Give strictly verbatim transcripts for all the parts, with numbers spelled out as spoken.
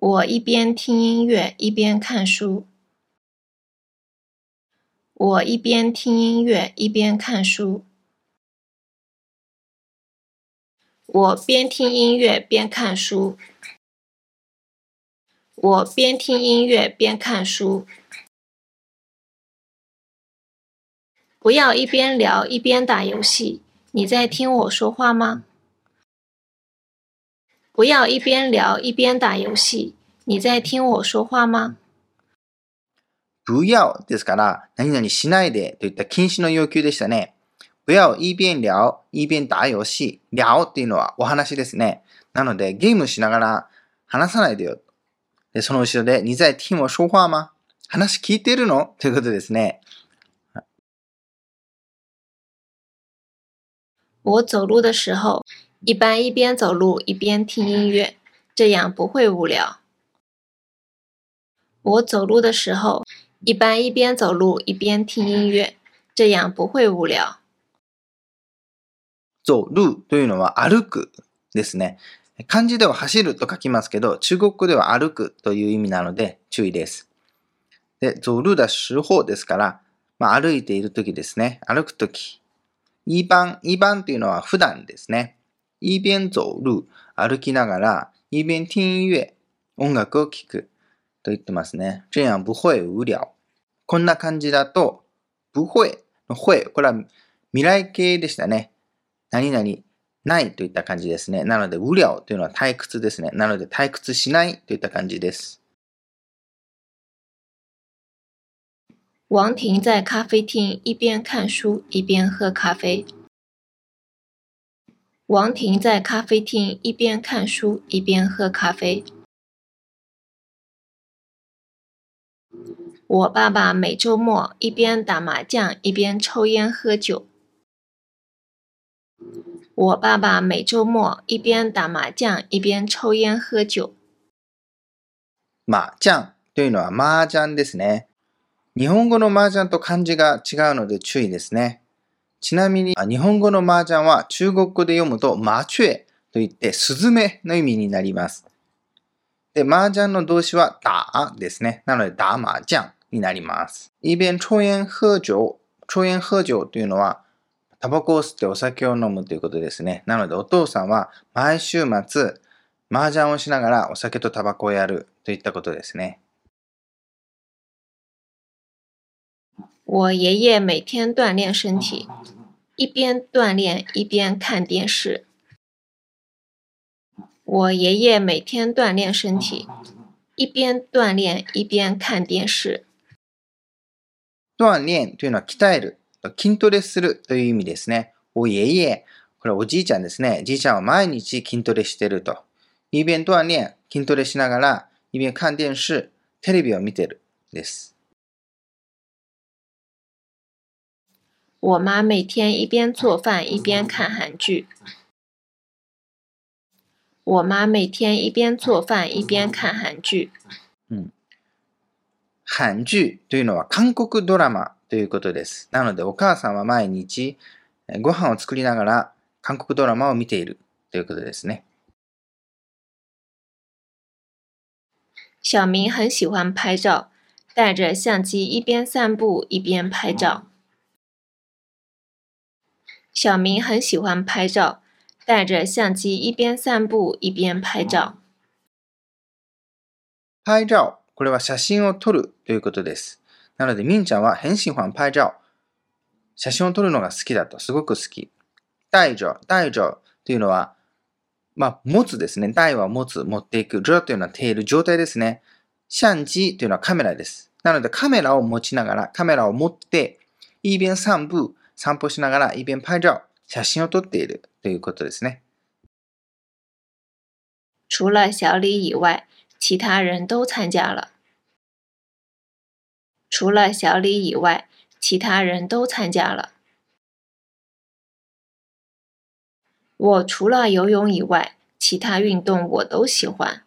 我一边听音乐一边看书。我一边听音乐一边看书。我边听音乐边看书。我边听音乐边看书。不要一边聊一边打游戏，你在听我说话吗？不要一边聊一边打游戏、你在听我说話吗？不要ですから、何々しないでといった禁止の要求でしたね。不要一边聊一边打游戏、聊っていうのはお話ですね。なので、ゲームしながら話さないでよ。でその後ろで、你在听我说話吗？話聞いてるの？ということですね。我走路的时候。一般一边走路一边听音乐，这样不会无聊。我走路的时候，一般一边走路一边听音乐，这样不会无聊。走路というのは歩くですね。漢字では走ると書きますけど、中国語では歩くという意味なので注意です。で、走路的时候ですから、まあ、歩いているときですね。歩くとき。一般、一般というのは普段ですね。一边走路、歩きながら、一边听音乐、音楽を聴くと言ってますね。这样不会无聊。こんな感じだと、不会の会、これは未来形でしたね。何々、ないといった感じですね。なので、無聊というのは退屈ですね。なので、退屈しないといった感じです。王婷在咖啡厅一边看书一边喝咖啡。王婷在咖啡厅一边看书一边喝咖啡。我爸爸每周末一边打麻将一边抽烟喝酒。我爸爸每周末一边打麻将一边抽烟喝酒。麻将というのは麻雀ですね。日本語の麻雀と漢字が違うので注意ですね。ちなみに、日本語の麻雀は中国語で読むと、麻雀といって、スズメの意味になります。で、麻雀の動詞は、打ですね。なので、打麻雀になります。一边抽煙喝酒。抽煙喝酒というのは、タバコを吸ってお酒を飲むということですね。なので、お父さんは毎週末、麻雀をしながらお酒とタバコをやるといったことですね。我爷爷每天锻炼身体，一边锻炼一边看电视。我爷爷每天锻炼身体，一边锻炼一边看电视。锻炼というのは鍛える、筋トレするという意味ですね。お爷爷、これはおじいちゃんですね。じいちゃんは毎日筋トレしてると。一边锻炼、筋トレしながら、一边看電視、テレビを見てるです。我妈每天一边做饭一边看韩剧。我妈每天一边做饭一边看韩剧。うん、韓劇というのは韓国ドラマということです。なのでお母さんは毎日ご飯を作りながら韓国ドラマを見ているということですね。小明很喜欢拍照，带着相机一边散步一边拍照。小明很喜欢拍照，带着相机一边散步一边拍照。拍照、これは写真を撮るということです。なので、みんちゃんは很喜欢拍照。写真を撮るのが好きだと、すごく好き。带着、带着というのは、まあ、持つですね。带は持つ、持っていく。着というのはている状態ですね。相機というのはカメラです。なので、カメラを持ちながら、カメラを持って、一边散步。散歩しながら一边拍照、写真を撮っているということですね。除了小李以外、其他人都参加了。除了小李以外、其他人都参加了。我除了游泳以外、其他运动我都喜欢。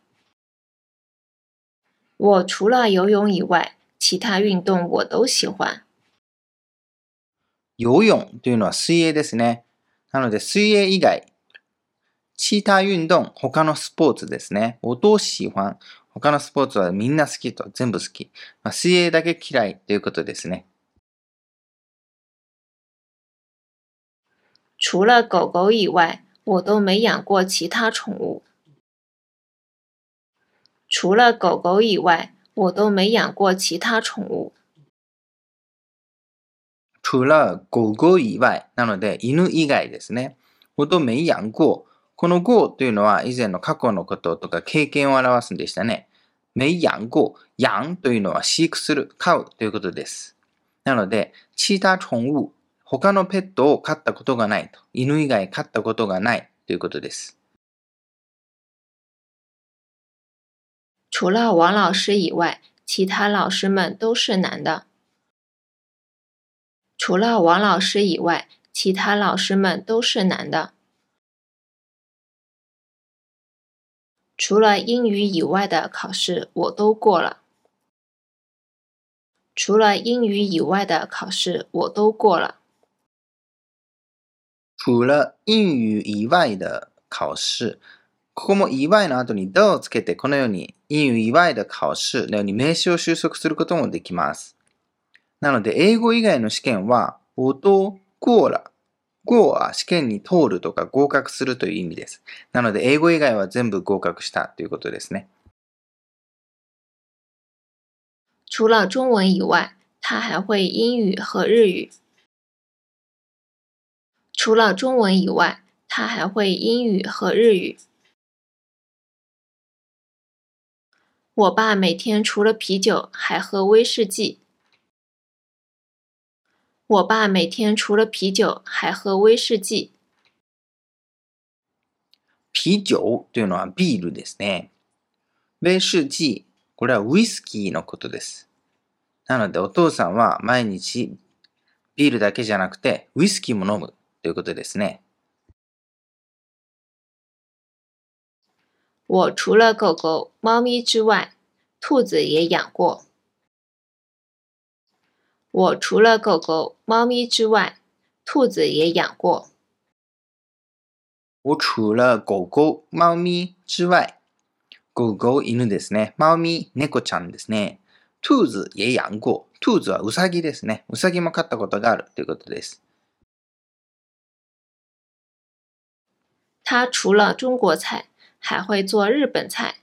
我除了游泳以外、其他运动我都喜欢。游泳というのは水泳ですね。なので水泳以外、チーター運動、他のスポーツですね。我都喜欢。他のスポーツはみんな好きと、全部好き。まあ、水泳だけ嫌いということですね。除了狗狗以外，我都没养过其他宠物。除了狗狗以外，我都没养过其他宠物。除了狗狗以外なので犬以外ですね。我都没养过。このごというのは以前の過去のこととか経験を表すんでしたね。め養ご、養というのは飼育する、飼うということです。なので、其他宠物、他のペットを飼ったことがないと。犬以外飼ったことがないということです。除了王老师以外，其他老师们都是男的。除了王老师以外，其他老师们都是男的。除了英语以外的考试我都过了。除了英语以外的考试我都过了。除了英语以外的考试。ここも以外の後にどをつけてこのように英語以外的考試のように名詞を修飾することもできます。なので英語以外の試験は我都过了。ごは試験に通るとか合格するという意味です。なので英語以外は全部合格したということですね。除了中文以外、他还会英语和日语。除了中文以外、他还会英语和日语。我爸每天除了啤酒还喝威士忌。我爸每天除了啤酒还喝威士忌。啤酒というのはビールですね。威士忌、これはウイスキーのことです。なのでお父さんは毎日ビールだけじゃなくてウイスキーも飲むということですね。我除了狗狗、猫咪之外、兔子也养过。我除了狗狗、猫咪之外、兔子也养过。我除了狗狗、猫咪之外、狗狗犬ですね。猫咪猫ちゃんですね。兔子也养过。兔子はウサギですね。ウサギも飼ったことがあるということです。他除了中国菜、还会做日本菜。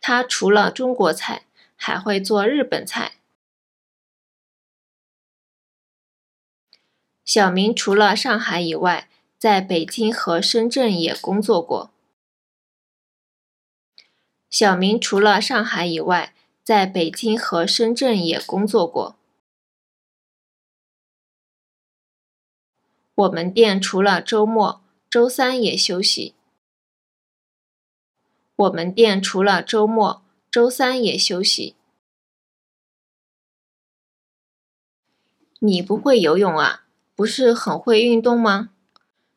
他除了中国菜、还会做日本菜。小明除了上海以外，在北京和深圳也工作过。小明除了上海以外，在北京和深圳也工作过。我们店除了周末，周三也休息。我们店除了周末，周三也休息。你不会游泳啊？不是很会运动吗？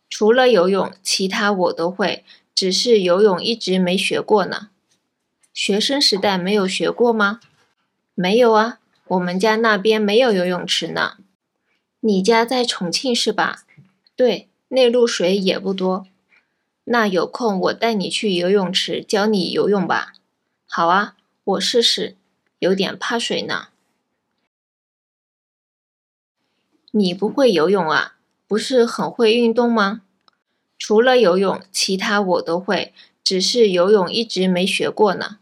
除了游泳，其他我都会，只是游泳一直没学过呢。学生时代没有学过吗？没有啊，我们家那边没有游泳池呢。你家在重庆是吧？对，内陆水也不多。那有空我带你去游泳池教你游泳吧。好啊，我试试，有点怕水呢。你不会游泳啊？不是很会运动吗？除了游泳，其他我都会，只是游泳一直没学过呢。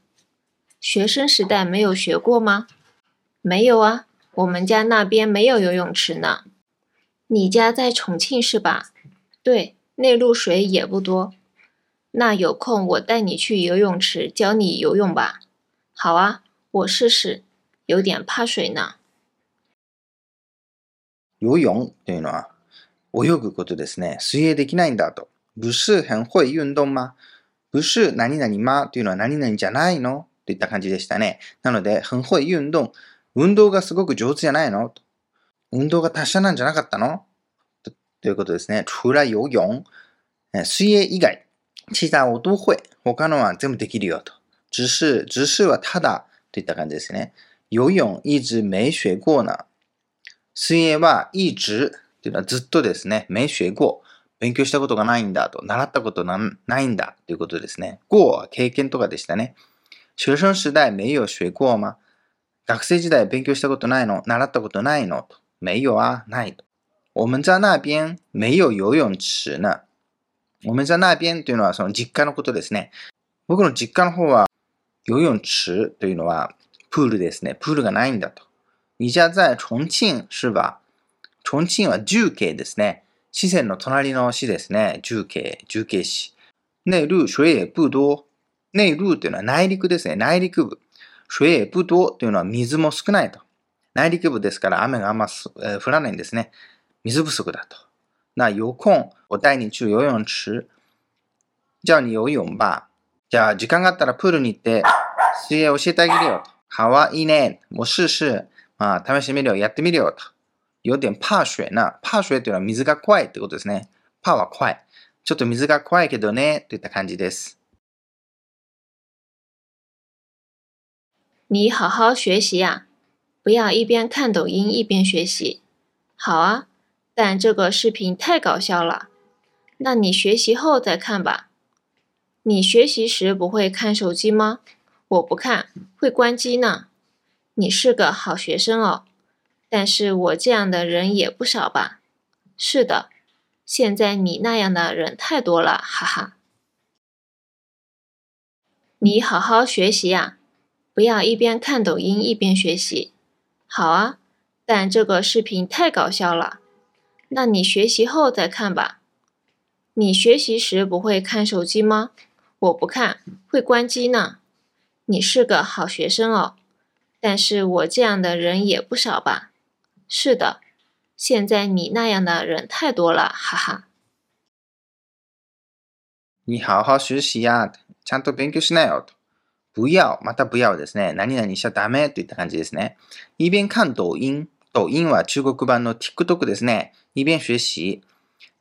学生时代没有学过吗？没有啊，我们家那边没有游泳池呢。你家在重庆是吧？对，内陆水也不多。那有空我带你去游泳池教你游泳吧。好啊，我试试，有点怕水呢。游泳というのは泳ぐことですね。水泳できないんだと。不是很会运动吗？不是何々吗というのは何々じゃないのといった感じでしたね。なので很会运动、運動がすごく上手じゃないのと、運動が達者なんじゃなかったの と, ということですね。除了游泳、水泳以外。其他我都会。他のは全部できるよと。只是、只是はただといった感じですね。游泳一直没学过呢。水泳は一直というのはずっとですね。没学过。勉強したことがないんだと、習ったことがないんだということですね。过は経験とかでしたね。学生時代没有学过吗？学生時代勉強したことないの？習ったことないの？と。没有啊、ないと。我们在那边没有游泳池呢。我们在那边というのはその実家のことですね。僕の実家の方は游泳池というのはプールですね。プールがないんだと。你家在重庆是吧？重慶は重慶ですね。四川の隣の市ですね。重慶、重慶市。内陸水也不多。内陸というのは内陸ですね。内陸部。水也不多というのは水も少ないと。内陸部ですから雨があんま降らないんですね。水不足だと。那有空我带你去游泳池。叫你游泳吧。じゃあ時間があったらプールに行って水泳教えてあげるよと。かわいいね。我试试。まあ試してみるよ。やってみるよと。有点怕水な。怕水というのは水が怖いってことですね。怕は怖い。ちょっと水が怖いけどねといった感じです。你好好学习呀、啊，不要一边看抖音一边学习。好啊，但这个视频太搞笑了，那你学习后再看吧。你学习时不会看手机吗？我不看，会关机呢。你是个好学生哦，但是我这样的人也不少吧？是的，现在你那样的人太多了，哈哈。你好好学习呀、啊。不要一边看抖音一边学习。好啊，但这个视频太搞笑了。那你学习后再看吧。你学习时不会看手机吗？我不看，会关机呢。你是个好学生哦，但是我这样的人也不少吧？是的，现在你那样的人太多了，哈哈。你好好学习呀、啊，ちゃんと勉強しなよ。不要、また不要ですね。何々しちゃダメといった感じですね。一边看抖音。抖音は中国版の TikTok ですね。一边学習。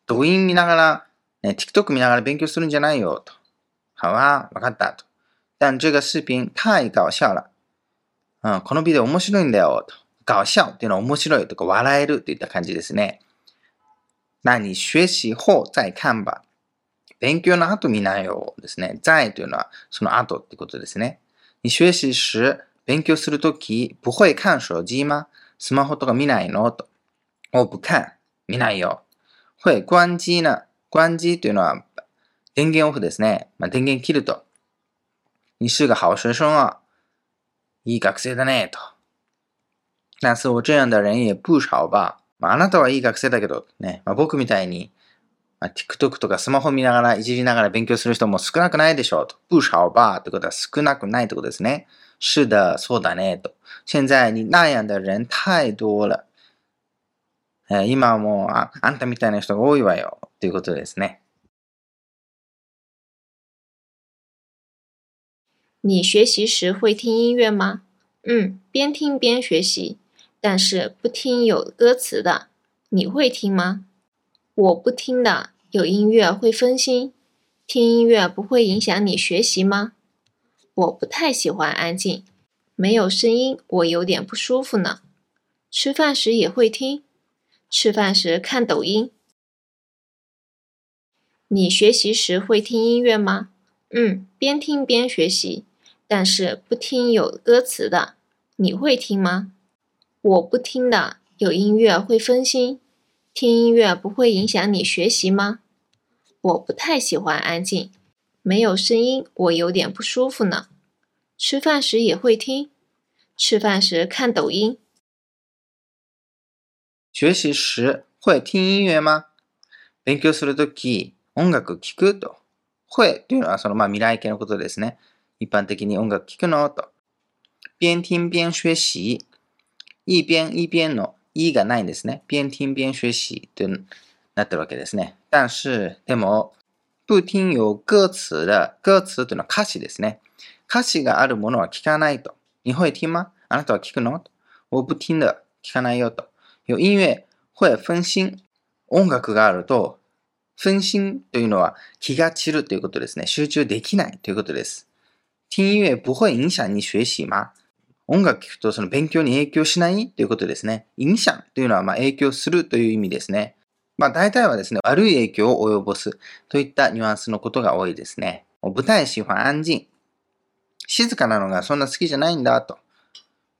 抖音見ながら、ね、TikTok 見ながら勉強するんじゃないよと。好啊、わかったと。但这个视频太搞笑了。うん、このビデオ面白いんだよと。搞笑っていうのは面白いとか笑えるといった感じですね。那你学習後再看吧。勉強の後見なよですね。在というのはその後ってことですね。你学習時、勉強するとき、不会看手机吗？スマホとか見ないのと。我不看、見ないよ。会关机呢。关機というのは電源オフですね。まあ、電源切ると。你是个好学生啊。いい学生だねと。但是我这样的人也不少吧。まあ、あなたはいい学生だけどね。まあ、僕みたいに。まあ、TikTok とかスマホ見ながらいじりながら勉強する人も少なくないでしょうと。不少吧ってことは少なくないってことですね。是的、そうだねと。現在你那样的人太多了。えー、今はもう あ, あんたみたいな人が多いわよということですね。你学习时会听音乐吗？嗯、边听边学习，但是不听有歌词的。你会听吗？我不听的，有音乐会分心。听音乐不会影响你学习吗？我不太喜欢安静，没有声音我有点不舒服呢。吃饭时也会听，吃饭时看抖音。你学习时会听音乐吗？嗯，边听边学习，但是不听有歌词的。你会听吗？我不听的，有音乐会分心。听音乐不会影响你学习吗？我不太喜欢安静，没有声音我有点不舒服呢。吃饭时也会听，吃饭时看抖音。学习时会听音乐吗？勉強するとき、音楽聴くと。会というのはそのまあ未来形のことですね。一般的に音楽聴くのと。边听边学习。一边一边の。いいがないんですね。边听边学习となってるわけですね。但是、でも、不听有歌詞だ。歌詞というのは歌詞ですね。歌詞があるものは聞かないと。你会听吗？あなたは聞くの？我不听的。聞かないよと。有音乐会分心。音楽があると、分心というのは気が散るということですね。集中できないということです。听音乐不会影响你学习吗？音楽聴くとその勉強に影響しないということですね。影響というのはまあ影響するという意味ですね。まあ大体はですね、悪い影響を及ぼすといったニュアンスのことが多いですね。不太喜欢安静。静かなのがそんな好きじゃないんだと。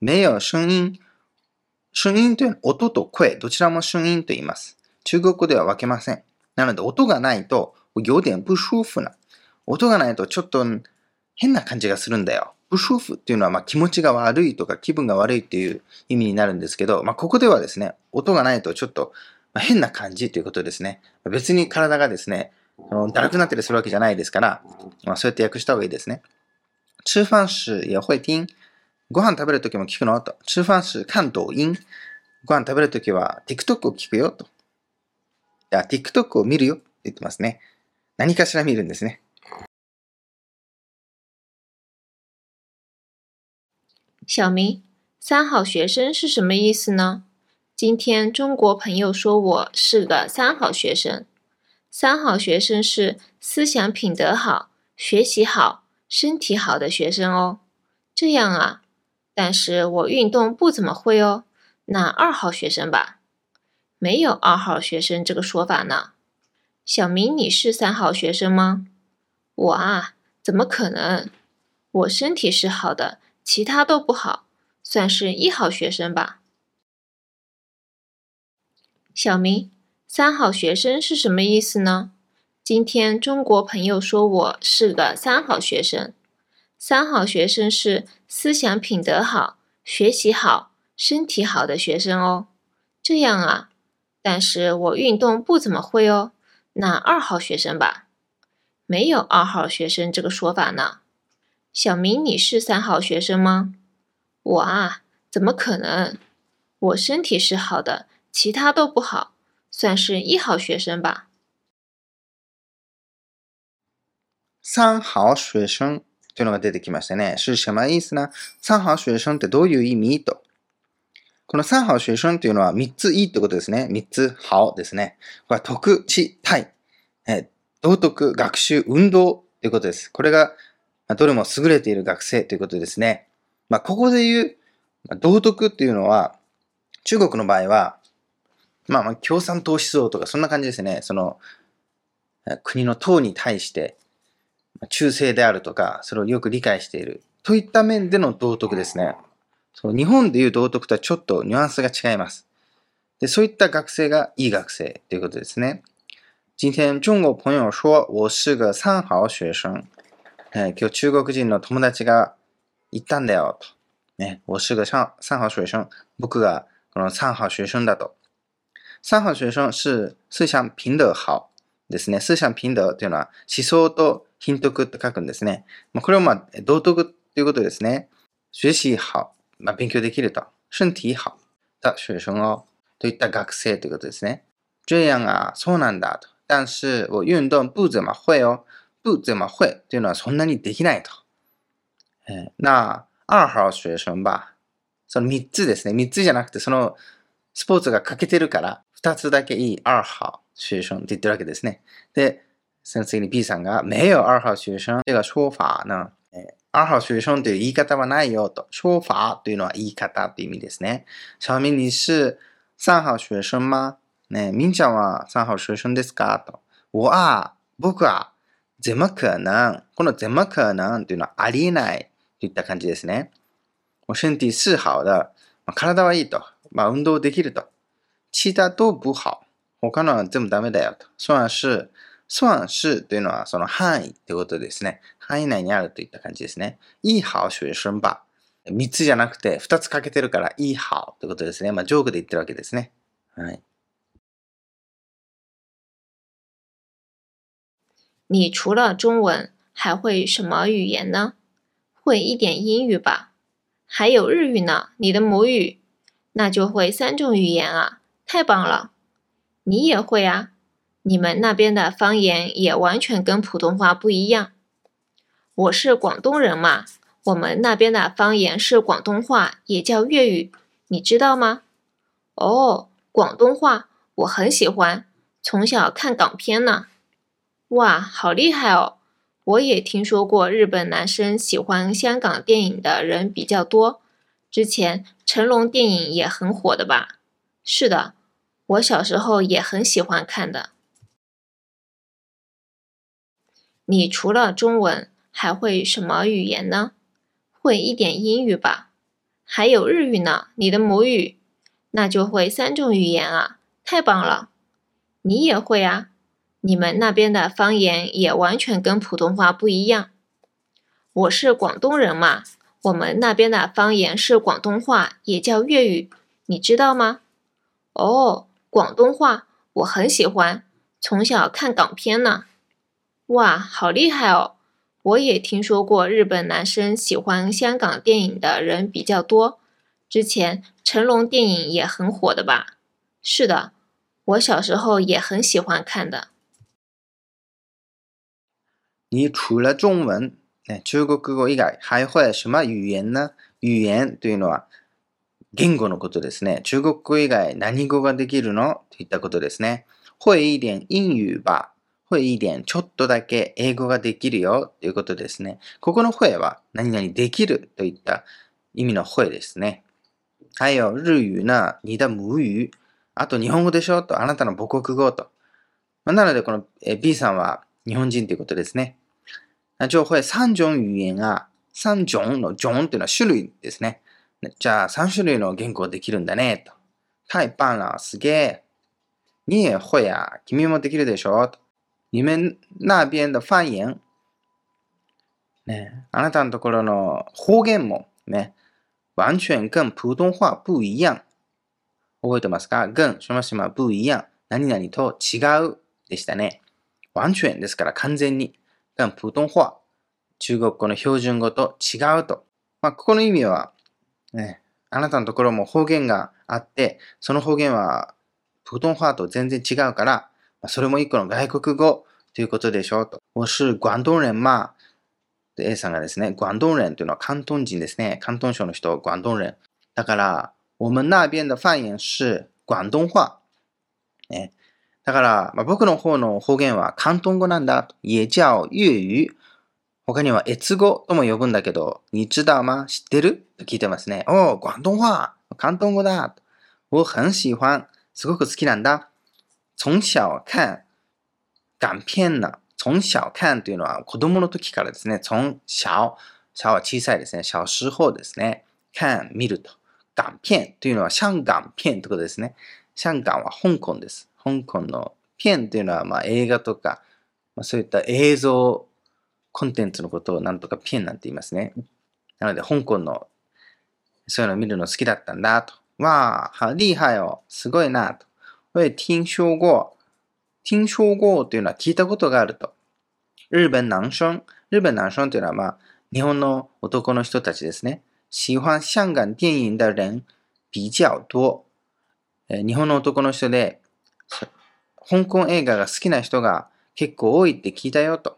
没有声音。声音というのは音と声、どちらも声音と言います。中国語では分けません。なので音がないと、有点不舒服な。音がないとちょっと変な感じがするんだよ。不舒服っていうのはまあ気持ちが悪いとか気分が悪いっていう意味になるんですけど、まあここではですね、音がないとちょっと変な感じということですね。別に体がですね、だるくなったりするわけじゃないですから、まあ、そうやって訳した方がいいですね。吃飯時也会听。ご飯食べるときも聞くのと。吃飯時看抖音。ご飯食べるときは TikTok を聞くよと。いや、TikTok を見るよって言ってますね。何かしら見るんですね。小明，三好学生是什么意思呢？今天中国朋友说我是个三好学生。三好学生是思想品德好、学习好、身体好的学生哦。这样啊，但是我运动不怎么会哦。那二好学生吧？没有二好学生这个说法呢。小明，你是三好学生吗？我啊，怎么可能？我身体是好的。其他都不好，算是一好学生吧。小明，三好学生是什么意思呢？今天中国朋友说我是个三好学生。三好学生是思想品德好、学习好、身体好的学生哦。这样啊，但是我运动不怎么会哦。那二好学生吧？没有二好学生这个说法呢。小明，你是三好学生吗？我啊，怎么可能？我身体是好的，其他都不好，算是一好学生吧。三好学生というのが出てきましたね。是什么意思呢？三好学生ってどういう意味と。この三好学生というのはみっついいってことですね。みっつ好ですね。これは徳、知、体、え道徳、学習、運動ということです。これがどれも優れている学生ということですね。まあ、ここで言う、道徳っていうのは、中国の場合は、まあ、まあ共産党思想とかそんな感じですね。その、国の党に対して、忠誠であるとか、それをよく理解している。といった面での道徳ですね。そう、日本でいう道徳とはちょっとニュアンスが違います。で、そういった学生がいい学生ということですね。今天、中国朋友说、我是个三好学生。えー、今日中国人の友達が言ったんだよと。ね、我是个三好学生。僕がこの三好学生だと。三好学生是思想品德好ですね。思想品德というのは思想と品徳と書くんですね。まあ、これはまあ道徳ということですね。学習好。まあ、勉強できると。身体好。だ、学生を。といった学生ということですね。这样啊、そうなんだと。但是我運動不怎么会哦。不怎么会というのはそんなにできないと。えー、那二好学生吧。そのみっつですね。みっつじゃなくて、そのスポーツが欠けてるから、ふたつだけいい二好学生って言ってるわけですね。で、その次に B さんが、没有二好学生。这个说法呢、えー、二好学生という言い方はないよと。说法というのは言い方という意味ですね。小明、你是三好学生吗？ね、みんちゃんは三好学生ですかと。我啊、僕は、怎么可能？この怎么可能というのはありえないといった感じですね。我身体是好的。体はいいと。まあ、運動できると。其他都不好。他のは全部ダメだよと。算是。算是というのはその範囲ということですね。範囲内にあるといった感じですね。いい好学生吧。みっつじゃなくてふたつ欠けてるからいい好ということですね。まあ、ジョークで言ってるわけですね。はい。你除了中文还会什么语言呢？会一点英语吧，还有日语呢，你的母语，那就会三种语言啊，太棒了！你也会啊，你们那边的方言也完全跟普通话不一样。我是广东人嘛，我们那边的方言是广东话，也叫粤语，你知道吗？哦，广东话我很喜欢，从小看港片呢。哇，好厉害哦！我也听说过日本男生喜欢香港电影的人比较多，之前成龙电影也很火的吧？是的，我小时候也很喜欢看的。你除了中文还会什么语言呢？会一点英语吧，还有日语呢，你的母语，那就会三种语言啊，太棒了！你也会啊，你们那边的方言也完全跟普通话不一样。我是广东人嘛，我们那边的方言是广东话，也叫粤语，你知道吗？哦，广东话，我很喜欢，从小看港片呢。哇，好厉害哦！我也听说过日本男生喜欢香港电影的人比较多，之前成龙电影也很火的吧？是的，我小时候也很喜欢看的。你除了中文、中国語以外还会什么语言呢？语言というのは言語のことですね。中国語以外何語ができるのといったことですね。会一点英语吧。会一点ちょっとだけ英語ができるよということですね。ここの会は何々できるといった意味の会ですね。还有日语呢、你的母语。あと日本語でしょと、あなたの母国語と。なのでこの B さんは日本人ということですね。じゃあ会三種語言が、三種の種というのは種類ですね。じゃあ三種類の言語できるんだねと。太棒了、すげえ。你也会呀、君もできるでしょと。你们那边的方言、ね、あなたのところの方言もね、完全跟普通话不一样。覚えてますか？跟什么什么不一样、何々と違うでしたね。完全ですから完全に跟普通话、中国語の標準語と違うと。まあここの意味は、ね、あなたのところも方言があって、その方言は普通话と全然違うから。それも一個の外国語ということでしょうと。我是广东人嘛。A さんがですね、广东人というのは広東人ですね。広東省の人、广東人。だから、我们那边的方言是广东话。ね、だから、まあ、僕の方の方言は広東語なんだと。也叫粤语。他には越語とも呼ぶんだけど、你知道吗？知ってる？と聞いてますね。おー、广東話。広東語だ。我很喜欢。すごく好きなんだ。从小看港片呢。从小看というのは子供の時からですね。从小、小は小さいですね。小时候ですね。看、見ると。港片というのは香港片ということですね。香港は香港です。香港の片というのはまあ映画とか、まあ、そういった映像コンテンツのことをなんとか片なんて言いますね。なので香港のそういうのを見るの好きだったんだと。わー、厉害よ。すごいなと。听说过、听说过というのは聞いたことがあると。日本男性、日本男性というのはまあ日本の男の人たちですね。喜欢香港电影的人比较多。日本の男の人で香港映画が好きな人が結構多いって聞いたよと。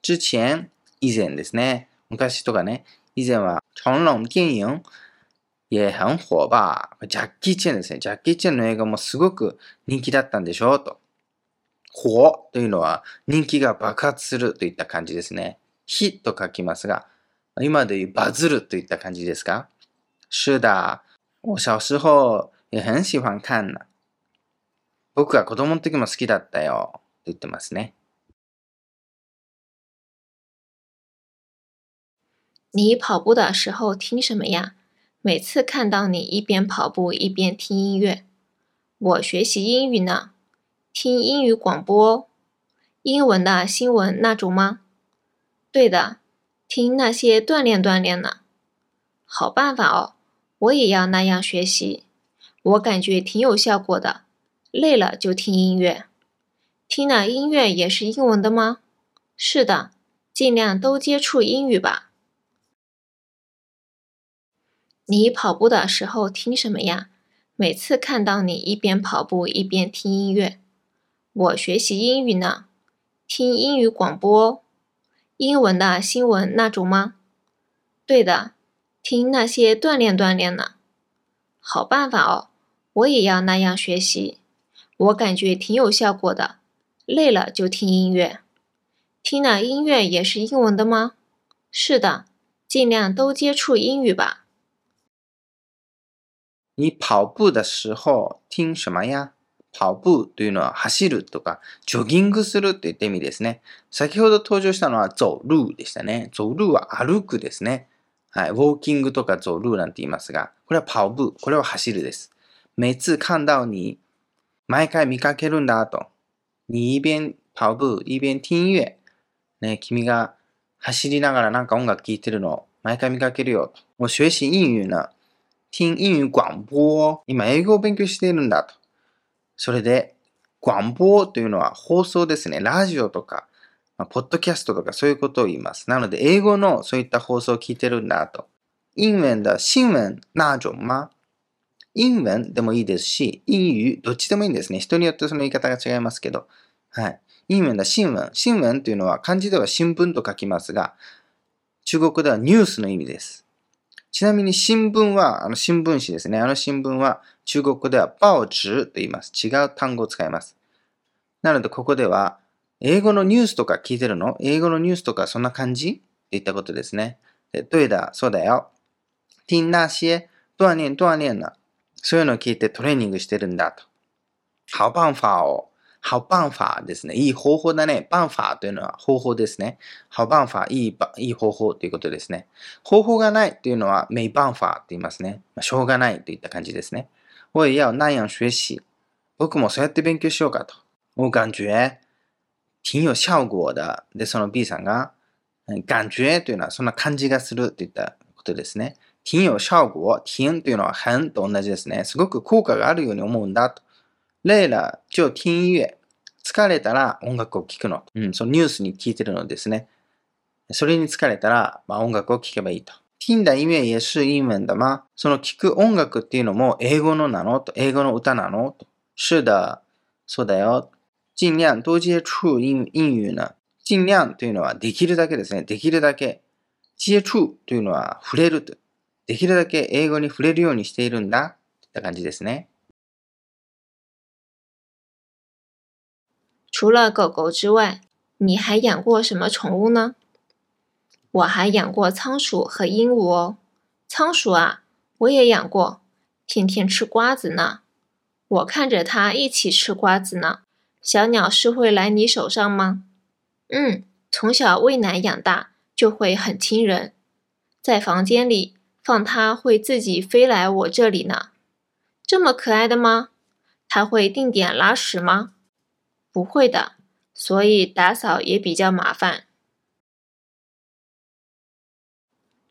之前、以前ですね。昔とかね。以前は成龙电影也很火吧。ジャッキー・チェンですね。ジャッキー・チェンの映画もすごく人気だったんでしょうと。火というのは人気が爆発するといった感じですね。火と書きますが、今で言うバズるといった感じですか？是的。我小时候也很喜欢看。僕は子供の時も好きだったよ。と言ってますね。你跑步的时候听什么呀？每次看到你一边跑步一边听音乐。我学习英语呢，听英语广播哦。英文的新闻那种吗？对的，听那些锻炼锻炼呢。好办法哦，我也要那样学习。我感觉挺有效果的，累了就听音乐。听了音乐也是英文的吗？是的，尽量都接触英语吧。你跑步的时候听什么呀？每次看到你一边跑步一边听音乐。我学习英语呢，听英语广播哦。英文的新闻那种吗？对的，听那些锻炼锻炼呢。好办法哦，我也要那样学习。我感觉挺有效果的，累了就听音乐。听了音乐也是英文的吗？是的，尽量都接触英语吧。你跑步的時候聽什麼や？跑步というのは走るとかジョギングするといった意味ですね。先ほど登場したのは走路でしたね。走路は歩くですね。はい、ウォーキングとか走路なんて言いますが、これは跑步、これは走るです。每次看到你、毎回見かけるんだと。你一边跑步、一边听音乐。ね、君が走りながらなんか音楽聴いてるのを毎回見かけるよと。もう学習英語な。听英語廣播。今英語を勉強しているんだと。それで、廣播というのは放送ですね。ラジオとか、まあ、ポッドキャストとかそういうことを言います。なので、英語のそういった放送を聞いてるんだと。英文的新聞那种吗？英文でもいいですし、英語どっちでもいいんですね。人によってその言い方が違いますけど。はい。英文的新聞。新聞というのは漢字では新聞と書きますが、中国ではニュースの意味です。ちなみに新聞は、あの新聞紙ですね。あの新聞は中国では報紙と言います。違う単語を使います。なのでここでは、英語のニュースとか聞いてるの？英語のニュースとかそんな感じ？って言ったことですね。对だ、そうだよ。听那些锻炼锻炼了。そういうのを聞いてトレーニングしてるんだと。好办法を。好办法ですね。いい方法だね。办法というのは方法ですね。好办法、いい、いい方法ということですね。方法がないというのは没办法と言いますね。まあ、しょうがないといった感じですね。我也要那样学习。僕もそうやって勉強しようかと。我感觉挺有效果的。で、その B さんが、感觉というのはそんな感じがするといったことですね。挺有效果。挺というのは很と同じですね。すごく効果があるように思うんだと。累了就听音乐。疲れたら音楽を聴くの。うん、そのニュースに聞いてるのですね。それに疲れたら、まあ、音楽を聴けばいいと。听的音乐也是英文的吗？その聴く音楽っていうのも英語のなのと。英語の歌なのと。是的。そうだよ。尽量多接触英語な。尽量というのはできるだけですね。できるだけ。接触というのは触れると。できるだけ英語に触れるようにしているんだ。といった感じですね。除了狗狗之外，你还养过什么宠物呢？我还养过仓鼠和鹦鹉哦。仓鼠啊，我也养过，天天吃瓜子呢。我看着它一起吃瓜子呢。小鸟是会来你手上吗？嗯，从小喂奶养大，就会很亲人。在房间里放它会自己飞来我这里呢。这么可爱的吗？它会定点拉屎吗？不会的，所以打扫也比较麻烦。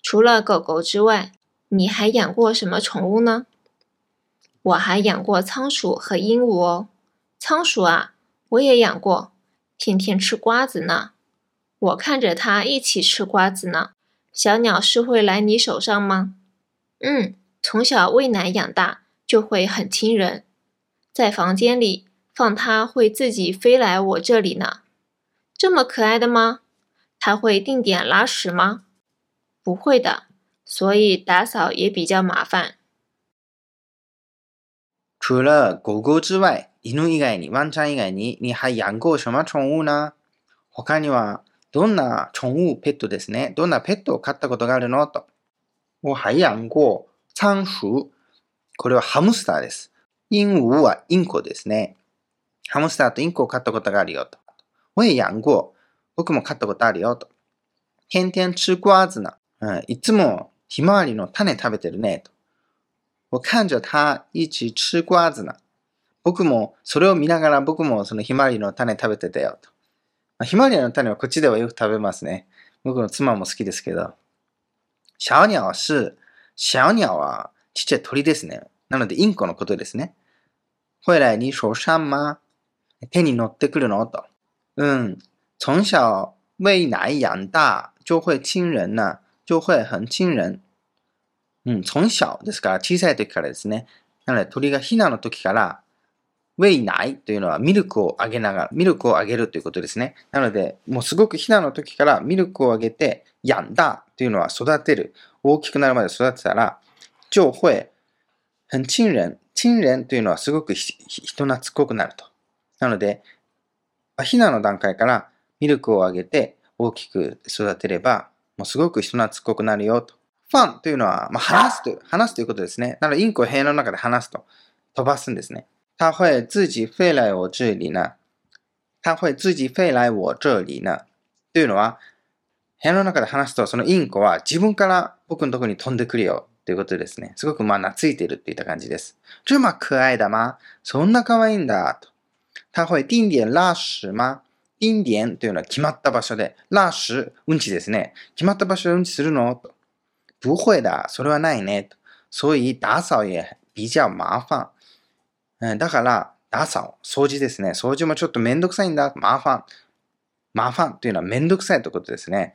除了狗狗之外，你还养过什么宠物呢？我还养过仓鼠和鹦鹉哦。仓鼠啊，我也养过，天天吃瓜子呢。我看着它一起吃瓜子呢。小鸟是会来你手上吗？嗯，从小喂奶养大，就会很亲人。在房间里放它会自己飞来我这里呢。这么可爱的吗？它会定点拉屎吗？不会的，所以打扫也比较麻烦。除了狗狗之外，犬以外に、ワンちゃん以外に、你还养过什么宠物呢？他にはどんな寵物ペットですね。どんなペットを飼ったことがあるのと。我还养过仓鼠。これはハムスターです。鹦鹉はインコですね。ハムスターとインコを飼ったことがあるよと。我也养过。僕も飼ったことあるよと。天天吃瓜子呢。うん、いつもひまわりの種食べてるねと。我看着它一起吃瓜子呢。僕もそれを見ながら僕もそのひまわりの種食べてたよと。まあ、ひまわりの種はこっちではよく食べますね。僕の妻も好きですけど。小鸟是、小鸟はちっちゃい鳥ですね。なのでインコのことですね。会来你手上吗？手に乗ってくるのと。うん。从小喂奶养大就会亲人呢。就会很亲人。うん。从小ですから小さい時からですね。なので鳥がヒナの時から喂奶というのはミルクをあげながら、ミルクをあげるということですね。なのでもうすごくヒナの時からミルクをあげて養大というのは育てる。大きくなるまで育てたら就会很亲人。親人というのはすごく人懐っこくなると。なので、ヒナの段階からミルクをあげて大きく育てれば、もうすごく人懐っこくなるよと。ファンというのは、まあ、話すという、話すということですね。なので、インコを部屋の中で話すと、飛ばすんですね。他会自己飞来我这里呢。他会自己飞来我这里呢。というのは、部屋の中で話すと、そのインコは自分から僕のところに飛んでくるよということですね。すごくまあ懐いているといった感じです。这么可愛だま。そんな可愛いんだと。他会定点拉屎吗？定点というのは決まった場所で、拉屎、うんちですね。決まった場所でうんちするのと。不会だ、それはないねと。所以打扫也比较麻烦。だから、打掃、掃除ですね。掃除もちょっとめんどくさいんだ。麻烦。麻烦というのはめんどくさいということですね。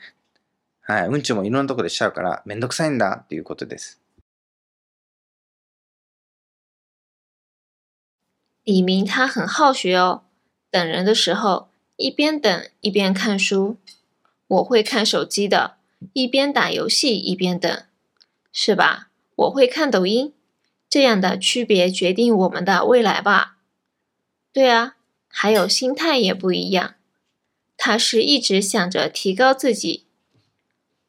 はい、うんちもいろんなところでしちゃうからめんどくさいんだということです。李明他很好学哦。等人的时候、一边等一边看书。我会看手机的。一边打游戏一边等。是吧？我会看抖音。这样的区别决定我们的未来吧。对啊，还有心态也不一样。他是一直想着提高自己，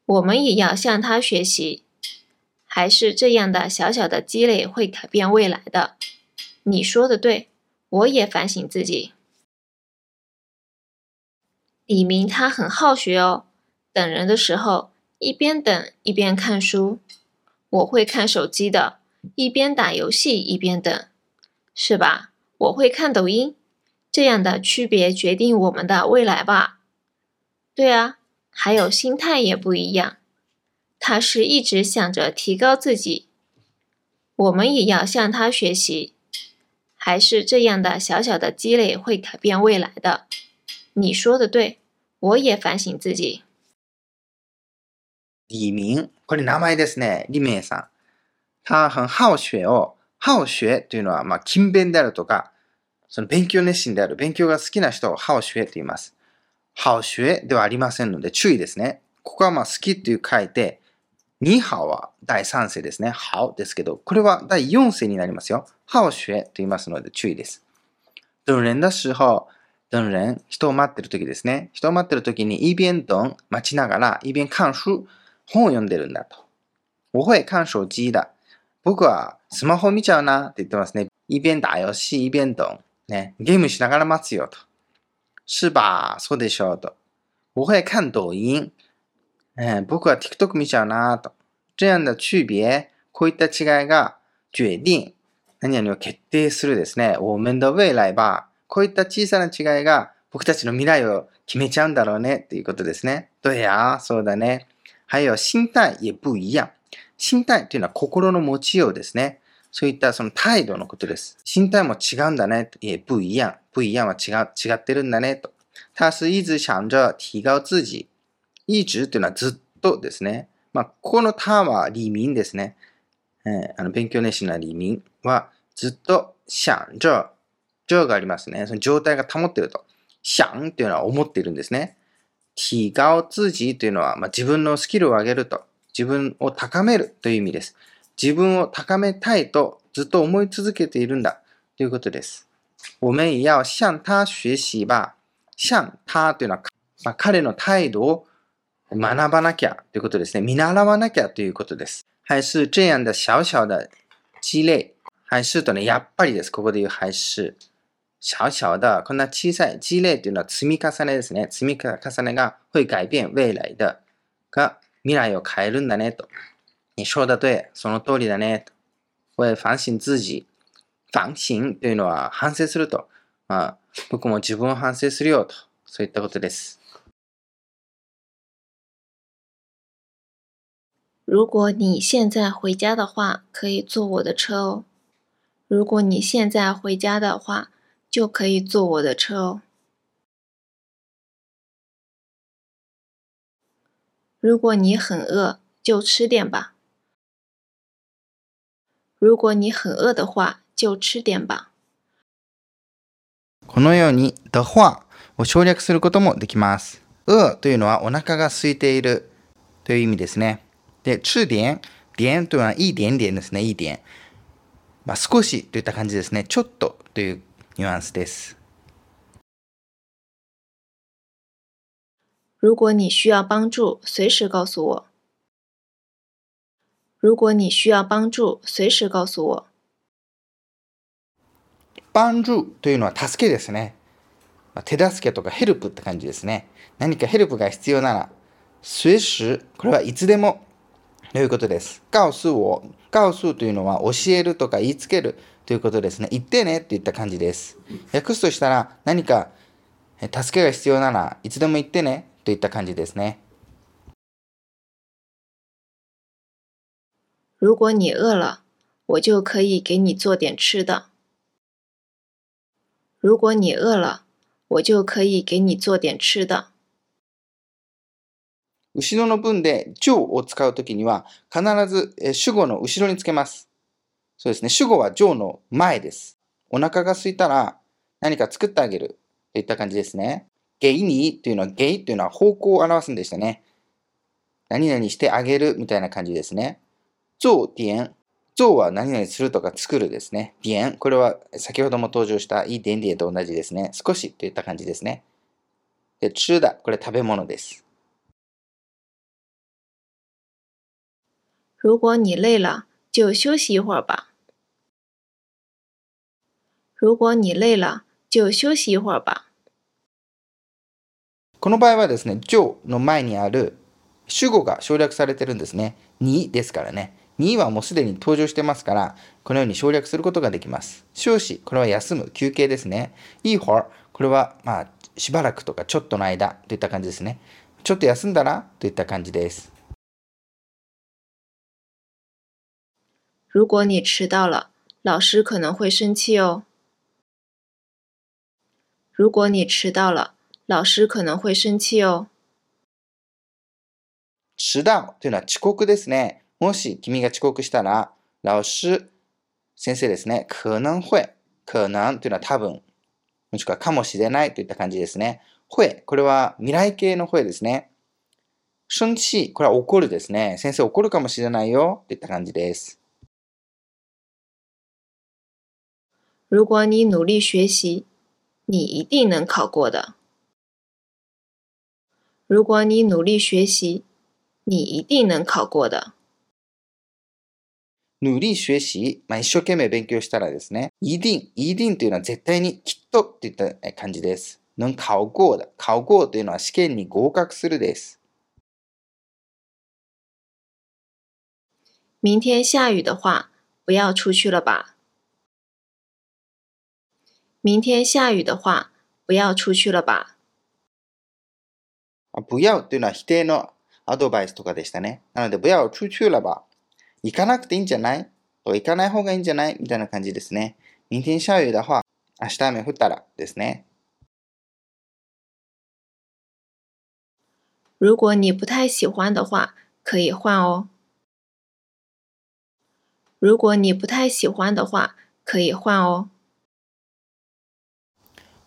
我们也要向他学习。还是这样的小小的积累会改变未来的。你说的对，我也反省自己。李明他很好学哦，等人的时候，一边等一边看书。我会看手机的。一边打游戏一边等，是吧？我会看抖音。这样的区别决定我们的未来吧。对啊，还有心态也不一样。他是一直想着提高自己，我们也要向他学习。还是这样的小小的积累会改变未来的。你说的对，我也反省自己。李明，これ名前ですね。李明さん。他很好学を、好学というのは、まあ、勤勉であるとか、その勉強熱心である、勉強が好きな人を好学と言います。好学ではありませんので注意ですね。ここはまあ好きという書いて、に好はだいさん世ですね。好ですけど、これはだいよん世になりますよ。好学と言いますので注意です。等人的时候、等人、人を待ってる時ですね。人を待ってる時に一边等、待ちながら、一边看書、本を読んでるんだと。我会看手机だ。僕はスマホ見ちゃうなって言ってますね。一边打游戏一边等。ね。ゲームしながら待つよと。是吧？そうでしょうと。我会看抖音。えー、僕は TikTok 見ちゃうなと。这样的区别。こういった違いが決定。何々を決定するですね。我们的未来吧。こういった小さな違いが僕たちの未来を決めちゃうんだろうねっていうことですね。どうや？そうだね。还有心態也不一样。心態というのは心の持ちようですね。そういったその態度のことです。心態も違うんだね。え、不一样。不一样は違う、違ってるんだね。と。他是一直想着提高自己。一直というのはずっとですね。まあ、ここの他は李明ですね。えー、あの、勉強熱心な李明はずっと想着。着がありますね。その状態が保っていると。想というのは思っているんですね。提高自己というのは、まあ、自分のスキルを上げると。自分を高めるという意味です。自分を高めたいとずっと思い続けているんだということです。我们也要向他学习吧。向他というのは、まあ、彼の態度を学ばなきゃということですね。見習わなきゃということです。还是这样的小小的积累。还是とね、やっぱりです。ここで言う还是。小小的、こんな小さい積累というのは積み重ねですね。積み重ねが会改变未来的。が未来を変えるんだねと。你说的对、その通りだねと。我反省自己。反省というのは反省すると。まあ、僕も自分を反省するよと。そういったことです。如果你现在回家的话、可以坐我的车哦。如果你现在回家的话、就可以坐我的车哦。如果你很饿，就吃点吧。如果你很饿的话，就吃点吧。このように的话を省略することもできます。饿というのはお腹が空いているという意味ですね。で、吃点、点というのは一点点ですね。一点、まあ、少しといった感じですね。ちょっとというニュアンスです。如果你需要帮助，随时告诉我。如果你需要帮助，随时告诉我。帮助というのは助けですね。手助けとかヘルプって感じですね。何かヘルプが必要なら、随時、これはいつでもということです。告訴を、告訴というのは教えるとか言いつけるということですね。言ってねって言った感じです。訳すとしたら、何か助けが必要ならいつでも言ってねといった感じですね。如果你饿了，我就可以给你做点吃的。如果你饿了，我就可以给你做点吃的。後ろの文で就を使うときには必ず主語の後ろにつけます。そうですね。主語は就の前です。お腹が空いたら何か作ってあげるといった感じですね。给你というのは给というのは方向を表すんでしたね。何々してあげるみたいな感じですね。做点、做は何々するとか作るですね。点、これは先ほども登場した一点点と同じですね。少しといった感じですね。で、吃だ、これ食べ物です。如果你累了，就休息一会儿吧。如果你累了，就休息一会儿吧。この場合はですね、就の前にある主語が省略されてるんですね。にですからね。にはもうすでに登場してますから、このように省略することができます。休息、これは休む、休憩ですね。一会儿、これはまあしばらくとかちょっとの間といった感じですね。ちょっと休んだらといった感じです。如果你迟到了，老师可能会生气哦。如果你迟到了，老师可能会生气哦。迟到というのは遅刻ですね。もし君が遅刻したら、老師、先生ですね。可能会、可能というのは多分、もしくはかもしれないといった感じですね。会、これは未来形の会ですね。生气、これは怒るですね。先生怒るかもしれないよといった感じです。如果你努力学习，你一定能考过的。如果你努力学习，你一定能考过的。努力学習、まあ、一生懸命勉強したらですね、一定、一定というのは絶対にきっとといった感じです。能考过的、考过というのは試験に合格するです。明天下雨的话，不要出去了吧。明天下雨的话，不要出去了吧。不要というのは否定のアドバイスとかでしたね。なので、不要出去了吧。行かなくていいんじゃない？行かない方がいいんじゃない？みたいな感じですね。明天下雨的话、明日雨降ったらですね。如果你不太喜欢的话，可以换哦。如果你不太喜欢的话，可以换哦。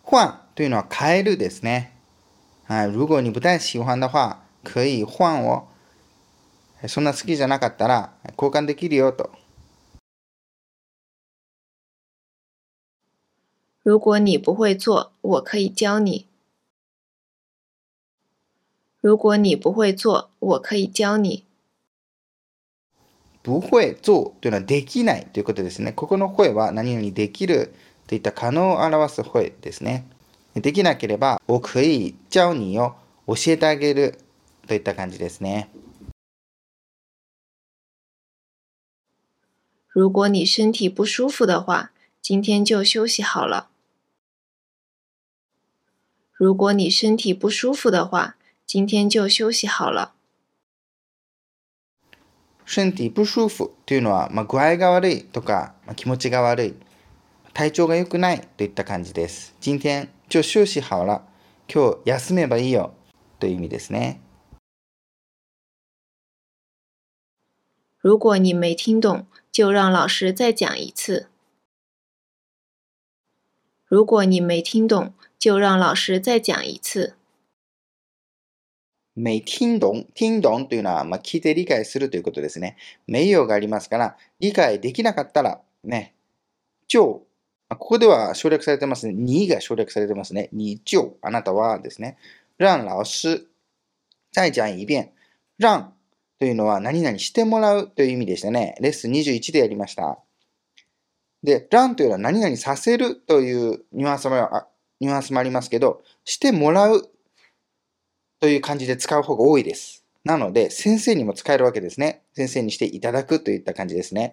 换というのは変えるですね。はい、如果你不太喜欢的话、可以换を。そんな好きじゃなかったら交換できるよと。如果你不会做、我可以教你。如果你不会做、我可以教你。不会做というのはできないということですね。ここの声は何々できる。といった可能を表す声ですね。できなければ、我可以教你を教えてあげるといった感じですね。如果你身体不舒服的话，今天就休息好了。如果你身体不舒服的话，今天就休息好了。身体不舒服というのは、まあ、具合が悪いとか、まあ、気持ちが悪い。体調が良くないといった感じです。今天就休息好了。今日休めばいいよという意味ですね。如果你没听懂，就让老师再讲一次。如果你没听懂，就让老师再讲一次。没听懂、听懂というのは、まあ、聞いて理解するということですね。名誉がありますから、理解できなかったらね、就ここでは省略されてますね。にが省略されてますね。に就、あなたはですね。让老师再讲一遍。让というのは何々してもらうという意味でしたね。レッスンにじゅういちでやりました。で、run というのは何々させるというニュアンスも、ニュアンスもありますけど、してもらうという感じで使う方が多いです。なので、先生にも使えるわけですね。先生にしていただくといった感じですね。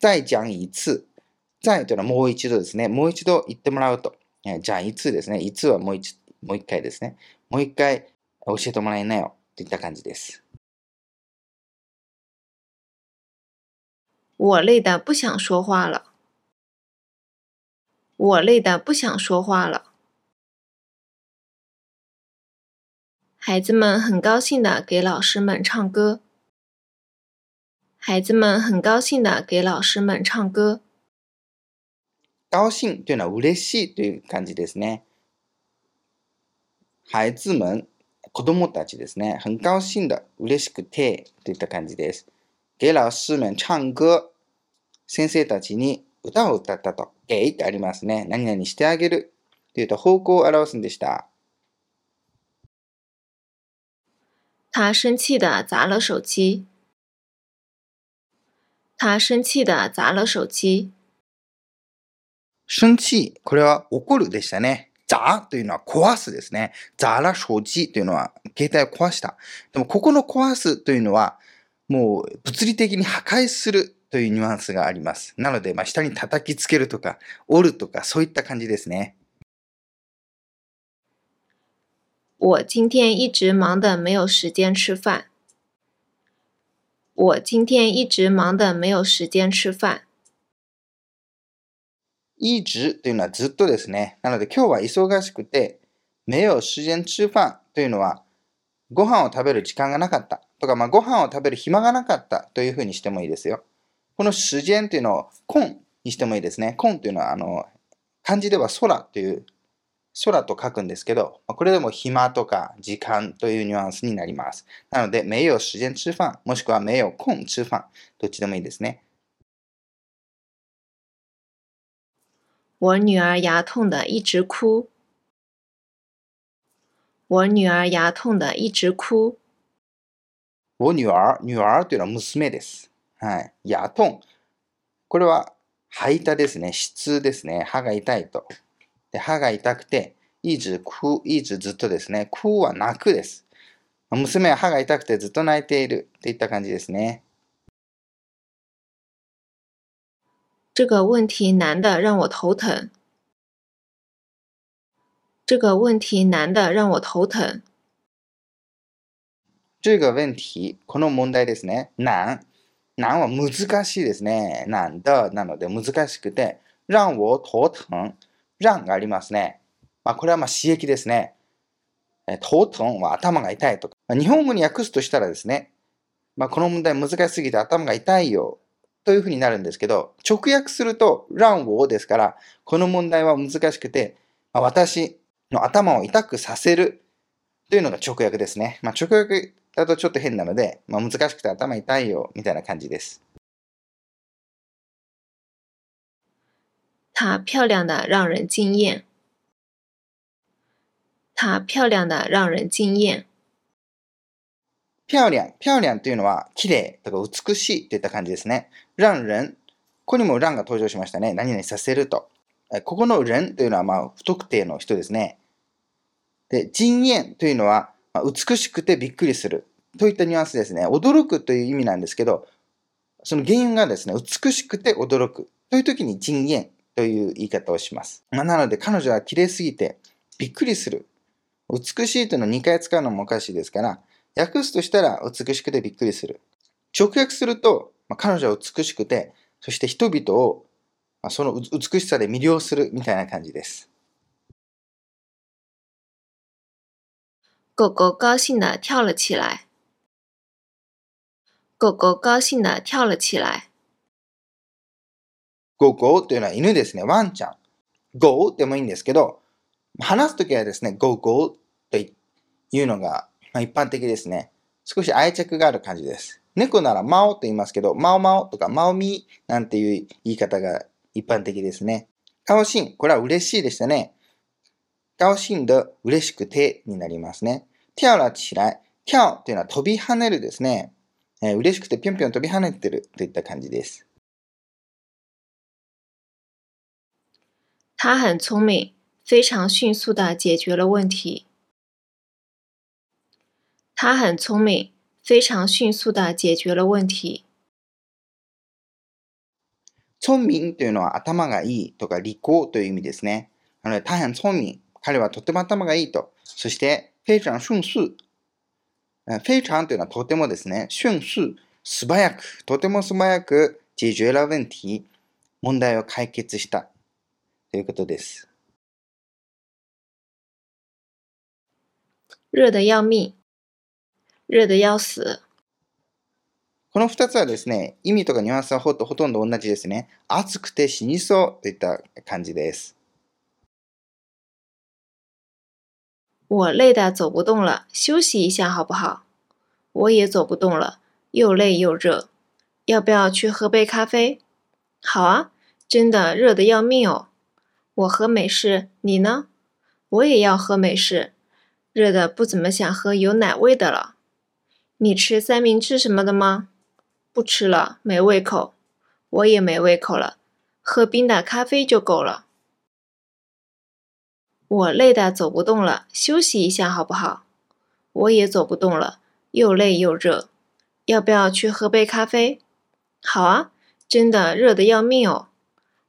再讲一次。再というのはもう一度ですね。もう一度言ってもらうと。じゃあ、いつですね。いつはもう一、もう一回ですね。もう一回教えてもらえなよといった感じです。我累得不想说话了。我累得不想说话了。孩子们很高兴地给老师们唱歌。孩子们很高兴地给老师们唱歌。高兴というのは嬉しいという感じですね。孩子们、子供たちですね。很高兴的、嬉しくてといった感じです。给老师们唱歌。先生たちに歌を歌ったと。给ってありますね。何々してあげるというと方向を表すんでした。他生气的砸了手机。他生气的砸了手机。生气、これは怒るでしたね。砸というのは壊すですね。砸了手機というのは携帯を壊した。でもここの壊すというのはもう物理的に破壊するというニュアンスがあります。なので、まあ、下に叩きつけるとか折るとかそういった感じですね。我今天一直忙得没有时间吃饭。我今天一直忙得没有时间吃饭。一直というのはずっとですね。なので今日は忙しくて、没有时间吃饭というのはご飯を食べる時間がなかったとか、まあ、ご飯を食べる暇がなかったというふうにしてもいいですよ。この時間というのを空にしてもいいですね。空というのはあの漢字では空という空と書くんですけど、これでも暇とか時間というニュアンスになります。なので、没有时间吃饭、もしくは没有空吃饭、どっちでもいいですね。我女儿牙痛的一直哭。我女儿牙痛的一直哭。我女儿、女儿というのは娘です。はい。牙痛。これは歯痛ですね。歯痛ですね。歯が痛いと。で歯が痛くて、一直哭、一直ずっとですね。哭は泣くです。娘は歯が痛くてずっと泣いているといった感じですね。这个问题难得让我头疼。这个问题难得让我头疼。这个问题、この問題ですね。難。難は難しいですね。難得なので難しくて、让我头疼。让がありますね。まあ、これはまあ刺激ですね。頭疼は頭が痛いとか。日本語に訳すとしたらですね、まあ、この問題難しすぎて頭が痛いよというふうになるんですけど、直訳すると让我ですから、この問題は難しくて、まあ、私の頭を痛くさせるというのが直訳ですね。まあ、直訳だとちょっと変なので、まあ、難しくて頭痛いよみたいな感じです。她漂亮的让人惊艳。她漂亮的让人惊艳。漂亮、漂亮というのは綺麗とか美しいといった感じですね。让人、ここにも让が登場しましたね。何々させると。ここの人というのはまあ不特定の人ですね。で、惊艳というのは美しくてびっくりするといったニュアンスですね。驚くという意味なんですけど、その原因がですね、美しくて驚くという時に惊艳。という言い方をします。まあ、なので彼女は綺麗すぎてびっくりする。美しいというのをにかい使うのもおかしいですから、訳すとしたら美しくてびっくりする。直訳すると、まあ、彼女は美しくて、そして人々を、まあ、その美しさで魅了するみたいな感じです。狗狗高兴地跳了起来。狗狗高兴地跳了起来。ゴーゴーというのは犬ですね。ワンちゃん。ゴーでもいいんですけど、話すときはですね、ゴーゴーというのが一般的ですね。少し愛着がある感じです。猫ならマオと言いますけど、マオマオとかマオミーなんていう言い方が一般的ですね。高興、これは嬉しいでしたね。高興で嬉しくてになりますね。跳了起来。跳というのは飛び跳ねるですね。えー、嬉しくてぴょんぴょん飛び跳ねてるといった感じです。他很聪明，非常迅速地解决了问题。他很聪明，非常迅速地解決了問題。聰明というのは頭がいいとか利口という意味ですね。なので大変聰明、彼はとても頭がいいと。そして非常迅速、非常というのはとてもですね。迅速、素早く、とても素早く解決了問題、問題を解決したということです。熱得要命。熱得要死。このふたつはですね、意味とかニュアンスはほとんど同じですね。熱くて死にそうといった感じです。我累得走不动了，休息一下好不好？我也走不动了，又累又热，要不要去喝杯咖啡？好啊，真的热得要命哦。我喝美式，你呢？我也要喝美式，热得不怎么想喝有奶味的了。你吃三明治什么的吗？不吃了，没胃口。我也没胃口了，喝冰的咖啡就够了。我累得走不动了，休息一下好不好？我也走不动了，又累又热，要不要去喝杯咖啡？好啊，真的热得要命哦。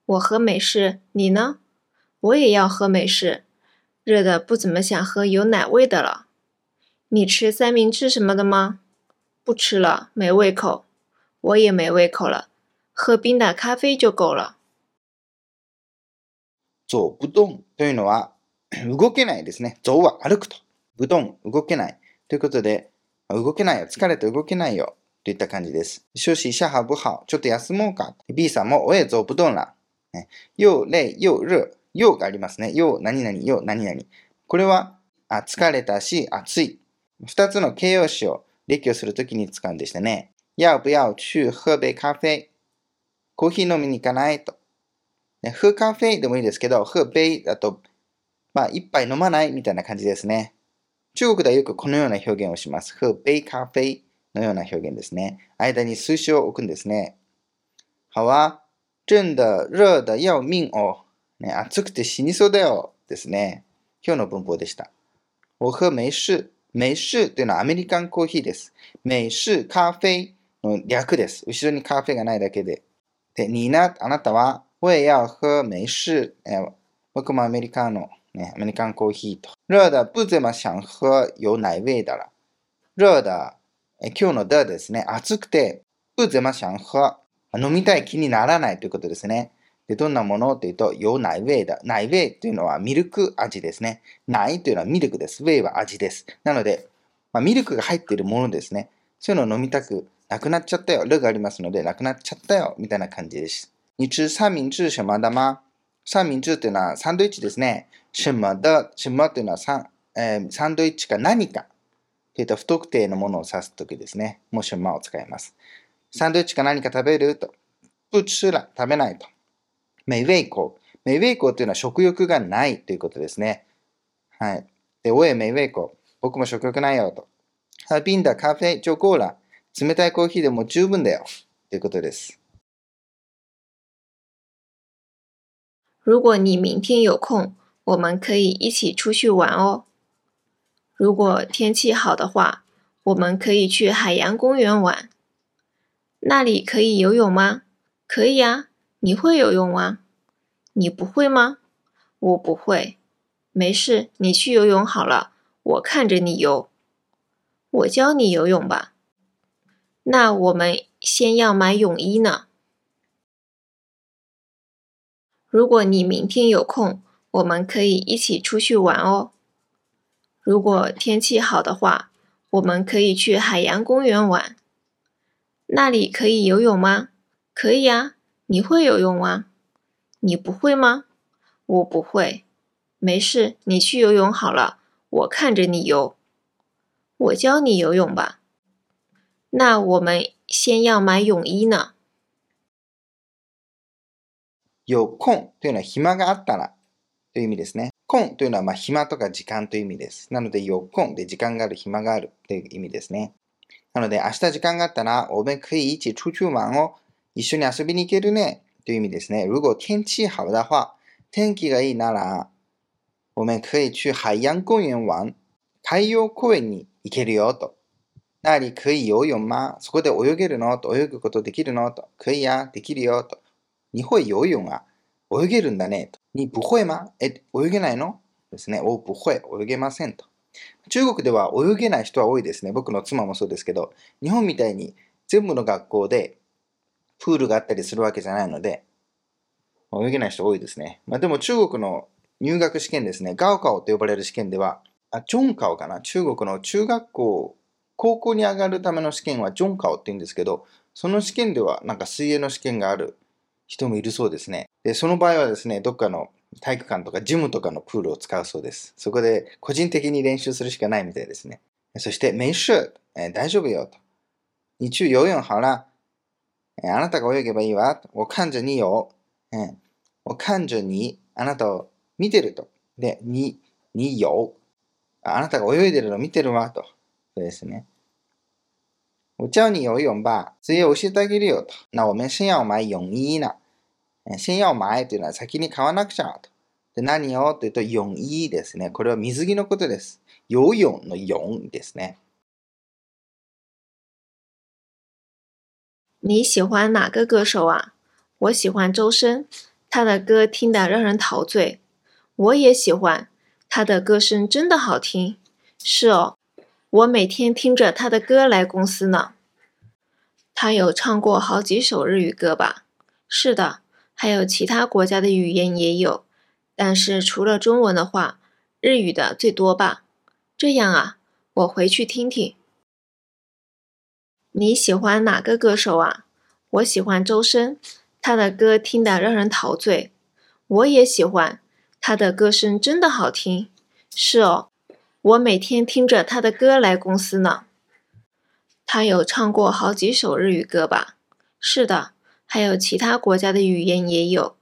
我喝美式，你呢？我也要喝美式，热得不怎么想喝有奶味的了。你吃三明治什么的吗？不吃了，没胃口。我也没胃口了，喝冰的咖啡就够了。走不動というのは動けないですね。走は歩くと、不動動けないということで、動けないよ、疲れて動けないよといった感じです。休息一下好不好？ちょっと休もうか。B さんも我也走不動了。又累又熱、又がありますね。又何々又何々。これはあ疲れたし暑い。二つの形容詞を列挙するときに使うんでしたね。要不要去喝杯咖啡？コーヒー飲みに行かないと。ね、喝咖啡でもいいですけど、喝杯だと、まあ、一杯飲まないみたいな感じですね。中国ではよくこのような表現をします。喝杯咖啡のような表現ですね。間に数詞を置くんですね。好啊、真的热得要命哦。ね、暑くて死にそうだよですね。今日の文法でした。我喝美式。美式というのはアメリカンコーヒーです。美式カフェの略です。後ろにカフェがないだけで。で、你呢？あなたは、我也要喝美式。僕もアメリカの、ね、アメリカンコーヒーと。热的不怎么想喝有奶味的了。热的、今日の的ですね。暑くて、不怎么想喝。飲みたい気にならないということですね。で、どんなものというと、有奶味だ。奶味というのはミルク味ですね。奶というのはミルクです。味は味です。なので、まあ、ミルクが入っているものですね。そういうのを飲みたくなくなっちゃったよ。るがありますので、なくなっちゃったよ。みたいな感じです。你吃三明治什么的吗？三明治というのはサンドイッチですね。什么的、什么というのは サ,、えー、サンドイッチか何かといった不特定のものを指すときですね。もう什么を使います。サンドイッチか何か食べると。不吃了、食べないと。没胃口。没胃口というのは食欲がないということですね。はい。で、我也没胃口。僕も食欲ないよと。喝冰的咖啡就够了。冷たいコーヒーでも十分だよ。ということです。如果你明天有空，我们可以一起出去玩哦。如果天气好的话，我们可以去海洋公园玩。那里可以游泳吗？可以啊。你会游泳吗？你不会吗？我不会。没事，你去游泳好了，我看着你游。我教你游泳吧。那我们先要买泳衣呢。如果你明天有空，我们可以一起出去玩哦。如果天气好的话，我们可以去海洋公园玩。那里可以游泳吗？可以啊。你会游泳吗？你不会吗？我不会。没事，你去游泳好了，我看着你游。我教你游泳吧。那我们先要买泳衣呢。有空というのは暇があったらという意味ですね。空というのはまあ暇とか時間という意味です。なので有空で時間がある、暇があるという意味ですね。なので、明日時間があったら、我们可以一起出去玩哦。一緒に遊びに行けるね。という意味ですね。如果天气好的话、天気がいいなら、我们可以去海洋公園玩。海洋公園に行けるよと。那里可以游泳吗？そこで泳げるのと。泳ぐことできるのと。可以や、できるよと。你会游泳啊？泳げるんだねと。你不会吗？え、泳げないのですね。我不会、泳げませんと。中国では泳げない人は多いですね。僕の妻もそうですけど、日本みたいに全部の学校でプールがあったりするわけじゃないので、泳げない人多いですね。まあ、でも中国の入学試験ですね。ガオカオと呼ばれる試験では、あ、ジョンカオかな。中国の中学校、高校に上がるための試験はジョンカオって言うんですけど、その試験ではなんか水泳の試験がある人もいるそうですね。で、その場合はですね、どっかの体育館とかジムとかのプールを使うそうです。そこで個人的に練習するしかないみたいですね。そして、没事、えー、大丈夫よと。你去游泳好了。えー、あなたが泳げばいいわ。我看着你游。嗯、我看着你、あなたを見てると。で、你、你游。あなたが泳いでるの見てるわと。そうですね。我教你游泳吧。水泳教えてあげるよと。那我们先要买泳衣呢。先要買というのは先に買わなくちゃと。で、何をというと、泳衣ですね。これは水着のことです。游泳の泳ですね。你喜欢哪个歌手啊？我喜欢周深，他的歌听得让人陶醉。我也喜欢，他的歌声真的好听。是哦，我每天听着他的歌来公司呢。他有唱过好几首日语歌吧？是的。还有其他国家的语言也有，但是除了中文的话，日语的最多吧。这样啊，我回去听听。你喜欢哪个歌手啊？我喜欢周深，他的歌听得让人陶醉。我也喜欢，他的歌声真的好听。是哦，我每天听着他的歌来公司呢。他有唱过好几首日语歌吧？是的。还有其他国家的语言也有，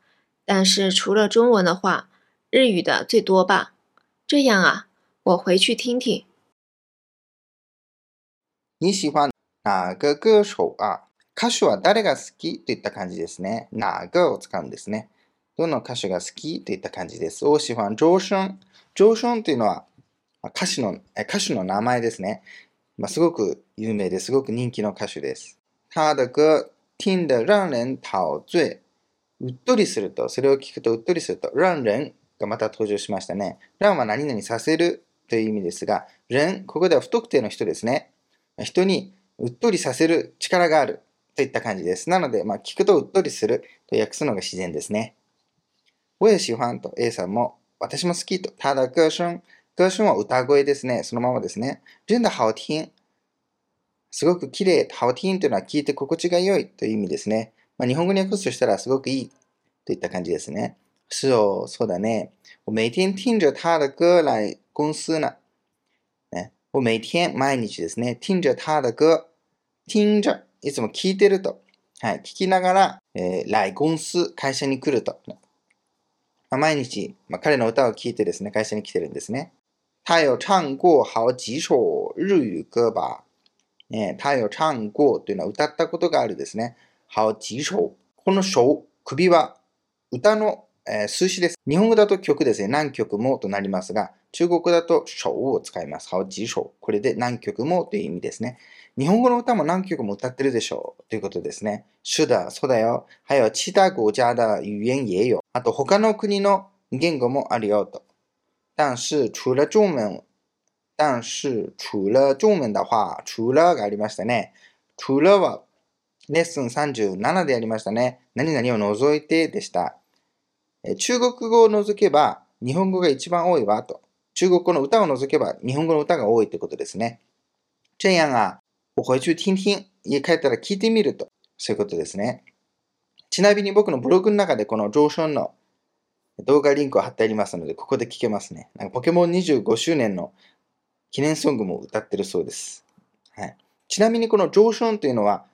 但是除了中文的话，日语的最多吧。这样啊，我回去听听。你喜欢哪个歌手啊？歌手は誰が好きといった感じですね。哪个を使うんですね。どの歌手が好きといった感じです。我喜欢周深。周深というのは歌手の、歌手の名前ですね。まあ、すごく有名ですごく人気の歌手です。他的歌听得让人陶醉。うっとりすると、それを聞くとうっとりすると、让人がまた登場しましたね。让は何々させるという意味ですが、人、ここでは不特定の人ですね。人にうっとりさせる力があるといった感じです。なので、まあ、聞くとうっとりすると訳すのが自然ですね。我也喜欢と A さんも、私も好きと。ただ歌声。歌声は歌声ですね。そのままですね。真的好听。すごく綺麗、好听というのは聞いて心地が良いという意味ですね。まあ、日本語に訳すとしたらすごくいいといった感じですね。是哦、そうだね。我每天听着他的歌来公司呢。ね、我每天、毎日ですね。听着他的歌。听着、いつも聞いてると。はい、聞きながら、えー、来公司、会社に来ると。まあ、毎日、まあ、彼の歌を聞いてですね、会社に来てるんですね。他有唱过好几首日语歌吧。ね、他有唱过というのは歌ったことがあるですね。好几首。この首、首は歌の、えー、数詞です。日本語だと曲ですね。何曲もとなりますが、中国語だと首を使います。好几首。これで何曲もという意味ですね。日本語の歌も何曲も歌ってるでしょうということですね。是的、そうだよ。还有其他国家的语言也有。あと他の国の言語もあるよと。但是除了中文。但是除了中文的话、除了がありましたね。除了はレッスンさんじゅうななでやりましたね。何々を除いてでした。中国語を除けば日本語が一番多いわと。中国語の歌を除けば日本語の歌が多いということですね。这样啊、我回去听听。家帰ったら聞いてみると。そういうことですね。ちなみに僕のブログの中でこの上昇の動画リンクを貼ってありますので、ここで聞けますね。なんかポケモンにじゅうごしゅうねんの記念ソングも歌ってるそうです。はい、ちなみにこのジョーションというのは、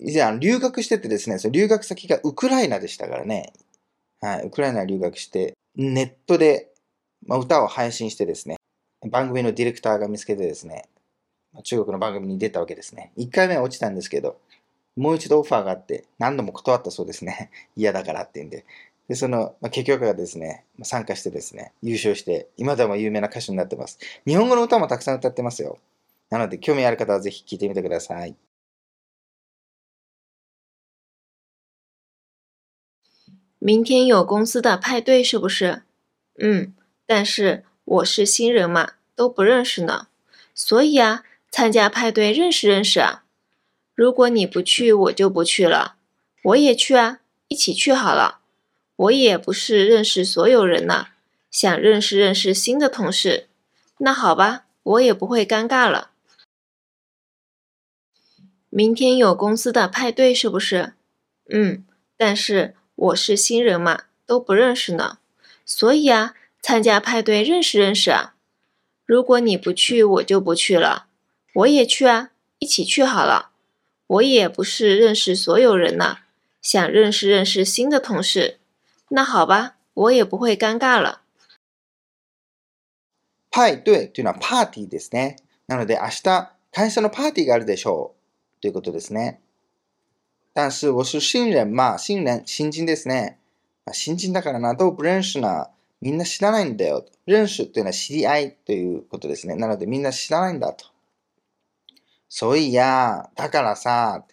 以前留学しててですね、その留学先がウクライナでしたからね。はい、ウクライナ留学して、ネットで、まあ、歌を配信してですね、番組のディレクターが見つけてですね、中国の番組に出たわけですね。いっかいめは落ちたんですけど、もう一度オファーがあって何度も断ったそうですね。嫌だからって言うんで。で、その、まあ、結局はですね、参加してですね、優勝して、今でも有名な歌手になってます。日本語の歌もたくさん歌ってますよ。なので、興味ある方はぜひ聴いてみてください。明天有公司的派对是不是？嗯，但是我是新人嘛，都不认识呢。所以啊，参加派对认识认识啊。如果你不去，我就不去了。我也去啊，一起去好了。我也不是认识所有人呢，想认识认识新的同事。那好吧，我也不会尴尬了。明天有公司的派对是不是？嗯，但是我是新人嘛，都不认识呢。所以啊，参加派对认识认识啊。如果你不去，我就不去了。我也去啊，一起去好了。我也不是认识所有人呢，想认识认识新的同事。那好吧，我也不会尴尬了。派对というのはパーティーですね。なので明日会社のパーティーがあるでしょうということですね。但是我是新人嘛、新人、新人ですね。新人だからな、どう不認識な、みんな知らないんだよ。認識というのは知り合いということですね。なのでみんな知らないんだと。そういや、だからさ、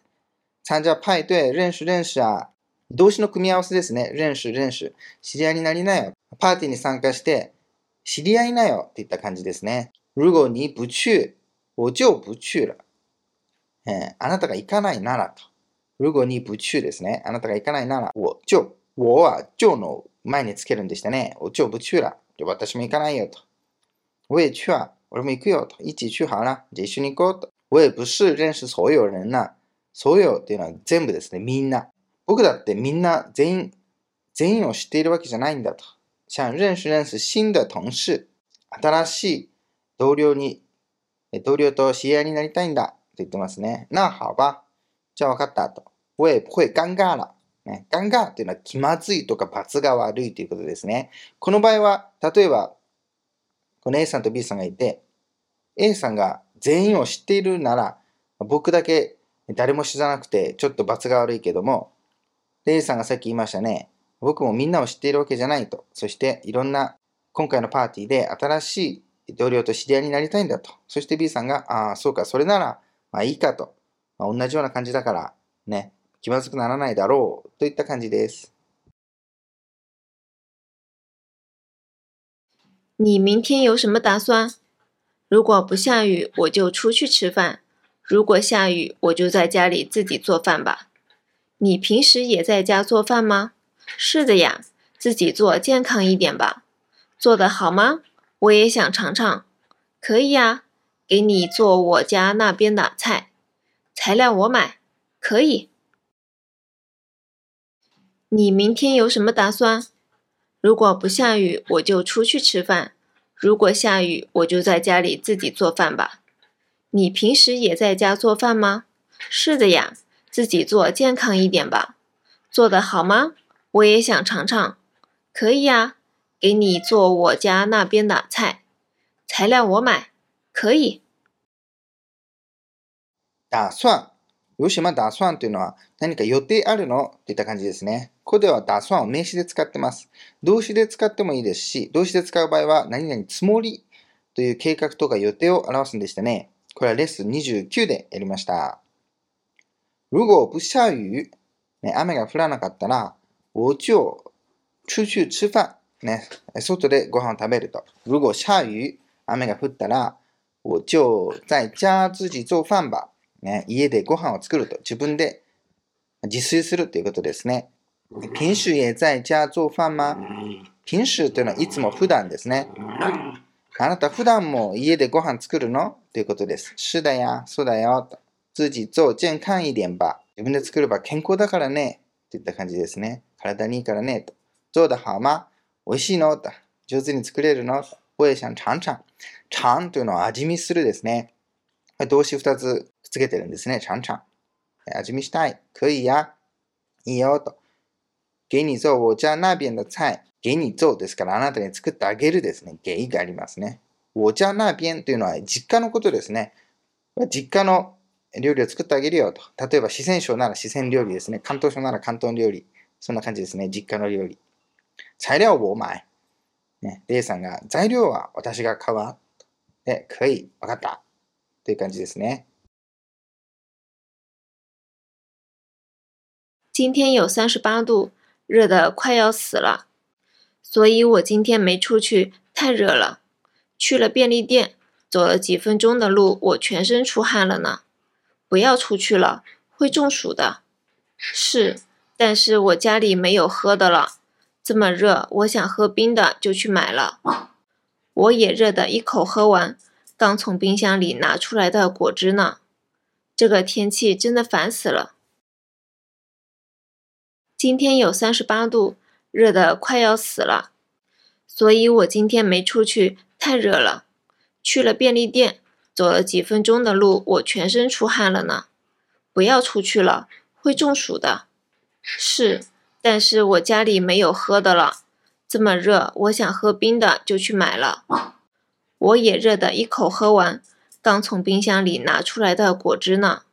参加派对、認識、認識は、動詞の組み合わせですね。認識、認識。知り合いになりなよ。パーティーに参加して、知り合いなよっていった感じですね。如果你不去、我就不去了。えー、あなたが行かないならと。如果你不去ですね。あなたが行かないなら、我就、我は就の前につけるんでしたね。我就不去了。私も行かないよと。我也去啊。俺も行くよと。一起去好了。じゃあ一緒に行こうと。我也不是认识所有人な。所有っていうのは全部ですね。みんな。僕だってみんな全員、全員を知っているわけじゃないんだと。想认识认识新的同事。新しい同僚に、同僚と知り合いになりたいんだ。と言ってますね。なあ、好吧。じゃあ分かったと。我也不会尴尬了。ね、尴尬っていうのは気まずいとか罰が悪いということですね。この場合は、例えば、この A さんと B さんがいて、A さんが全員を知っているなら、僕だけ誰も知らなくてちょっと罰が悪いけども、で A さんがさっき言いましたね、僕もみんなを知っているわけじゃないと。そしていろんな今回のパーティーで新しい同僚と知り合いになりたいんだと。そして B さんが、ああ、そうか、それならまあいいかと。まあ、同じような感じだからね、気まずくならないだろうといった感じです。你明天有什么打算？如果不下雨，我就出去吃饭；如果下雨，我就在家里自己做饭吧。你平时也在家做饭吗？是的呀，自己做健康一点吧。做得好吗？我也想尝尝。可以呀，给你做我家那边的菜，材料我买。可以。你明天有什么打算？如果不下雨，我就出去吃饭。如果下雨，我就在家里自己做饭吧。你平时也在家做饭吗？是的呀，自己做健康一点吧。做得好吗？我也想尝尝。可以呀，给你做我家那边的菜，材料我买。可以。打算、よしま打算というのは何か予定あるのといった感じですね。ここでは打算を名詞で使ってます。動詞で使ってもいいですし、動詞で使う場合は何々つもりという計画とか予定を表すんでしたね。これはレッスンにじゅうきゅうでやりました。如果不下雨、ね、雨が降らなかったら、我就出去吃饭、ね、外でご飯を食べると。如果下雨、雨が降ったら、我就在家自己做饭吧。ね、家でご飯を作ると。自分で自炊するということですね。平時也在家做饭吗？平時というのはいつも普段ですね。あなた普段も家でご飯作るのということです。是だや、そうだよ。自己做健康一点吧。自分で作れば健康だからね。といった感じですね。体にいいからね。と。做得好吗？美味しいのと。上手に作れるの？我也想尝尝。尝というのは味見するですね。動詞ふたつくっつけてるんですね。尝尝。味見したい。可以や。いいよ。と。给你做我家那边的菜。给你做ですから、あなたに作ってあげるですね。给がありますね。我家那边というのは実家のことですね。実家の料理を作ってあげるよと。例えば四川省なら四川料理ですね。広東省なら広東料理。そんな感じですね。実家の料理。材料をお前。ね、レイさんが、材料は私が買うわ。で、可以、わかった。という感じですね。今天有三十八度，热得快要死了，所以我今天没出去，太热了。去了便利店，走了几分钟的路，我全身出汗了呢。不要出去了，会中暑的。是，但是我家里没有喝的了。这么热，我想喝冰的，就去买了。我也热得一口喝完，刚从冰箱里拿出来的果汁呢。这个天气真的烦死了。今天有三十八度，热得快要死了，所以我今天没出去，太热了。去了便利店，走了几分钟的路，我全身出汗了呢。不要出去了，会中暑的。是，但是我家里没有喝的了。这么热，我想喝冰的，就去买了。我也热得一口喝完，刚从冰箱里拿出来的果汁呢。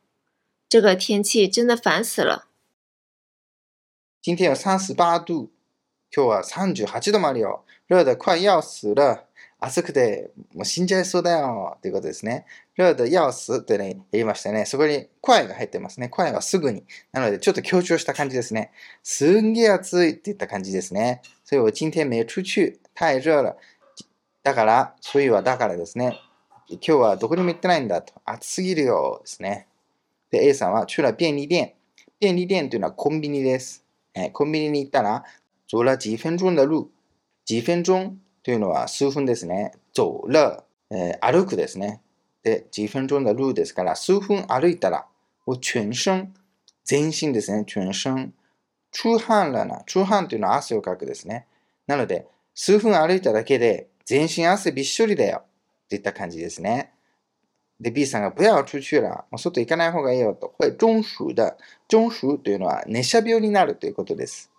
这个天气真的烦死了。今天有三十八度。今日は三十八度もあるよ。热得快要死了。暑くてもう死んじゃいそうだよ。ということですね。热得要死ってね、言いましたね。そこに快が入ってますね。快はすぐに。なのでちょっと強調した感じですね。すんげえ暑いって言った感じですね。所以我今天没出去。太热了。だから、そういうはだからですね。今日はどこにも行ってないんだと。暑すぎるよ。ですね。で、A さんは、去了便利店。便利店というのはコンビニです。コンビニに行ったら、走了几分钟的路。几分钟というのは数分ですね。走了、えー、歩くですね。で、几分钟的路ですから、数分歩いたら、お全身、全身ですね。全身。出汗了な。出汗というのは汗をかくですね。なので、数分歩いただけで、全身汗びっしょりだよ。といった感じですね。で、B さんが、不要出去了。もう外行かない方がいいよと。これ、中暑だ。中暑というのは、熱射病になるということです。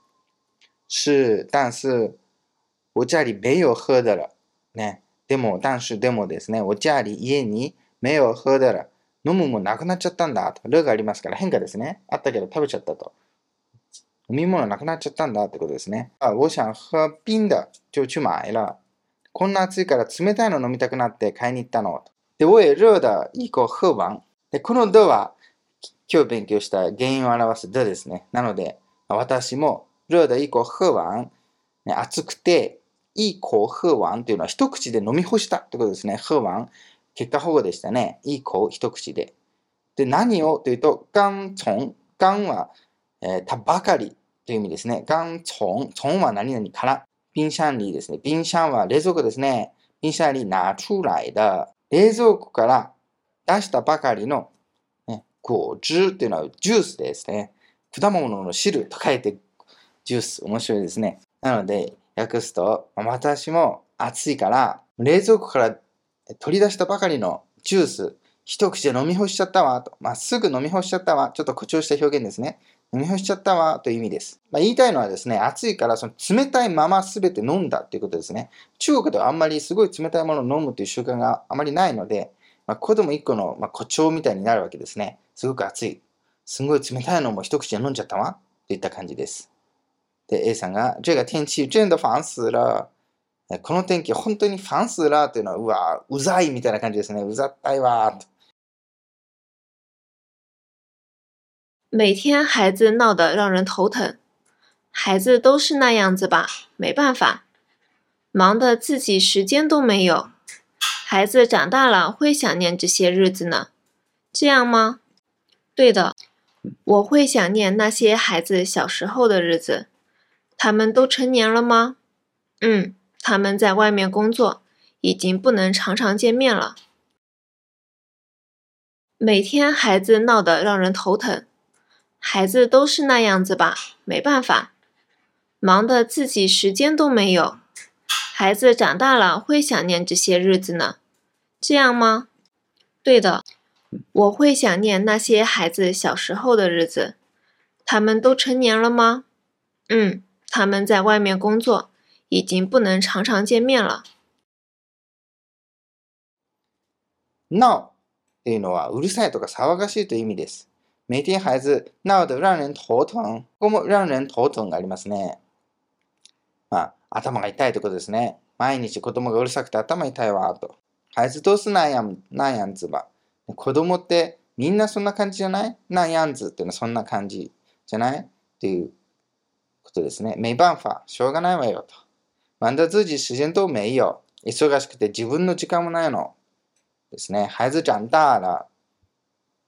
是、但是、お家里没有喝的了。ね。でも、但是、でもですね。お家里、家に、没有喝的了。飲むもなくなっちゃったんだ。と。るがありますから、変化ですね。あったけど食べちゃったと。飲み物なくなっちゃったんだってことですね。あ、我想喝冰的。就去买了。こんな暑いから冷たいの飲みたくなって買いに行ったの。とで、我也热得一口喝完。で、この的は、今日勉強した原因を表す的ですね。なので、私も、热得一口喝完。ね、暑くて、一口喝完というのは一口で飲み干したってことですね。喝完。結果保護でしたね。一口、一口で。で、何をというと、刚从。刚は、えー、たばかりという意味ですね。刚从。从は何々から。冰箱にですね。冰箱は冷蔵庫ですね。冰箱に拿出来的。冷蔵庫から出したばかりの、ね、果汁というのはジュースですね。果物の汁と書いてジュース。面白いですね。なので、訳すと、私も暑いから、冷蔵庫から取り出したばかりのジュース、一口で飲み干しちゃったわと。まあ、すぐ飲み干しちゃったわ。ちょっと誇張した表現ですね。飲み干しちゃったわという意味です。まあ、言いたいのはですね、暑いからその冷たいまま全て飲んだということですね。中国ではあんまりすごい冷たいものを飲むという習慣があまりないので、まあ、ここでも一個のまあ誇張みたいになるわけですね。すごく暑い。すごい冷たいのも一口で飲んじゃったわといった感じです。で、A さんが、这个天气真的烦死了。この天気本当に烦死了というのは、うわ、うざいみたいな感じですね。うざったいわと。每天孩子闹得让人头疼，孩子都是那样子吧，没办法，忙得自己时间都没有。孩子长大了会想念这些日子呢，这样吗？对的，我会想念那些孩子小时候的日子。他们都成年了吗？嗯，他们在外面工作，已经不能常常见面了。每天孩子闹得让人头疼。孩子都是那样子吧，没办法，忙得自己时间都没有。孩子长大了会想念这些日子呢，这样吗？对的，我会想念那些孩子小时候的日子。他们都成年了吗？嗯，他们在外面工作，已经不能常常见面了。闹というのは、うるさいとか騒がしいという意味です。每天孩子闹得让人头疼。ここも让人頭疼がありますね。まあ、頭が痛いということですね。毎日子供がうるさくて頭痛いわと。孩子どうすなんやん、なんやんつば。子供ってみんなそんな感じじゃない?なんやんつっていうのはそんな感じじゃない?っていうことですね。没办法、しょうがないわよと。忙得自己時間都没有。忙しくて自分の時間もないの。ですね。孩子長大了。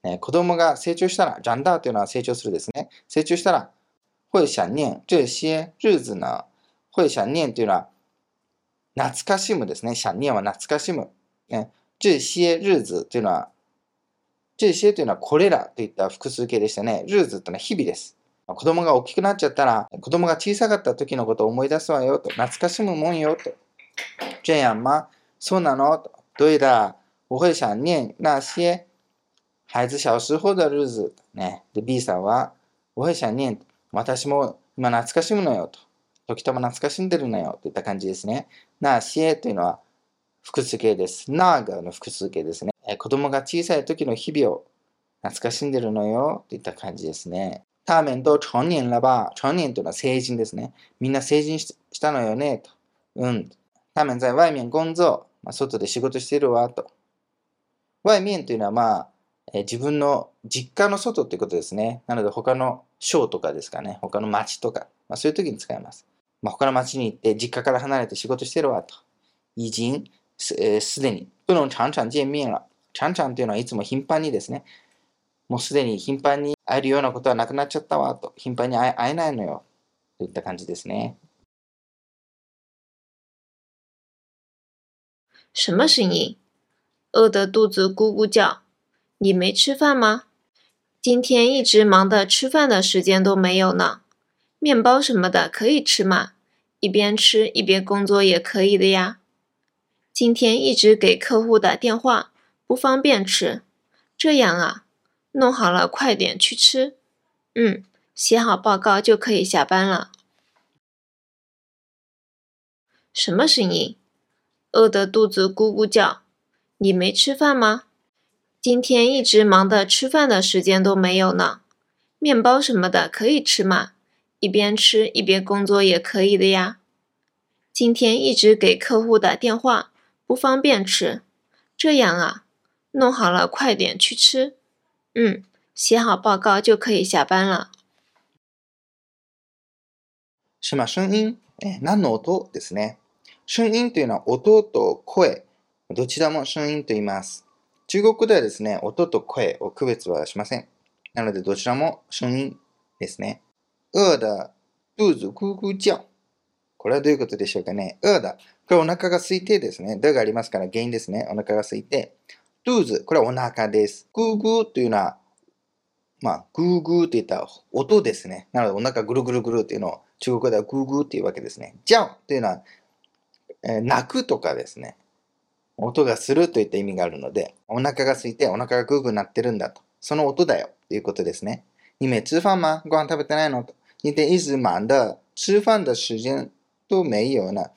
ね、子供が成長したら、長大というのは成長するですね。成長したら、会想念这些日子呢。会想念というのは、懐かしむですね。想念は懐かしむ。ね、这些日子というのは、这些というのはこれらといった複数形でしたね。日子というのは日々です。子供が大きくなっちゃったら、子供が小さかった時のことを思い出すわよと。懐かしむもんよと。这样吗？そうなのと。对的。我会想念那些孩子小时候的日子。ね。で、B さんは、我会想念。私も今懐かしむのよと。時たま懐かしんでるのよといった感じですね。那些というのは複数形です。那がの複数形ですね。子供が小さい時の日々を懐かしんでるのよといった感じですね。他们都成年了吧。成年というのは成人ですね。みんな成人したのよねと。うん。他们在外面工作。まあ、外で仕事してるわと。外面というのは、まあ、えー、自分の実家の外ということですね。なので他の省とかですかね。他の町とか。まあ、そういう時に使います。まあ、他の町に行って実家から離れて仕事してるわと。已经、えー、すでに。不能常常见面了。常々というのはいつも頻繁にですね。もうすでに頻繁に会えるようなことはなくなっちゃったわと。頻繁に会え、会えないのよ。といった感じですね。什么声音？饿得肚子咕咕叫。你没吃饭吗？今天一直忙得吃饭的时间都没有呢。面包什么的可以吃吗？一边吃一边工作也可以的呀。今天一直给客户打电话，不方便吃。这样啊，弄好了快点去吃。嗯，写好报告就可以下班了。什么声音？饿得肚子咕咕叫。你没吃饭吗？今天一直忙得吃饭的时间都没有呢。面包什么的可以吃吗？一边吃一边工作也可以的呀。今天一直给客户打电话，不方便吃。这样啊，弄好了快点去吃。嗯，写好报告就可以下班了。什么声音？え、何の音ですね。声音というのは音と声。どちらも声音と言います。中国語ではですね、音と声を区別はしません。なので、どちらも声音ですね。饿得肚子咕咕叫。これはどういうことでしょうかね。饿得。これはお腹が空いてですね。だがありますから原因ですね。お腹が空いて。肚子。これはお腹です。咕咕というのは、まあ、グーグーといった音ですね。なので、お腹ぐるぐるぐるというのを中国語ではグーグーというわけですね。ジャオというのは、えー、泣くとかですね。音がするといった意味があるので、お腹が空いてお腹がグーグー鳴ってるんだと。その音だよということですね。你没吃饭吗？ご飯食べてないのと。你的一直忙的吃饭的时间都没有呢。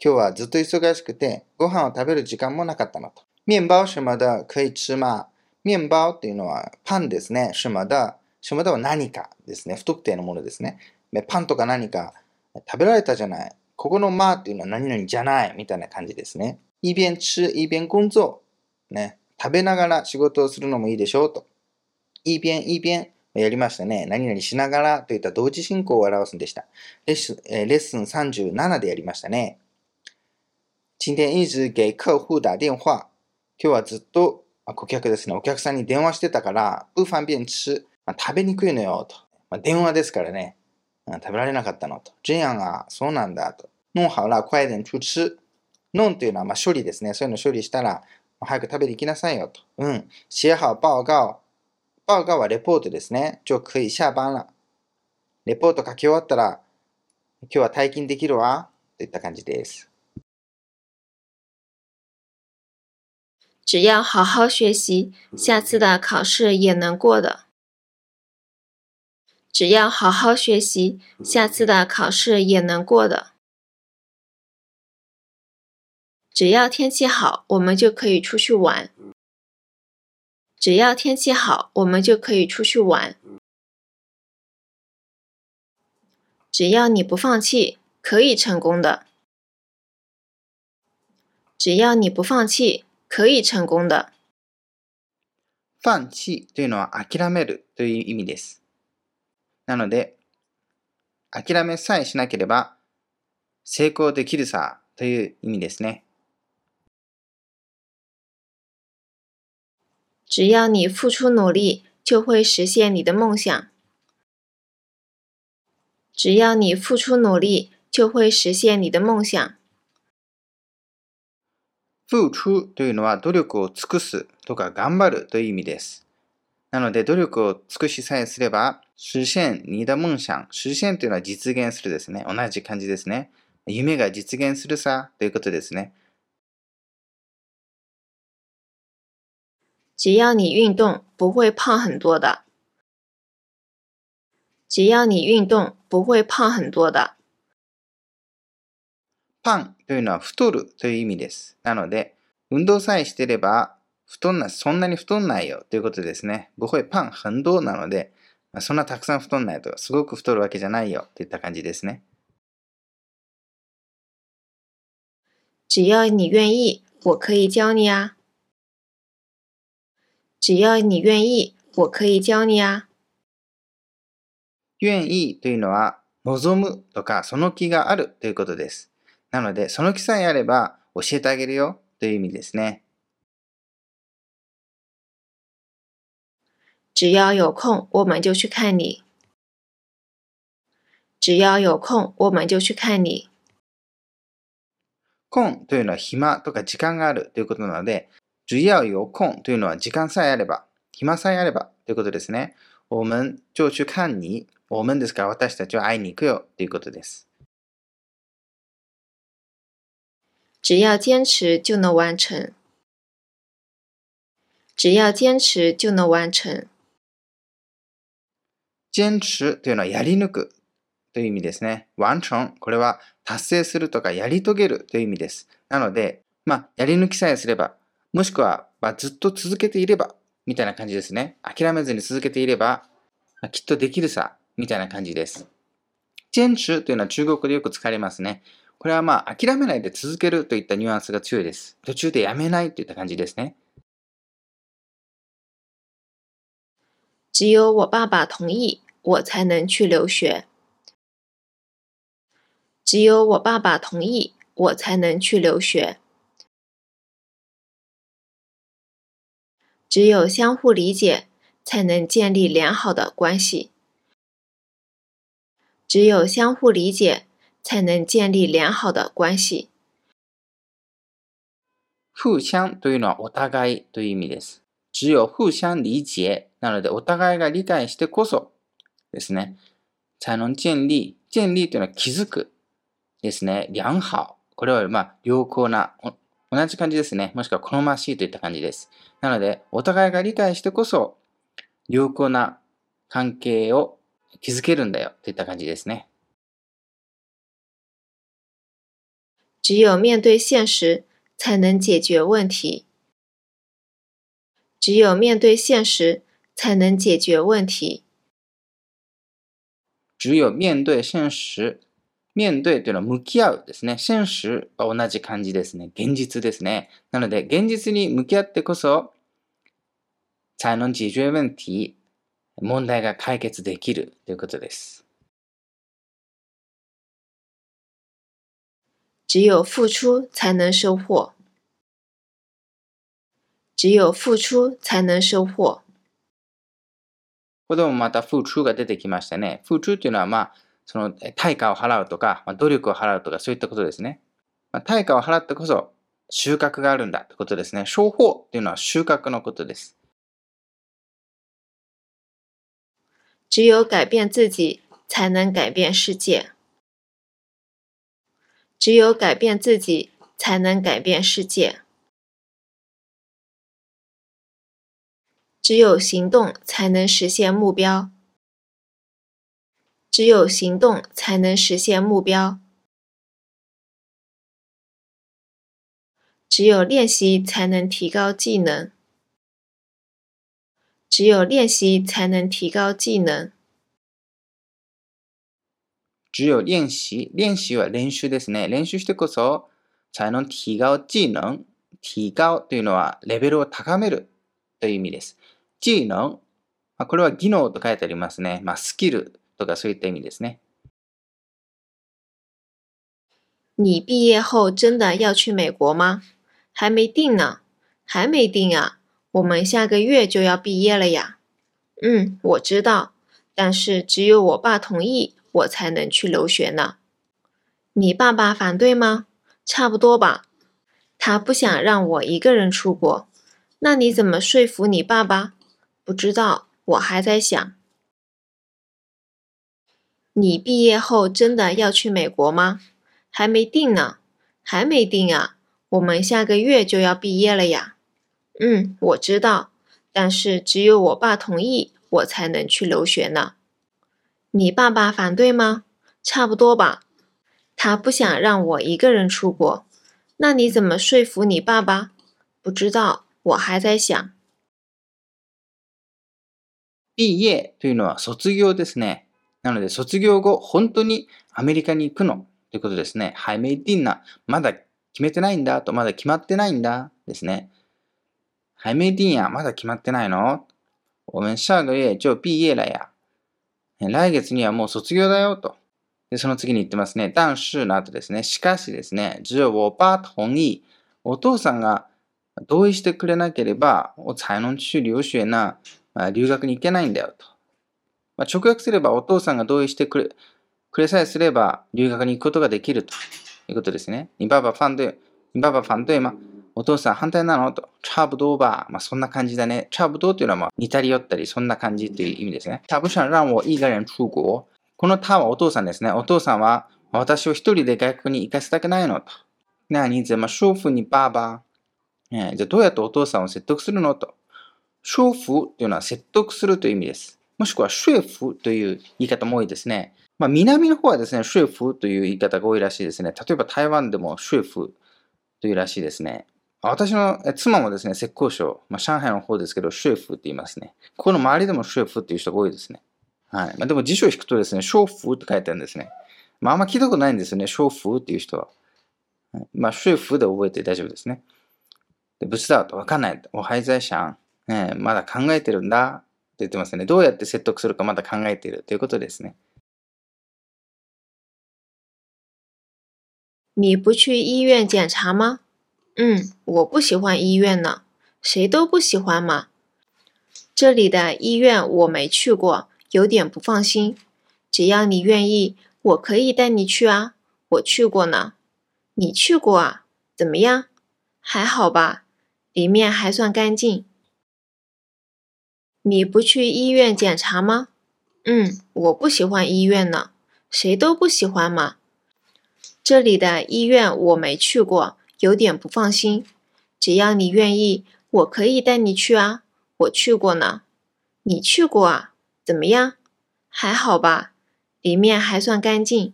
今日はずっと忙しくてご飯を食べる時間もなかったのと。面包什么的可以吃吗？面包というのはパンですね。什么的。什么的は何かですね。不特定のものですね。パンとか何か食べられたじゃない。ここのまというのは何々じゃないみたいな感じですね。一边吃一边工作、ね、食べながら仕事をするのもいいでしょうと。一边一边やりましたね。何々しながらといった同時進行を表すんでした。レッスン、えー、レッスンさんじゅうななでやりましたね。今天一直给客户打電話。今日はずっと顧客ですね。お客さんに電話してたから、不方便吃。食べにくいのよと。まあ、電話ですからね。食べられなかったのと。这样啊、そうなんだと。弄好了、快点去吃。弄というのはまあ処理ですね。そういうのを処理したら、早く食べていきなさいよと。うん。写好報告。報告はレポートですね。就可以下班了。レポート書き終わったら、今日は退勤できるわ。といった感じです。只要好好学习，下次的考试也能过的。只要好好学习，下次的考试也能过的。只要天气好，我们就可以出去玩。只要天气好，我们就可以出去玩。只要你不放弃，可以成功的。只要你不放棄、可以成功的。放棄というのは諦めるという意味です。なので、諦めさえしなければ成功できるさという意味ですね。只要你付出努力、就会实现你的梦想。只要你付出努力、就会实现你的梦想。付出というのは努力を尽くすとか頑張るという意味です。なので努力を尽くしさえすれば、实现你的梦想、实现というのは実現するですね。同じ漢字ですね。夢が実現するさということですね。只要你运动、不会胖很多的。只要你运动、不会胖很多的。パンというのは太るという意味です。なので、運動さえしていれば太んな、そんなに太んないよということですね。不会胖很多なので、まあ、そんなたくさん太んないとか、すごく太るわけじゃないよといった感じですね。只要你愿意、我可以教你啊。只要你愿意、我可以教你啊。愿意というのは、望むとか、その気があるということです。なので、その気さえあれば教えてあげるよという意味ですね。只要有空、我们就去看你。只要有空、我们就去看你。空というのは暇とか時間があるということなので、只要有空というのは時間さえあれば、暇さえあればということですね。我们就去看你。我们ですから私たちは会いに行くよということです。只要坚持就能完成。只要坚持就能完成。坚持というのはやり抜くという意味ですね。完成、これは達成するとかやり遂げるという意味です。なので、まあ、やり抜きさえすれば、もしくは、まあ、ずっと続けていれば、みたいな感じですね。諦めずに続けていれば、まあ、きっとできるさ、みたいな感じです。堅持というのは中国でよく使われますね。これはまあ諦めないで続けるといったニュアンスが強いです。途中でやめないといった感じですね。只有我爸爸同意、我才能去留学。只有我爸爸同意、我才能去留学。只有相互理解、才能建立良好的关系。只有相互理解、才能建立良好的关系。互相というのはお互いという意味です。只有互相理解なのでお互いが理解してこそですね。才能建立、建立というのは気づくですね。良好、これはまあ良好な同じ感じですね。もしくは好ましいといった感じです。なのでお互いが理解してこそ良好な関係を築けるんだよといった感じですね。只有面对现实才能解决问题。只有面对现实才能解决问题。只有面对现实。面对というのは向き合うですね。现实は同じ漢字ですね。現実ですね。なので、現実に向き合ってこそ、才能解决问题。問題が解決できるということです。只有付出才能收获。只有付出才能收获。ここでもまた付出が出てきましたね。付出というのは、まあ、その対価を払うとか、まあ、努力を払うとか、そういったことですね。まあ、対価を払ってこそ収穫があるんだということですね。收穫というのは収穫のことです。只有改变自己才能改变世界。只有改变自己才能改变世界。只有行动才能实现目标。只有行动才能实现目标。只有练习才能提高技能。只有练习才能提高技能。只有練習、練習は練習ですね。練習してこそ才能提高技能。提高というのはレベルを高めるという意味です。技能、これは技能と書いてありますね。まあ、スキルとかそういった意味ですね。你毕业后真的要去美国吗？还没定呢。还没定啊。我们下个月就要毕业了呀。嗯，我知道。但是只有我爸同意我才能去留学呢。你爸爸反对吗？差不多吧。他不想让我一个人出国。那你怎么说服你爸爸？不知道，我还在想。你毕业后真的要去美国吗？还没定呢。还没定啊。我们下个月就要毕业了呀。嗯，我知道。但是只有我爸同意我才能去留学呢。你爸爸反对吗？差不多吧。他不想让我一个人出国。那你怎么说服你爸爸？不知道，我还在想。毕业というのは卒業ですね。なので卒業後、本当にアメリカに行くのということですね。はい、メイティンな。まだ決めてないんだと、まだ決まってないんだですね。はい、メイティンや。まだ決まってないの？我们下个月就毕业了呀。来月にはもう卒業だよと。で、その次に言ってますね。但是の後ですね。しかしですね。只有我爸同意。お父さんが同意してくれなければ、我才能去留学な、まあ、留学に行けないんだよと。まあ、直訳すれば、お父さんが同意してくれ、くれさえすれば、留学に行くことができるということですね。你爸爸反对、你爸爸反对吗？お父さん反対なのと。差不多吧。まあ、そんな感じだね。差不多というのは、まあ、似たり寄ったり、そんな感じという意味ですね。他不想让我一个人出国。この他はお父さんですね。お父さんは、私を一人で外国に行かせたくないのと。なに、怎么说服你爸爸？えー、じゃあ、どうやってお父さんを説得するのと。说服というのは説得するという意味です。もしくは、说服という言い方も多いですね。まあ、南の方はですね、说服という言い方が多いらしいですね。例えば、台湾でも说服というらしいですね。私の妻もですね、浙江省、まあ、上海の方ですけど、シェフって言いますね。ここの周りでもシェフっていう人が多いですね。はい。まあ、でも辞書を引くとですね、ショフって書いてあるんですね。まあ、あんま聞いたことないんですよね、ショフっていう人は。はい、まあ、シェフで覚えて大丈夫ですね。で、不知道と分かんない。おはい在想。ね、まだ考えてるんだって言ってますね。どうやって説得するかまだ考えているということですね。你不去医院检查吗？嗯，我不喜欢医院呢，谁都不喜欢嘛。这里的医院我没去过，有点不放心。只要你愿意，我可以带你去啊，我去过呢。你去过啊？怎么样？还好吧，里面还算干净。你不去医院检查吗？嗯，我不喜欢医院呢，谁都不喜欢嘛。这里的医院我没去过。有点不放心。只要你愿意，我可以带你去啊。我去过呢。你去过啊？怎么样？还好吧。里面还算干净。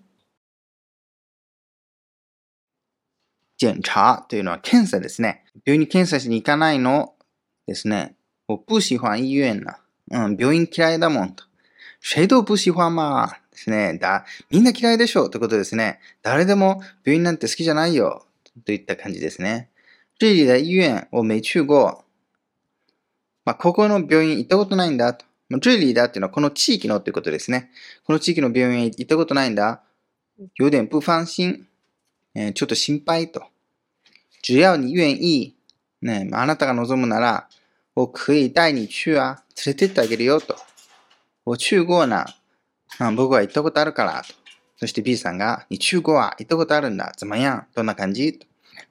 检查というのは検査ですね。病院に検査しに行かないのですね。我不喜欢医院呢。うん、病院嫌いだもんと。谁都不喜欢嘛ですね。だ、みんな嫌いでしょということですね。誰でも病院なんて好きじゃないよ。といった感じですね。这里的医院我没去过。まあ、ここの病院行ったことないんだと。这里だっていうのはこの地域のということですね。この地域の病院行ったことないんだ。有点不放心。えー、ちょっと心配と。只要你愿意。ね、あなたが望むなら、我可以带你去啊。連れてってあげるよと。我去过な。僕は行ったことあるからと。そして B さんが、你去过は行ったことあるんだ。怎么样？どんな感じ？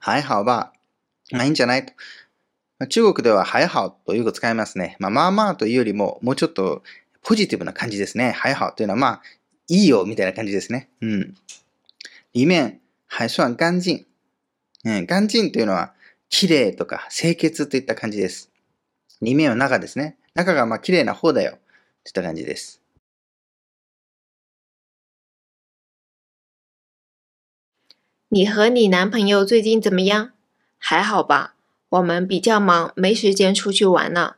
はい、好吧。まあ、いいんじゃないと。中国では、はい、好という語を使いますね。まあ、まあまあというよりも、もうちょっとポジティブな感じですね。はい、好というのは、まあ、いいよみたいな感じですね。うん。里面、还算干净。うん、干净というのは、綺麗とか清潔といった感じです。里面は中ですね。中がまあ綺麗な方だよ。といった感じです。你和你男朋友最近怎么样？还好吧，我们比较忙，没时间出去玩呢。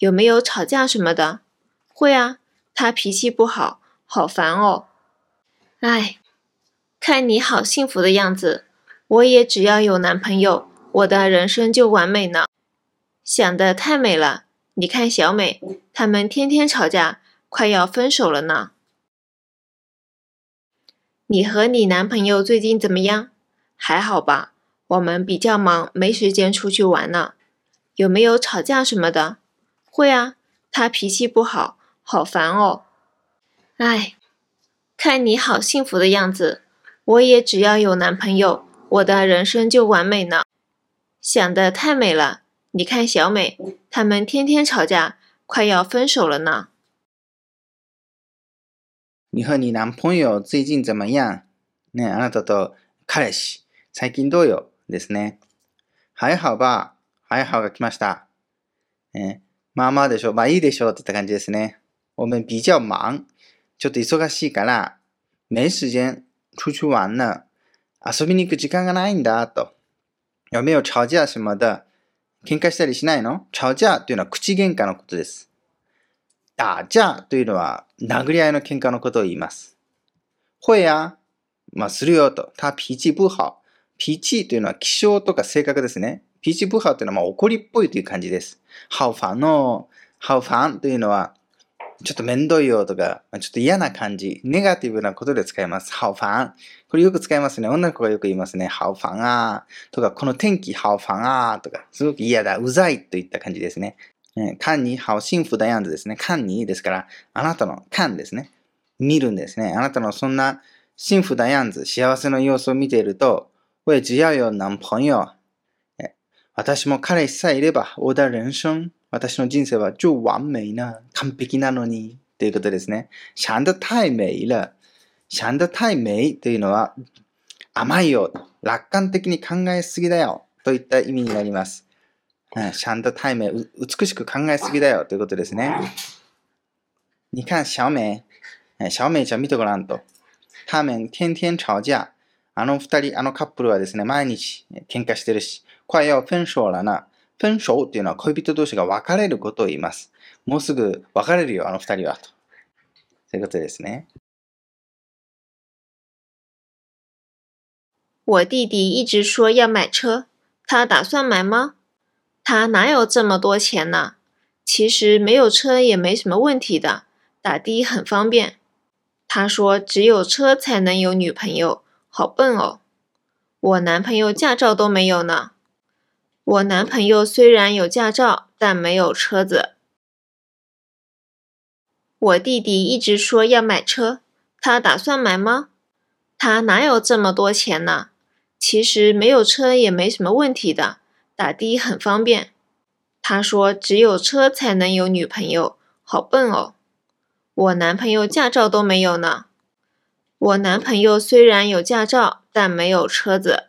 有没有吵架什么的？会啊，他脾气不好，好烦哦。哎，看你好幸福的样子，我也只要有男朋友，我的人生就完美呢。想得太美了，你看小美，他们天天吵架，快要分手了呢。你和你男朋友最近怎么样？还好吧，我们比较忙，没时间出去玩呢。有没有吵架什么的？会啊，他脾气不好，好烦哦。哎，看你好幸福的样子，我也只要有男朋友，我的人生就完美呢。想得太美了，你看小美，他们天天吵架，快要分手了呢。你和你男朋友最近怎么样？ねえ、あなたと彼氏、最近どうよ？ですね。はい、はば。はい、はが来ました。ね、まあまあでしょ。まあいいでしょって言った感じですね。我们比较忙。ちょっと忙しいから、没时间出去玩呢。遊びに行く時間がないんだ、と。有没有吵架什么的？喧嘩したりしないの？吵架というのは口喧嘩のことです。打架というのは殴り合いの喧嘩のことを言います。会や、まあするよと。他脾气不好。脾气というのは気性とか性格ですね。脾气不好というのはまあ怒りっぽいという感じです。好烦哦。好烦というのはちょっとめんどいよとか、ちょっと嫌な感じ、ネガティブなことで使います。好烦。これよく使いますね。女の子がよく言いますね。好烦啊。とか、この天気好烦啊。とか、すごく嫌だ。うざいといった感じですね。看你好幸福だやんですね。看你ですから、あなたの看ですね。見るんですね。あなたのそんな幸福だやん、幸せの様子を見ていると、我也只要有男朋友。私も彼氏さえいれば、我的人生。私の人生は超完美な、完璧なのに、ということですね。想得太美了。想得太美というのは、甘いよ、楽観的に考えすぎだよ、といった意味になります。想得太美、美しく考えすぎだよ、ということですね。你看小美、小美ちゃん見てごらんと。他们天天吵架。あの二人、あのカップルはですね、毎日喧嘩してるし、快要分手了な。分手というのは恋人同士が別れることを言います。もうすぐ別れるよ、あの二人は。と。そういうことですね。我弟弟一直说要买车。他打算买吗？他哪有这么多钱呢？其实没有车也没什么问题的。打的很方便。他说只有车才能有女朋友。好笨哦。我男朋友驾照都没有呢。我男朋友虽然有驾照，但没有车子。我弟弟一直说要买车，他打算买吗？他哪有这么多钱呢？其实没有车也没什么问题的，打的很方便。他说只有车才能有女朋友，好笨哦。我男朋友驾照都没有呢。我男朋友虽然有驾照，但没有车子。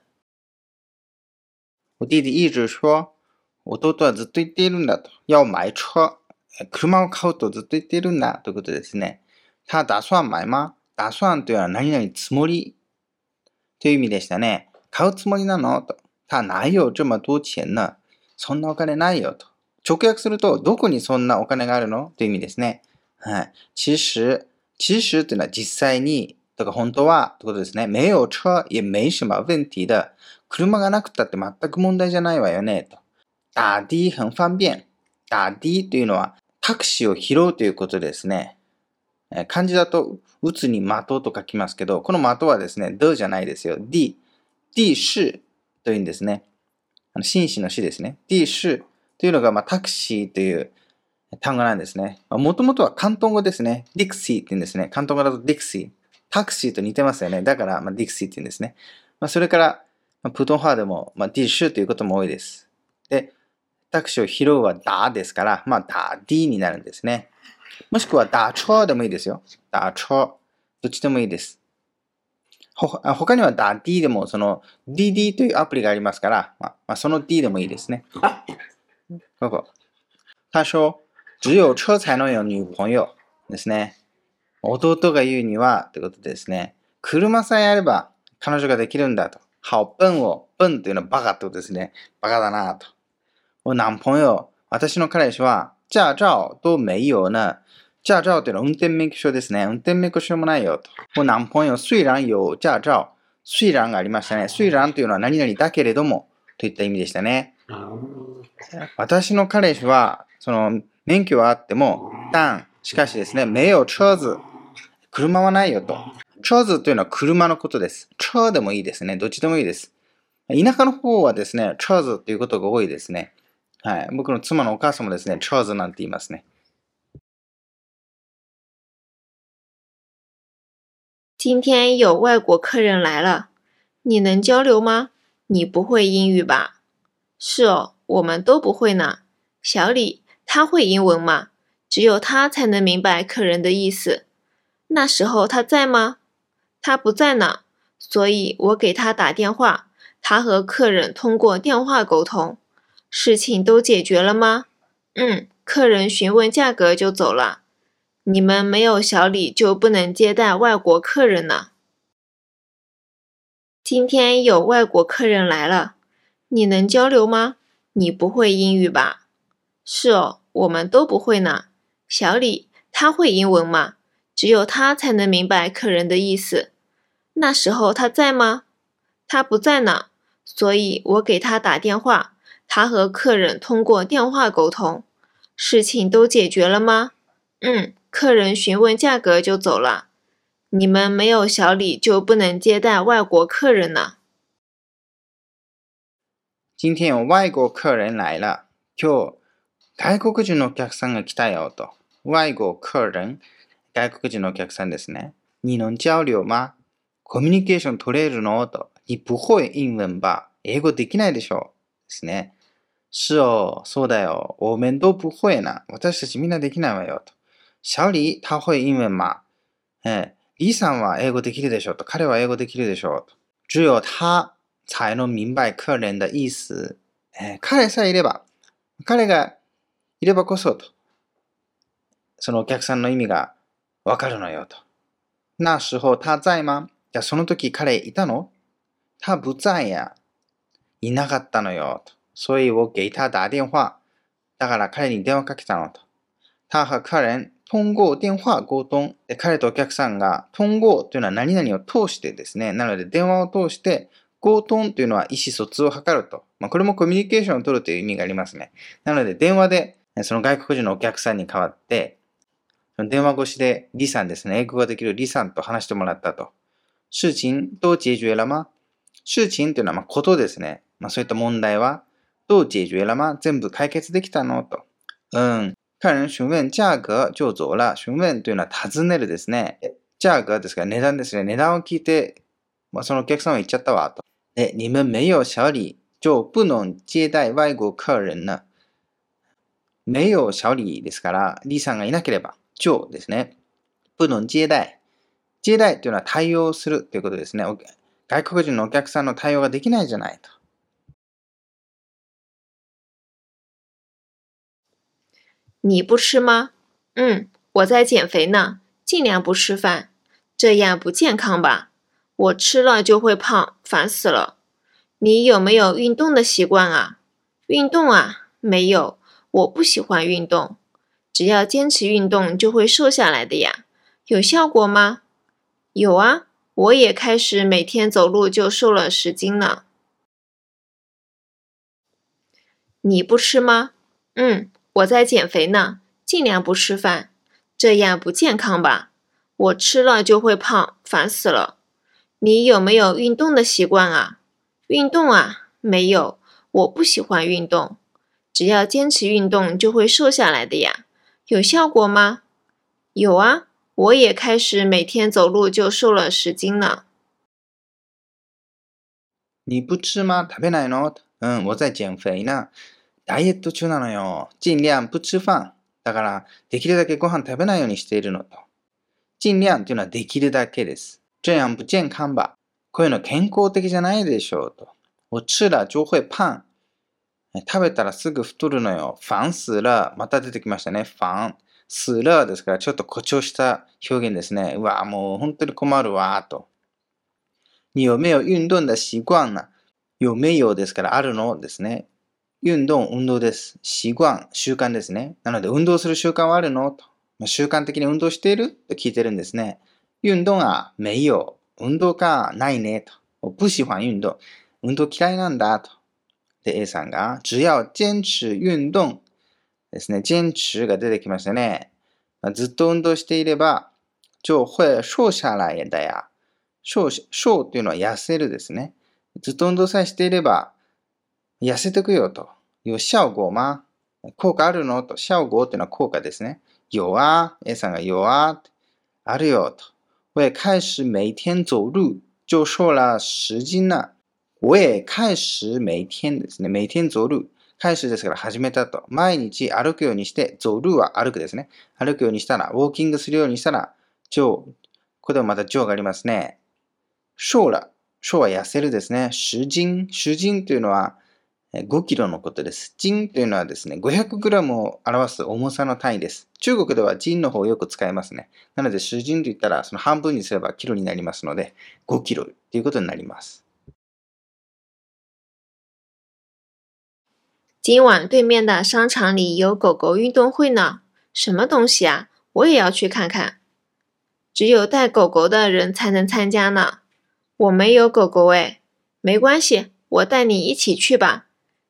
我弟弟一直说，我弟弟はずっと言っているんだと。要買車。車を買うとずっと言っているんだということですね。他打算買吗？打算というのは何々つもりという意味でしたね。買うつもりなのと。他哪有这么多钱呢？そんなお金ないよと。直訳すると、どこにそんなお金があるのという意味ですね。はい。其实、其实というのは実際に、とか本当はということですね。没有车也没什么问题的。車がなくたって全く問題じゃないわよねと。打的很方便。打的というのはタクシーを拾うということですね。漢字だと打つに的と書きますけど、この的はですね、的じゃないですよ。的、的士というんですね。あの紳士の士ですね。的士というのがまあタクシーという単語なんですね。もともとは広東語ですね。ディクシーって言うんですね。広東語だとディクシー。タクシーと似てますよね。だから、まあ、ディクシーって言うんですね。まあ、それから、まあ、普通話でも、まあ、ディッシュということも多いです。で、タクシーを拾うはダーですから、まあ、ダー、ディーになるんですね。もしくは、ダーチョーでもいいですよ。ダーチョー。どっちでもいいです。ほ、他にはダーディーでも、その、ディディというアプリがありますから、まあ、まあ、そのディーでもいいですね。ここ。他说、只有车才能有女朋友ですね。弟が言うには、ということですね。車さえあれば、彼女ができるんだと。好笨を、笨というのはバカってことですね。バカだなぁと。男朋友、私の彼氏は、驾照と没有呢。驾照というのは運転免許証ですね。運転免許証もないよと。もう男朋友、虽然有驾照。虽然がありましたね。虽然というのは何々だけれどもといった意味でしたね。私の彼氏はその免許はあっても、但しかしですね、没有车子。車はないよと。車子というのは車のことです。車でもいいですね。どっちでもいいです。田舎の方はですね、車子ということが多いですね。はい。僕の妻のお母さんもですね、車子なんて言いますね。今天有外国客人来了。你能交流吗？你不会英语吧？是哦，我们都不会呢。小李，他会英文吗？只有他才能明白客人的意思。那时候他在吗？他不在呢，所以我给他打电话。他和客人通过电话沟通。事情都解决了吗？嗯，客人询问价格就走了。你们没有小李就不能接待外国客人了。今天有外国客人来了。你能交流吗？你不会英语吧？是哦，我们都不会呢。小李，他会英文吗？只有他才能明白客人的意思。那时候他在吗？他不在呢，所以我给他打电话。他和客人通过电话沟通。事情都解决了吗？嗯。客人询问价格就走了。你们没有小李就不能接待外国客人了。今天有外国客人来了。今日外国人のお客さんが来たよと。外国客人、外国人のお客さんですね。你能交流吗？コミュニケーション取れるのと。你不会英文吧？英語できないでしょう。ですね。是哦、そうだよ。我们都不会な。私たちみんなできないわよと。小李他会英文吗？え、李さんは英語できるでしょうと。彼は英語できるでしょうと。只有他才能明白客人的意思。え、彼さえいれば、彼がいればこそと。そのお客さんの意味がわかるのよと。那时候他在吗？いや、その時彼いたの？他不在や。いなかったのよと。所以我给他打电话。だから彼に電話かけたのと。他和客人通過電話溝通。彼とお客さんが通過というのは何々を通してですね。なので電話を通して溝通というのは意思疎通を図ると。まあ、これもコミュニケーションを取るという意味がありますね。なので電話でその外国人のお客さんに代わって、その電話越しで李さんですね。英語ができる李さんと話してもらったと。事情どう解決了吗？事情というのはまあことですね。まあ、そういった問題はどう解決了吗？全部解決できたのと。うん。客人詢問价格就走了。詢問というのは尋ねるですね。价格ですから値段ですね。値段を聞いて、まあ、そのお客さんは言っちゃったわと。で、你们没有小李就不能接待外国客人了。没有小李ですから、李さんがいなければ、就ですね。不能接待。接待というのは対応するということですね。外国人のお客さんの対応ができないじゃないと。你不吃吗？嗯，我在减肥呢，尽量不吃饭，这样不健康吧？我吃了就会胖，烦死了。你有没有运动的习惯啊？运动啊，没有，我不喜欢运动。只要坚持运动就会瘦下来的呀。有效果吗？有啊，我也开始每天走路就瘦了十斤呢。你不吃吗？嗯。我在减肥呢，尽量不吃饭，这样不健康吧？我吃了就会胖，烦死了。你有没有运动的习惯啊？运动啊，没有，我不喜欢运动。只要坚持运动就会瘦下来的呀。有效果吗？有啊，我也开始每天走路就瘦了十斤呢。你不吃吗？食べないの？嗯，我在减肥呢。ダイエット中なのよ。尽量不吃飯。だから、できるだけご飯食べないようにしているのと。尽量というのはできるだけです。这样不健康吧。こういうの健康的じゃないでしょうと。我吃了就会胖。食べたらすぐ太るのよ。烦死了。また出てきましたね。烦死了ですから、ちょっと誇張した表現ですね。うわ、もう本当に困るわ、と。你有没有运动的习惯呢？有没有ですから、あるのですね。運動、運動です。習慣、習慣ですね。なので、運動する習慣はあるのと、まあ、習慣的に運動していると聞いてるんですね。運動が没有。運動がないねと。不喜欢運動。運動嫌いなんだと。で、A さんが、只要坚持運動ですね。堅持が出てきましたね。まあ、ずっと運動していれば、就会瘦下来だや。瘦、瘦というのは痩せるですね。ずっと運動さえしていれば、痩せてくよと。有效果吗？効果あるのと。效果というのは効果ですね。有啊。A さんが有啊。あるよと。我也开始每天走路就瘦了十斤了。我也开始每天ですね。每天走路。開始ですから始めたと。毎日歩くようにして、走路は歩くですね。歩くようにしたら、ウォーキングするようにしたら、就。これもまた就がありますね。瘦了。瘦は痩せるですね。十斤。十斤というのは、ごキロのことです。斤というのはですね、ごひゃくグラム を表す重さの単位です。中国では斤の方をよく使いますね。なので、十斤と言ったら、その半分にすればキロになりますので、ごキロということになります。今晚对面的商场里有狗狗运动会呢。什么东西啊？我也要去看看。只有带狗狗的人才能参加呢。我没有狗狗诶。没关系，我带你一起去吧。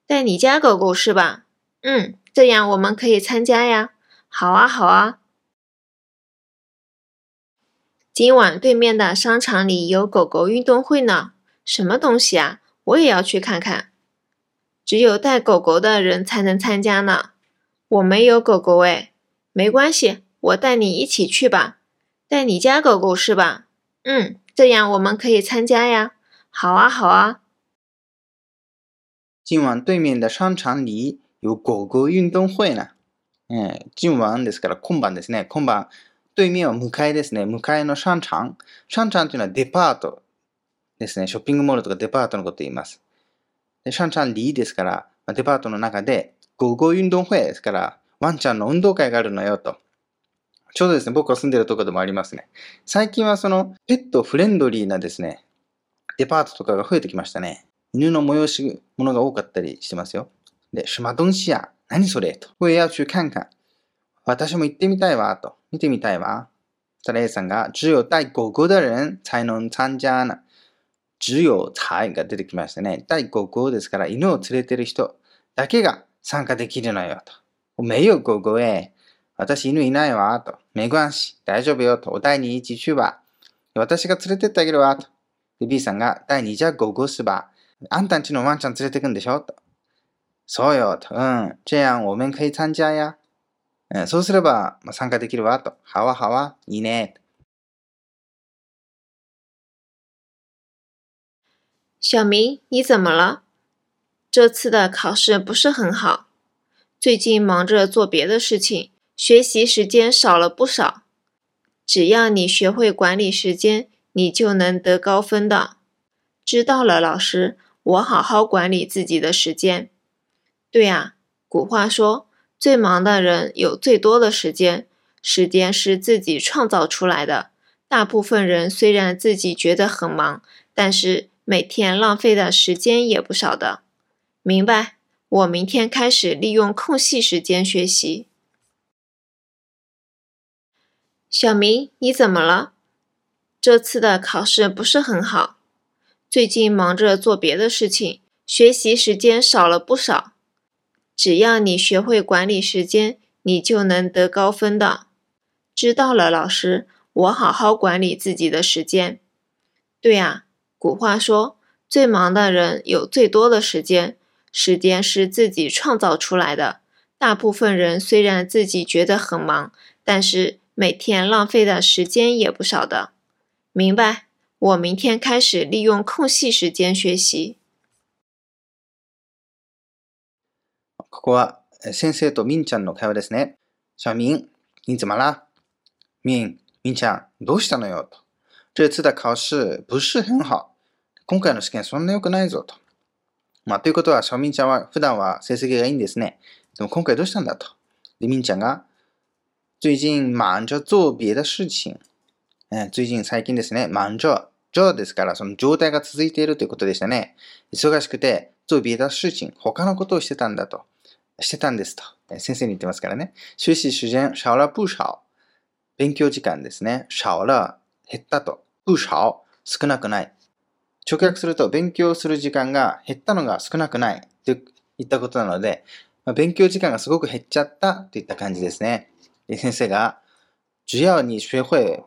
带你家狗狗是吧？嗯，这样我们可以参加呀。好啊，好啊。今晚对面的商场里有狗狗运动会呢。什么东西啊？我也要去看看。只有带狗狗的人才能参加呢。我没有狗狗诶。没关系，我带你一起去吧。带你家狗狗是吧？嗯，这样我们可以参加呀。好啊，好啊。今晚对面的商場里有狗狗運動会呢。えー、今晩ですから今晩ですね。今晩、对面は向かいですね。向かいの商場。商場というのはデパートですね。ショッピングモールとかデパートのことを言います。で商場里ですから、まあ、デパートの中で狗狗運動会ですから、ワンちゃんの運動会があるのよと。ちょうどですね、僕が住んでいるところでもありますね。最近はそのペットフレンドリーなですね、デパートとかが増えてきましたね。犬の催し物が多かったりしてますよ。で、什么东西や、何それと。我也要去看看。私も行ってみたいわ、と。見てみたいわ。そしたら A さんが、只有带狗狗的人才能参加な。只有才が出てきましたね。带狗狗ですから、犬を連れてる人だけが参加できるのよ、と。我没有狗狗へ。私犬いないわ、と。没关系。大丈夫よ、と。お带你一起去吧。私が連れてってあげるわ、と。で、B さんが、带你家狗狗是吧。あんたんちのワンちゃん連れてくんでしょと。そうよと。うん。这样我们可以参加や。うん、そうすれば、まあ、参加できるわと。はわはわ。いいね。小明，你怎么了？这次的考试不是很好，最近忙着做别的事情，学习时间少了不少。只要你学会管理时间，你就能得高分的。知道了，老师。我好好管理自己的时间。对啊，古话说，最忙的人有最多的时间，时间是自己创造出来的。大部分人虽然自己觉得很忙，但是每天浪费的时间也不少的。明白，我明天开始利用空隙时间学习。小明，你怎么了？这次的考试不是很好。最近忙着做别的事情，学习时间少了不少。只要你学会管理时间，你就能得高分的。知道了，老师。我好好管理自己的时间。对啊，古话说，最忙的人有最多的时间，时间是自己创造出来的。大部分人虽然自己觉得很忙，但是每天浪费的时间也不少的。明白。我明天开始利用空隙时间学习。ここは先生とみんちゃんの会話ですね。小明、你怎么了？みん、みんちゃん、どうしたのよと。这次的考试不是很好。今回の試験そんな良くないぞと。まあ、ということは、小みんちゃんは普段は成績がいいんですね。でも今回どうしたんだと。で、みんちゃんが、最近忙着做别的事情。最近、最近ですね。忙着。忙ですから、その状態が続いているということでしたね。忙しくて、と怯えた事情、他のことをしてたんだと、してたんですと、先生に言ってますからね。学習時間少了不少。勉強時間ですね。少了、減ったと。不少、少なくない。直訳すると、勉強する時間が減ったのが少なくないといったことなので、勉強時間がすごく減っちゃったといった感じですね。先生が、只要你学会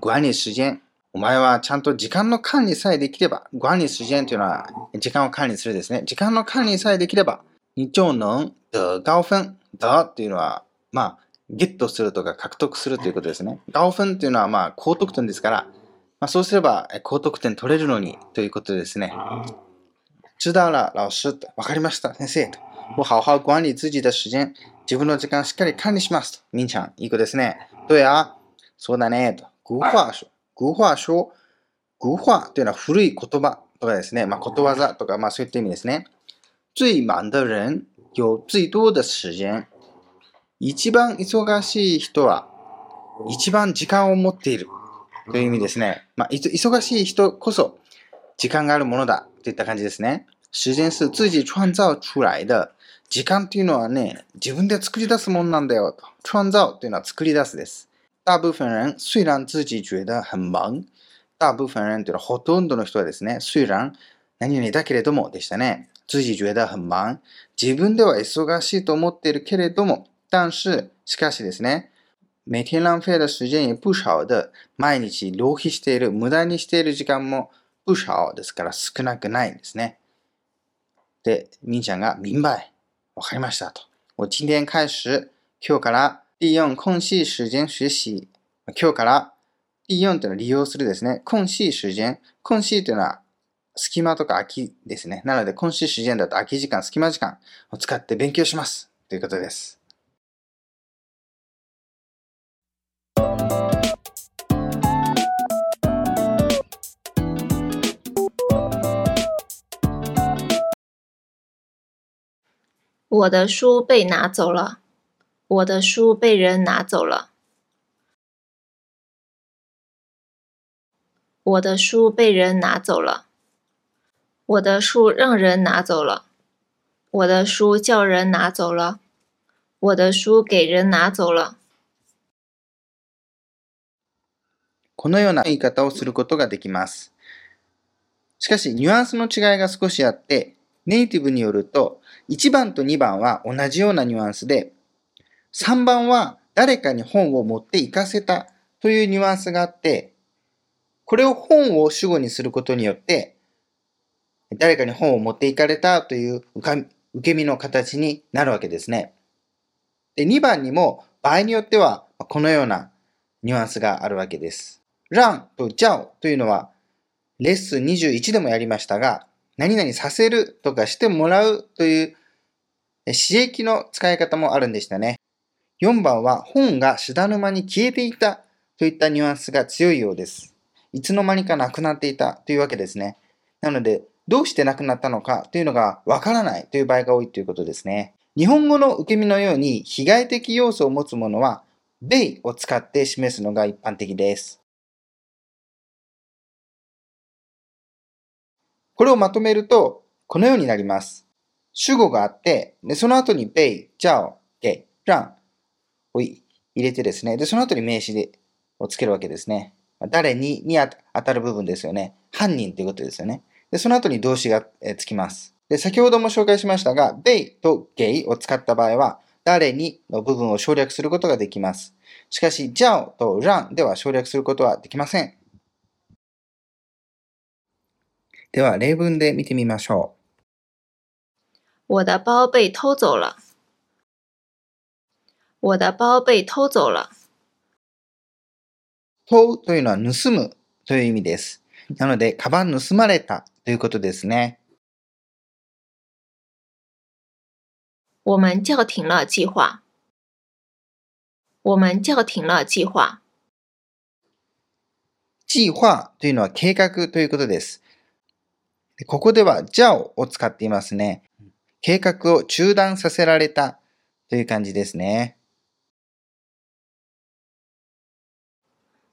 管理時間、お前はちゃんと時間の管理さえできれば、管理時間というのは時間を管理するですね。時間の管理さえできれば、你就能得高分。得というのは、まあ、ゲットするとか獲得するということですね。高分というのは、まあ、高得点ですから、まあ、そうすれば高得点取れるのにということですね。知道了老師と、わかりました先生と。我好好管理自己的時間。自分の時間をしっかり管理しますと。みんちゃん、いい子ですね。どうや、そうだねと。古話書、古話書、古話というのは古い言葉とかですね。まあ、ことわざとか、まあ、そういった意味ですね。最忙的人有最多的時間。一番忙しい人は一番時間を持っているという意味ですね。まあ、忙しい人こそ時間があるものだといった感じですね。時間是自己創造出来的。時間というのはね、自分で作り出すものなんだよと。創造というのは作り出すです。大部分人虽然自己觉得很忙。大部分人というのはほとんどの人はですね、虽然何々だけれどもでしたね。自己觉得很忙。自分では忙しいと思っているけれども、但是、しかしですね、每天浪费的时间也不少的。毎日浪費している、無駄にしている時間も不少ですから少なくないんですね。で、みんちゃんが明白、わかりましたと。我今天開始、今日から利用空隙時間学習。今日から利用というのは利用するですね。空隙時間、空隙というのは隙間とか空きですね。なので、今週主人だと空き時間、隙間時間を使って勉強しますということです。我的书被拿走了。我的书被人拿走了。我的书被人拿走了。我的书让人拿走了。我的书叫人拿走了。我的书给人拿走了。このような言い方をすることができます。しかし、ニュアンスの違いが少しあって、ネイティブによると、いちばんとにばんは同じようなニュアンスで、さんばんは誰かに本を持って行かせたというニュアンスがあって、これを本を主語にすることによって、誰かに本を持っていかれたという受け身の形になるわけですね。で、にばんにも場合によってはこのようなニュアンスがあるわけです。让と叫というのはレッスンにじゅういちでもやりましたが、何々させるとかしてもらうという詞役の使い方もあるんでしたね。よんばんは本が知らぬ間に消えていたといったニュアンスが強いようです。いつの間にかなくなっていたというわけですね。なので、どうしてなくなったのかというのがわからないという場合が多いということですね。日本語の受け身のように被害的要素を持つものは被を使って示すのが一般的です。これをまとめるとこのようになります。主語があって、でその後に被、叫、给、让を入れてですね、でその後に名詞をつけるわけですね。誰にに当たる部分ですよね。犯人ということですよね。でその後に動詞がつきます。で先ほども紹介しましたが、被と给を使った場合は、誰にの部分を省略することができます。しかし、叫と让では省略することはできません。では、例文で見てみましょう。我的包被偷走了。我的包被偷走了。偷というのは盗むという意味です。なので、カバン盗まれた。ということですね。我们叫停了计划。我们叫停了计划。计划というのは計画ということです。ここでは叫を使っていますね。計画を中断させられたという感じですね。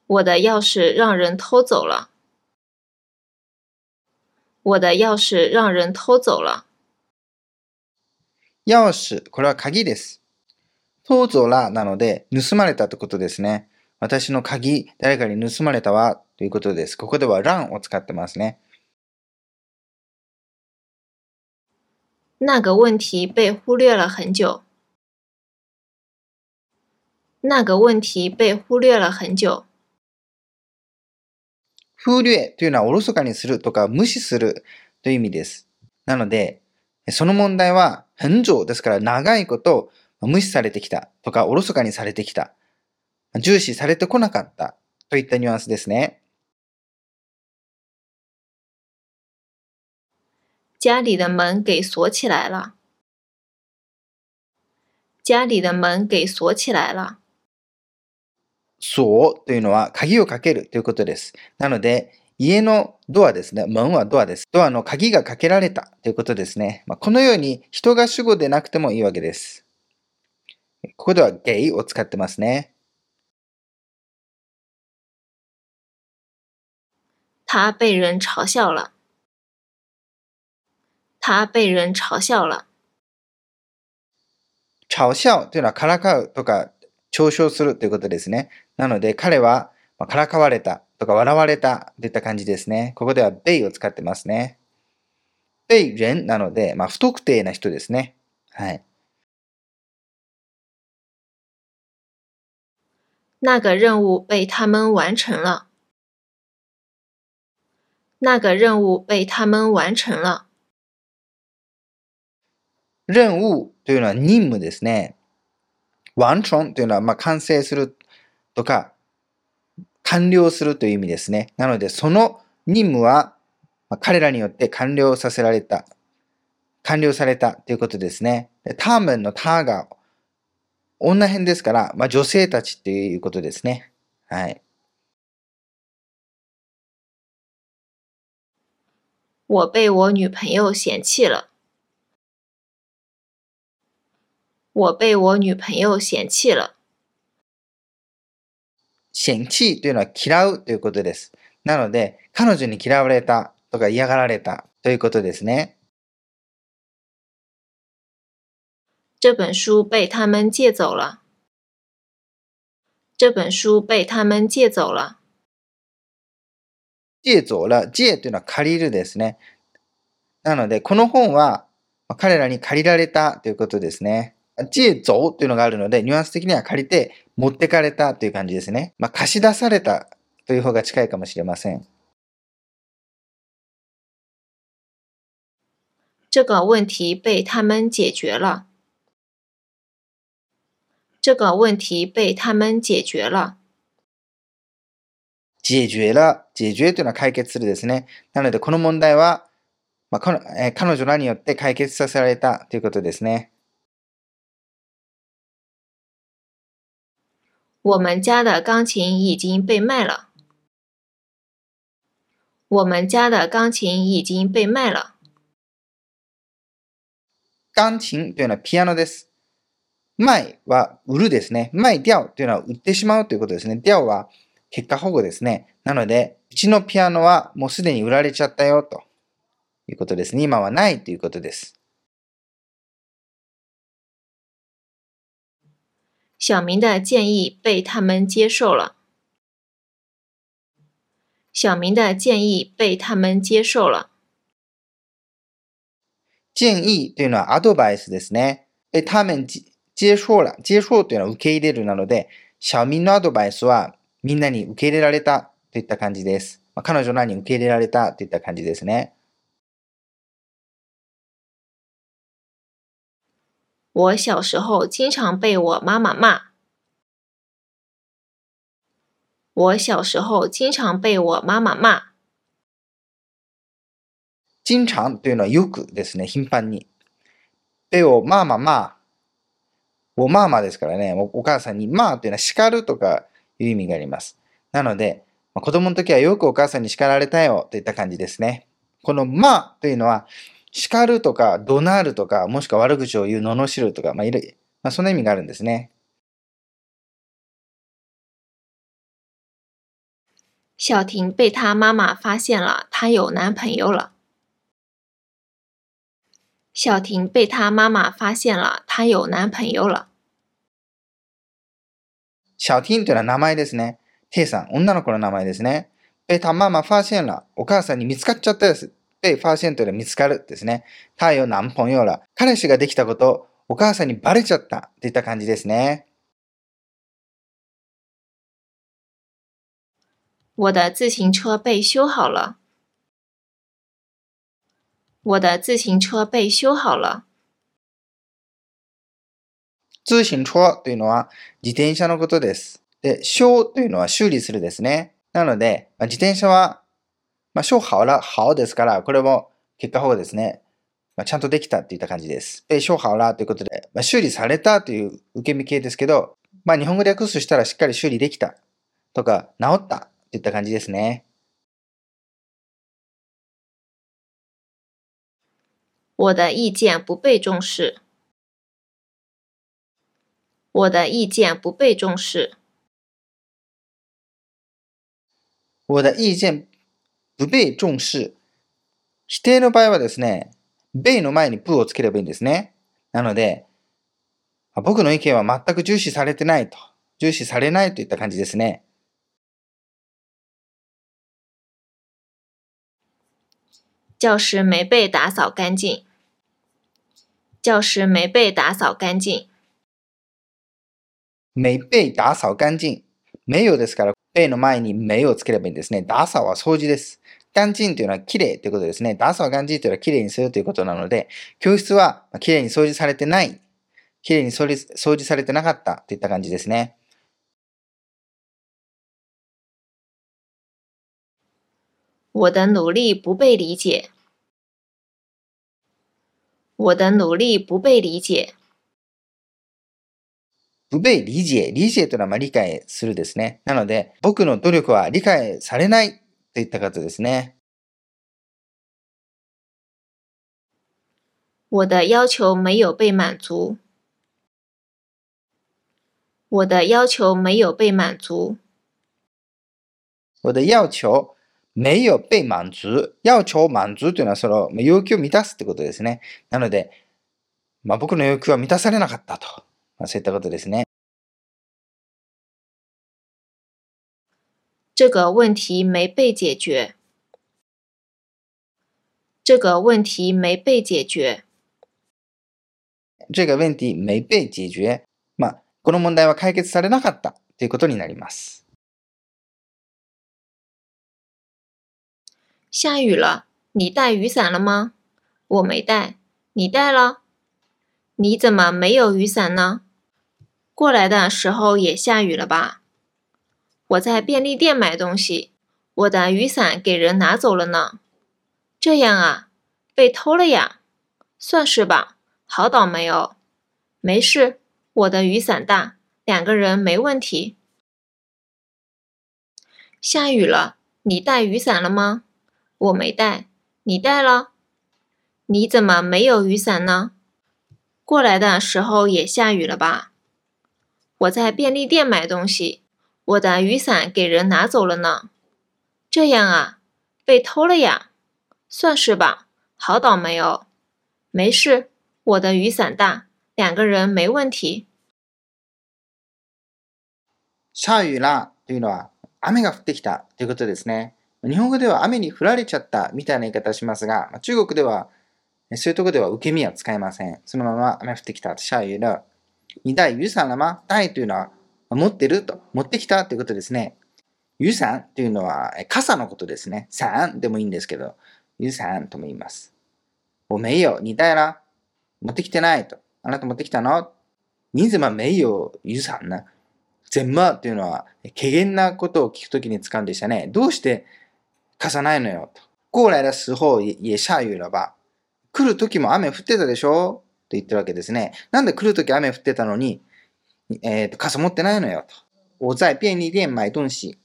我的钥匙让人偷走了。我的钥匙让人偷走了。钥匙、これは鍵です。偷走らなので、盗まれたということですね。私の鍵、誰かに盗まれたわということです。ここではらんを使ってますね。那个问题被忽略了很久。那个问题被忽略了很久。忽略というのはおろそかにするとか無視するという意味です。なので、その問題は很久ですから長いこと無視されてきたとかおろそかにされてきた、重視されてこなかったといったニュアンスですね。家里的门给锁起来了。家里的门给锁起来了。そうというのは鍵をかけるということです。なので家のドアですね。門はドアです。ドアの鍵がかけられたということですね。まあ、このように人が主語でなくてもいいわけです。ここではゲイを使ってますね。他被人嘲笑了。他被人嘲笑了。嘲笑というのはからかうとか嘲笑するということですね。なので彼はからかわれたとか笑われたといった感じですね。ここでは被を使ってますね。被人なので、まあ、不特定な人ですね。はい。那个任务被他们完成了。那个任务被他们完成了。任務というのは任務ですね。完成というのはまあ完成するとか完了するという意味ですね。なのでその任務は彼らによって完了させられた、完了されたということですね。他们の他が女編ですから、まあ、女性たちということですね。はい。我被我女朋友嫌弃了。我被我女朋友嫌弃了。嫌棄というのは嫌うということです。なので、彼女に嫌われたとか嫌がられたということですね。这本书被他们借走了。这本书被他们借走了。借走了、借というのは借りるですね。なので、この本は彼らに借りられたということですね。借走というのがあるので、ニュアンス的には借りて持ってかれたという感じですね。まあ、貸し出されたという方が近いかもしれません。这个问题被他们解决了。这个问题被他们解决了。解决了、解決というのは解決するですね。なのでこの問題は、まあ、彼女らによって解決させられたということですね。我们家的钢琴已经被卖了。我们家的钢琴已经被卖了。钢琴というのはピアノです。卖は売るですね。卖掉というのは売ってしまうということですね。掉は結果保護ですね。なので、うちのピアノはもうすでに売られちゃったよということですね。今はないということです。小明的建议被他们接受了。小明的建议被他们接受了。建議というのはアドバイスですね。被他们接受了。接受というのは受け入れるなので、小明のアドバイスはみんなに受け入れられたといった感じです。まあ、彼女らに受け入れられたといった感じですね。我小时候经常被我妈妈骂。我小时候经常被我妈妈骂。经常というのはよくですね、頻繁に。被我妈妈骂。我妈妈ですからね、お母さんに骂というのは叱るとかいう意味があります。なので、子供の時はよくお母さんに叱られたよといった感じですね。この罵というのは、叱るとか怒鳴るとかもしくは悪口を言う罵るとか、まあいろいろ、まあ、そんな意味があるんですね。小婷被她妈妈发现了她有男朋友了。小婷被她妈妈发现了，她有男朋友了。小婷というのは名前ですね。ていさん、女の子の名前ですね。被她妈妈发现了。お母さんに見つかっちゃったです。被发现というのは見つかるですね。她有男朋友了。彼氏ができたこと、お母さんにバレちゃったといった感じですね。我的自行车被修好了。我的自行车被修好了。自行車というのは自転車のことです。で、修というのは修理するですね。なので、まあ、自転車は、まあ、修好了、好ですから、これも結果法ですね。まあ、ちゃんとできたといった感じです。被修好了ということで、まあ、修理されたという受け身形ですけど、まあ、日本語で訳すしたらしっかり修理できたとか、治ったといった感じですね。我的意見不被重視。我的意見不被重視。我的意見不被重視。否定の場合はですね、被の前に不をつければいいんですね。なので、僕の意見は全く重視されてないと、重視されないといった感じですね。教室没被打扫干净。教室没被打扫干净。没被打扫干净。没有ですから、被の前に没をつければいいんですね。打掃は掃除です。干净というのはきれいということですね。打掃干净というのはきれいにするということなので、教室はきれいに掃除されてない。きれいに掃除、掃除されてなかったといった感じですね。我的努力不被理解。我的努力不被理解。不被理解。理解というのは理解するですね。なので、僕の努力は理解されないといったことですね。我的要求没有被满足。我的要求没有被满足。我的要求没有被满足。要求満足というのはその要求を満たすということですね。なので、まあ、僕の要求は満たされなかったと、まあ、そういったことですね。这个问题没被解决。这个问题没被解决。这个问题没被解决。まあ、この問題は解決されなかったということになります。下雨了，你带雨伞了吗？我没带，你带了？你怎么没有雨伞呢？过来的时候也下雨了吧？我在便利店买东西，我的雨伞给人拿走了呢。这样啊，被偷了呀？算是吧，好倒霉哦。没事，我的雨伞大，两个人没问题。下雨了，你带雨伞了吗？我没带，你带了？你怎么没有雨伞呢？过来的时候也下雨了吧？我在便利店买东西。我的雨伞给人拿走了呢。这样啊，被偷了呀？算是吧，好倒霉哦。没事，我的雨伞大，两个人没问题。下雨了というのは雨が降ってきたということですね。日本語では雨に降られちゃったみたいな言い方をしますが、中国ではそういうところでは受け身は使えません。そのまま雨降ってきた。下雨了。你带雨伞了吗？带というのは持ってると、持ってきたということですね。雨伞というのは傘のことですね。伞でもいいんですけど、雨伞とも言います。おめえよ、にだいら、持ってきてないと。あなた持ってきたの？にずまめえよ、雨伞な。ぜんまというのは、けげんなことを聞くときに使うんでしたね。どうして傘ないのよと。过来的时候也下雨了吧。来るときも雨降ってたでしょと言ってるわけですね。なんで来るとき雨降ってたのに、えー、と傘持ってないのよと。我在便利店买东西。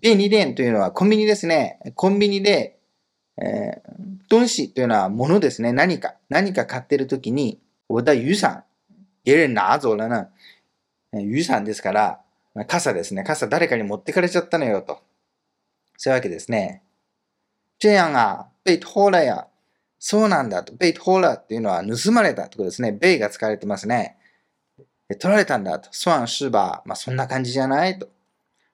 便利店というのはコンビニですね。コンビニで、えー、東西というのは物ですね。何か。何か買ってるときに、我的雨伞给人拿走了な。雨伞ですから、傘ですね。傘誰かに持ってかれちゃったのよと。そういうわけですね。这样啊、被偷了や。そうなんだと。ベイトホーラーっていうのは盗まれたってことですね。ベイが使われてますね。取られたんだと。ソアンシューバー。まあそんな感じじゃないと。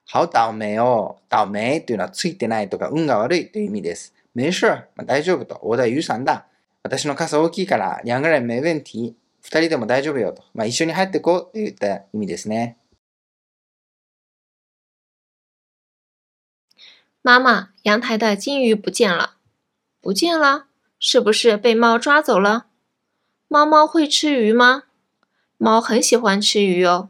ハウダオメよ。ダオメっていうのはついてないとか運が悪いという意味です。メイシュア。まあ大丈夫と。オーダーユーさんだ。私の傘大きいから、ヤングラインメイベンティ。二人でも大丈夫よと。まあ一緒に入ってこうって言った意味ですね。妈妈，阳台的金鱼不见了，不见了，是不是被猫抓走了？猫猫会吃鱼吗？猫很喜欢吃鱼哦。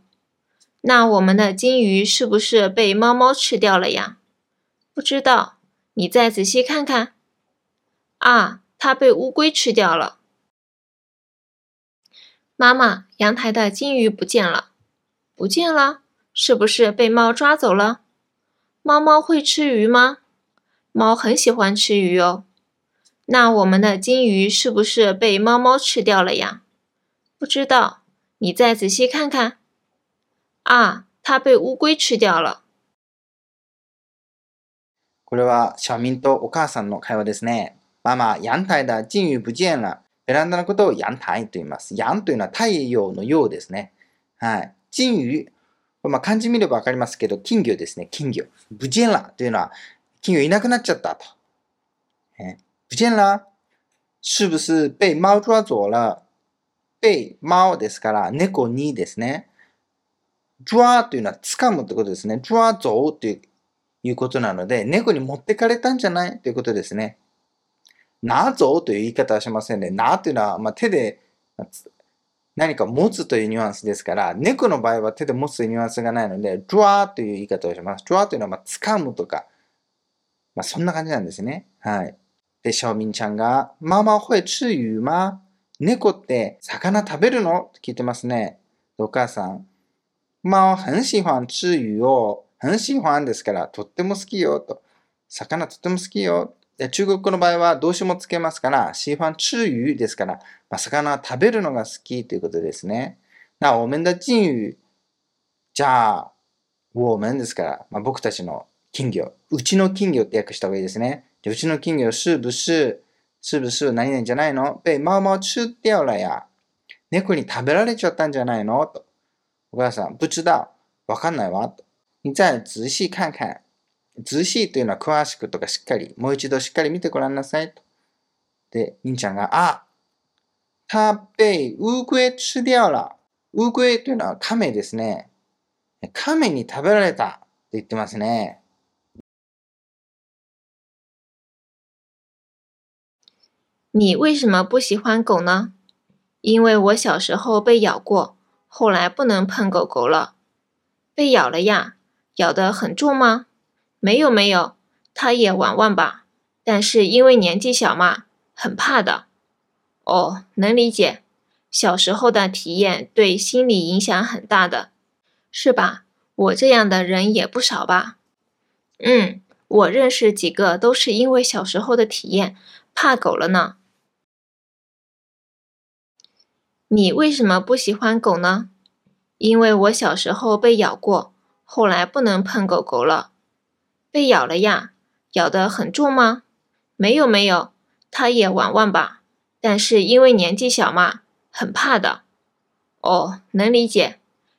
那我们的金鱼是不是被猫猫吃掉了呀？不知道，你再仔细看看。啊，它被乌龟吃掉了。妈妈，阳台的金鱼不见了，不见了，是不是被猫抓走了？猫猫会吃鱼吗？猫很喜欢吃鱼哦。那我们的金鱼是不是被猫猫吃掉了呀？不知道，你再仔细看看。啊，它被乌龟吃掉了。これは小民とお母さんの会話ですね。ママ、陽台だ、金魚不見了。ベランダのことを陽台と言います。陽というのは太陽の陽ですね。はい。金魚。まあ漢字見ればわかりますけど、金魚ですね、金魚。ブジェンラというのは、金魚いなくなっちゃったと。えブジェンラ、是不是被猫抓走了？被猫ですから、猫にですね。抓というのは掴むってことですね。抓走ということなので、猫に持ってかれたんじゃないということですね。拿走という言い方はしませんね。拿というのは、まあ、手で、何か持つというニュアンスですから、猫の場合は手で持つというニュアンスがないので、ドワーという言い方をします。ドワーというのは、まあ、掴むとか、まあ、そんな感じなんですね。はい。で、小民ちゃんが、ママ会吃鱼吗？猫って魚食べるの？と聞いてますね。お母さん、猫很喜欢吃鱼を、很喜欢ですから、とっても好きよと。魚とっても好きよ。中国語の場合は動詞もつけますから、喜欢吃鱼ですから、まあ、魚は食べるのが好きということですね。那我们的金鱼。じゃあ、我们ですから、まあ、僕たちの金魚。うちの金魚って訳した方がいいですね。うちの金魚、是不是、是不是何々じゃないの？被猫猫吃掉了や。猫に食べられちゃったんじゃないの？と。お母さん、不知道。わかんないわ。と。你再仔细看看。仔細というのは詳しくとかしっかり、もう一度しっかり見てごらんなさいと。で、みんちゃんが、あ、たべうぐえつであら。うぐえというのは亀ですね。亀に食べられたって言ってますね。你为什么不喜欢狗呢？因为我小时候被咬过，后来不能碰狗狗了。被咬了呀？咬得很重吗？没有没有，他也玩玩吧，但是因为年纪小嘛，很怕的。哦，能理解，小时候的体验对心理影响很大的，是吧？我这样的人也不少吧？嗯，我认识几个都是因为小时候的体验怕狗了呢。你为什么不喜欢狗呢？因为我小时候被咬过，后来不能碰狗狗了。被咬了呀？咬得很重吗？没有没有，他也玩玩吧，但是因为年纪小嘛，很怕的。哦，能理解，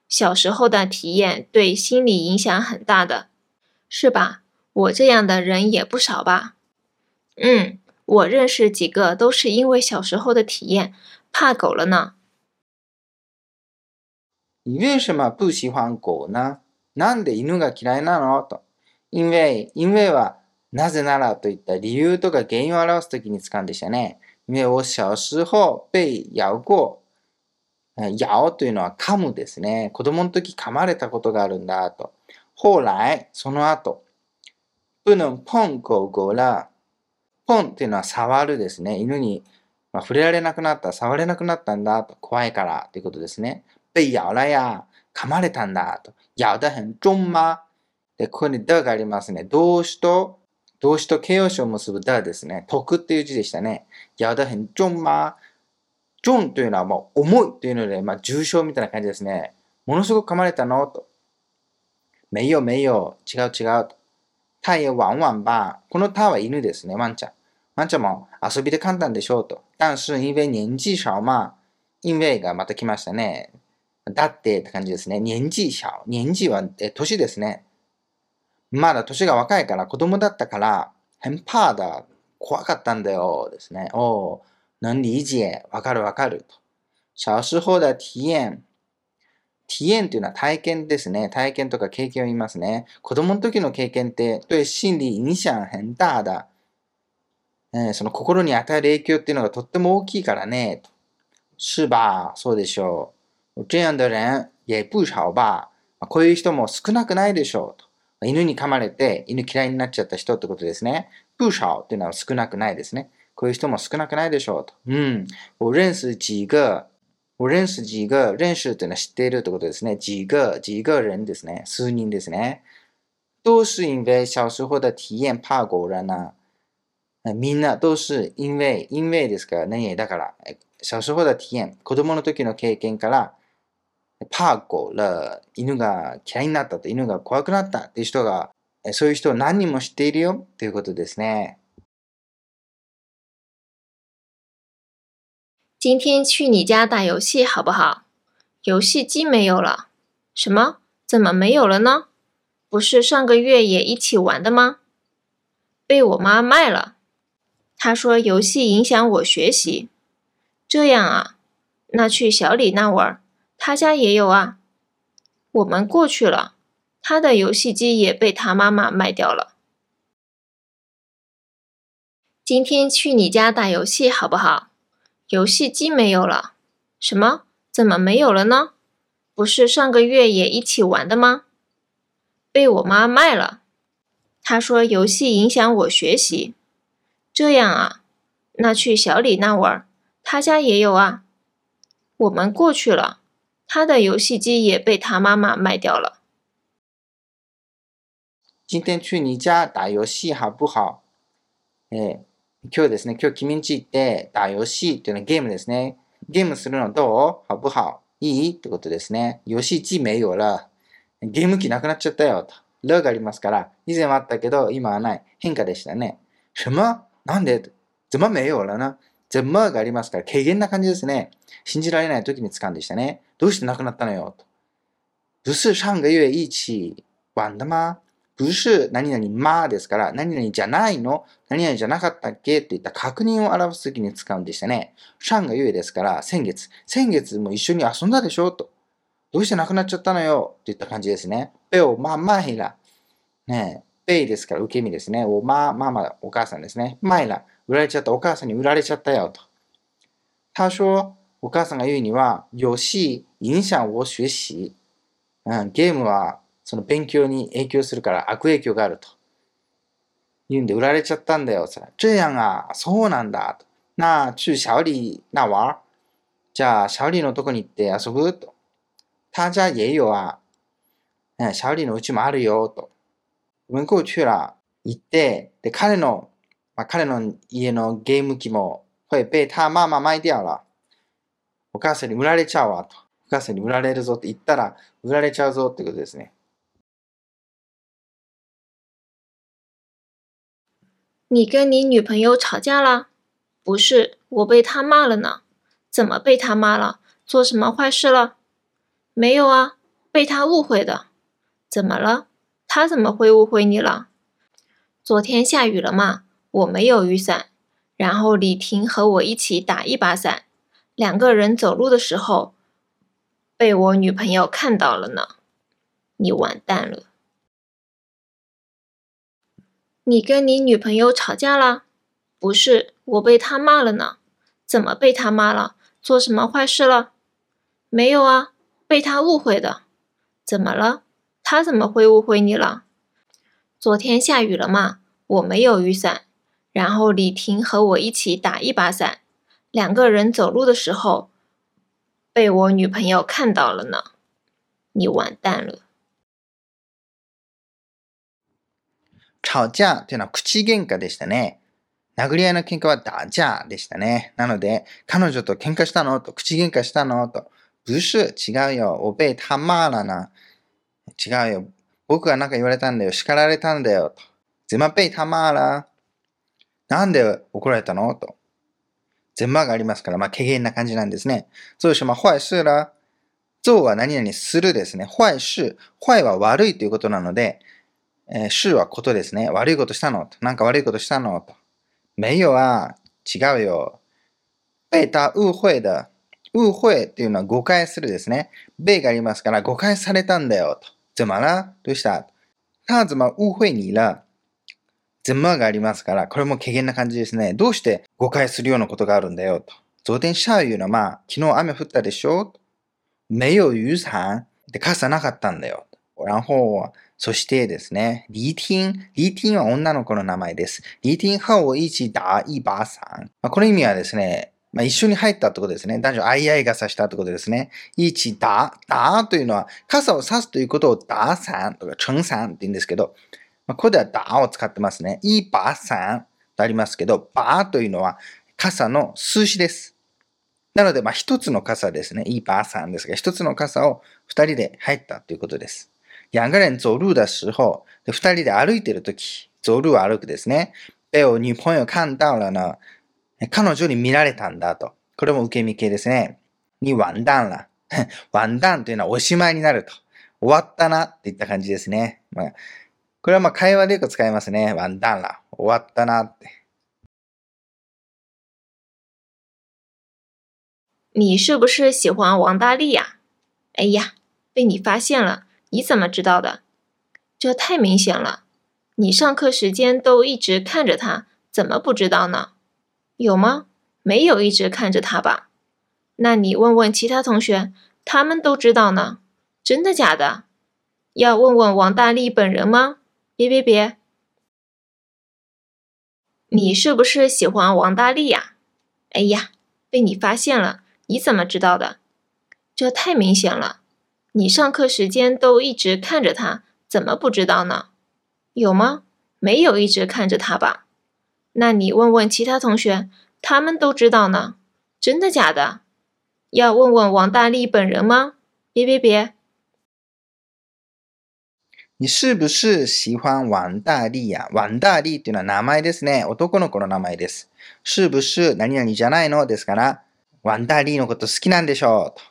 小时候的体验对心理影响很大的，是吧？我这样的人也不少吧？嗯，我认识几个都是因为小时候的体验怕狗了呢。你为什么不喜欢狗呢？なんで犬が嫌いなの？と。因为、因为は、なぜならといった理由とか原因を表すときに使うんでしたね。因为我小时候被咬过。咬というのは噛むですね。子供の時噛まれたことがあるんだと。后来、その後。不能碰狗狗了。ポンというのは触るですね。犬に、まあ、触れられなくなった、触れなくなったんだと。怖いからということですね。被咬了や。噛まれたんだと。咬得很重吗？で、ここにだがありますね。動詞と、動詞と形容詞を結ぶだですね。得っていう字でしたね。やだへん、ちょんま。ちょんというのはもう重いというので、まあ重傷みたいな感じですね。ものすごく噛まれたのと。めいよめいよ。違う違う。たえわんわんば。このたは犬ですね。ワンちゃん。ワンちゃんも遊びで簡単でしょうと。但是因为年纪小嘛。因为がまた来ましたね。だってって感じですね。年纪小。年纪はえ年ですね。まだ年が若いから、子供だったから、很怕だ。怖かったんだよ。ですね。おー、能理解。わかるわかる。と。小时候的体验。体験というのは体験ですね。体験とか経験を言いますね。子供の時の経験って、对心理影響很大だ。えー、その心に与える影響っていうのがとっても大きいからね。と。是吧。そうでしょう。这样的人也不少吧。こういう人も少なくないでしょう。と犬に噛まれて、犬嫌いになっちゃった人ってことですね。不少っていうのは少なくないですね。こういう人も少なくないでしょう。と。うん。我认识几个。我认识几个、认识というのは知っているってことですね。几个、几个人ですね。数人ですね。都是因为小时候的体验怕偶然な。みんな都是因为、因为ですから、何々だから。小时候的体验、子供の時の経験から、怕偶然、犬が嫌いになったと、犬が怖くなったっていう人が、そういう人を何人も知っているよということですね。今天去你家打游戏好不好？游戏机没有了。什么？怎么没有了呢？不是上个月也一起玩的吗？被我妈卖了。她说游戏影响我学习。这样啊，那去小李那玩，他家也有啊。我们过去了，他的游戏机也被他妈妈卖掉了。今天去你家打游戏好不好？游戏机没有了。什么？怎么没有了呢？不是上个月也一起玩的吗？被我妈卖了。她说游戏影响我学习。这样啊，那去小李那玩，他家也有啊。我们过去了，他的游戏机也被他妈妈卖掉了。今天去你家打游戏好不好？哎。今日ですね、今日君んち行って、打遊戲というのはゲームですね。ゲームするのどう？好不好？いい？ってことですね。游戲機没有了。ゲーム機なくなっちゃったよ。と。了がありますから、以前はあったけど、今はない。変化でしたね。什么？なんで？怎么没有了な？怎么がありますから、軽減な感じですね。信じられない時に使うんでしたね。どうしてなくなったのよ。と。不是上个月一起玩的吗？不是何々まですから、何々じゃないの？何々じゃなかったっけ？といった確認を表すときに使うんでしたね。上がゆえですから、先月。先月も一緒に遊んだでしょ？と。どうしてなくなっちゃったのよ？といった感じですね。べおままいら。ねえ、べいですから受け身ですね。おま、まま、お母さんですね。まいら。売られちゃった。お母さんに売られちゃったよ。と。他说、お母さんが言うには、よし、影響を学習。うん、ゲームは、その勉強に影響するから悪影響があると。言うんで売られちゃったんだよ。そら、这样啊、そうなんだ。と。な、去小李那玩。じゃあ、小李のとこに行って遊ぶと。他家也有啊。ね、小李のうちもあるよ。と。我们过去了。行って、で、彼の、まあ、彼の家のゲーム機も、会被他妈妈卖掉了。お母さんに売られちゃうわ。と。お母さんに売られるぞって言ったら、売られちゃうぞってことですね。你跟你女朋友吵架了？不是，我被她骂了呢。怎么被她骂了？做什么坏事了？没有啊，被她误会的。怎么了？她怎么会误会你了？昨天下雨了嘛，我没有雨伞，然后李婷和我一起打一把伞，两个人走路的时候，被我女朋友看到了呢。你完蛋了。你跟你女朋友吵架了？不是，我被她骂了呢。怎么被她骂了？做什么坏事了？没有啊，被她误会的。怎么了？她怎么会误会你了？昨天下雨了嘛，我没有雨伞，然后李婷和我一起打一把伞，两个人走路的时候，被我女朋友看到了呢。你完蛋了。吵架というのは口喧嘩でしたね。殴り合いの喧嘩は打架でしたね。なので、彼女と喧嘩したのと、口喧嘩したのと、不是、違うよ、我被他骂了な。違うよ、僕が何か言われたんだよ、叱られたんだよと。怎么被他骂了？なんで怒られたのと。ゼンマがありますから、まあ、軽減な感じなんですね。そうしまあ、坏事ら。做は何々するですね。坏事。坏は悪いということなので、えー、事はことですね。悪いことしたのと。なんか悪いことしたのと。没有は違うよ。被他误会的。误会っていうのは誤解するですね。被がありますから、誤解されたんだよと。怎么了？どうした？他怎么误会你了？怎么がありますから、これも軽減な感じですね。どうして誤解するようなことがあるんだよと。昨天下雨の、まあ、昨日雨降ったでしょ？没有雨伞。で、傘なかったんだよ。然后、そしてですね、李婷。李婷は女の子の名前です。李婷和我一起打一把伞。まあ、この意味はですね、まあ、一緒に入ったってことですね。男女相合い傘したってことですね。一起打。打というのは、傘を差すということを打伞とか撑伞って言うんですけど、まあ、ここでは打を使ってますね。一把伞とありますけど、把というのは傘の数詞です。なので、まあ、一つの傘ですね。一把伞ですが、一つの傘を二人で入ったということです。两个人走路的时候、二人で歩いているとき、走路は歩くですね。被我女朋友看到了呢。彼女に見られたんだと。これも受け身形ですね。に完蛋了。完蛋というのはおしまいになると。終わったなっていった感じですね。まあ、これはまあ会話でよく使いますね。完蛋了。終わったなって。你是不是喜欢王大力呀？哎呀，被你发现了。你怎么知道的？这太明显了。你上课时间都一直看着他，怎么不知道呢？有吗？没有一直看着他吧。那你问问其他同学，他们都知道呢。真的假的？要问问王大力本人吗？别别别。你是不是喜欢王大力呀？哎呀，被你发现了。你怎么知道的？这太明显了。你上课时间都一直看着他，怎么不知道呢？有吗？没有一直看着他吧。那你问问其他同学，他们都知道呢。真的假的？要问问王大力本人吗？别别别。你是不是喜欢王大力呀？王大力というのは名前ですね。男の子の名前です。是不是何々じゃないのですから、ワンダリーのこと好きなんでしょうと。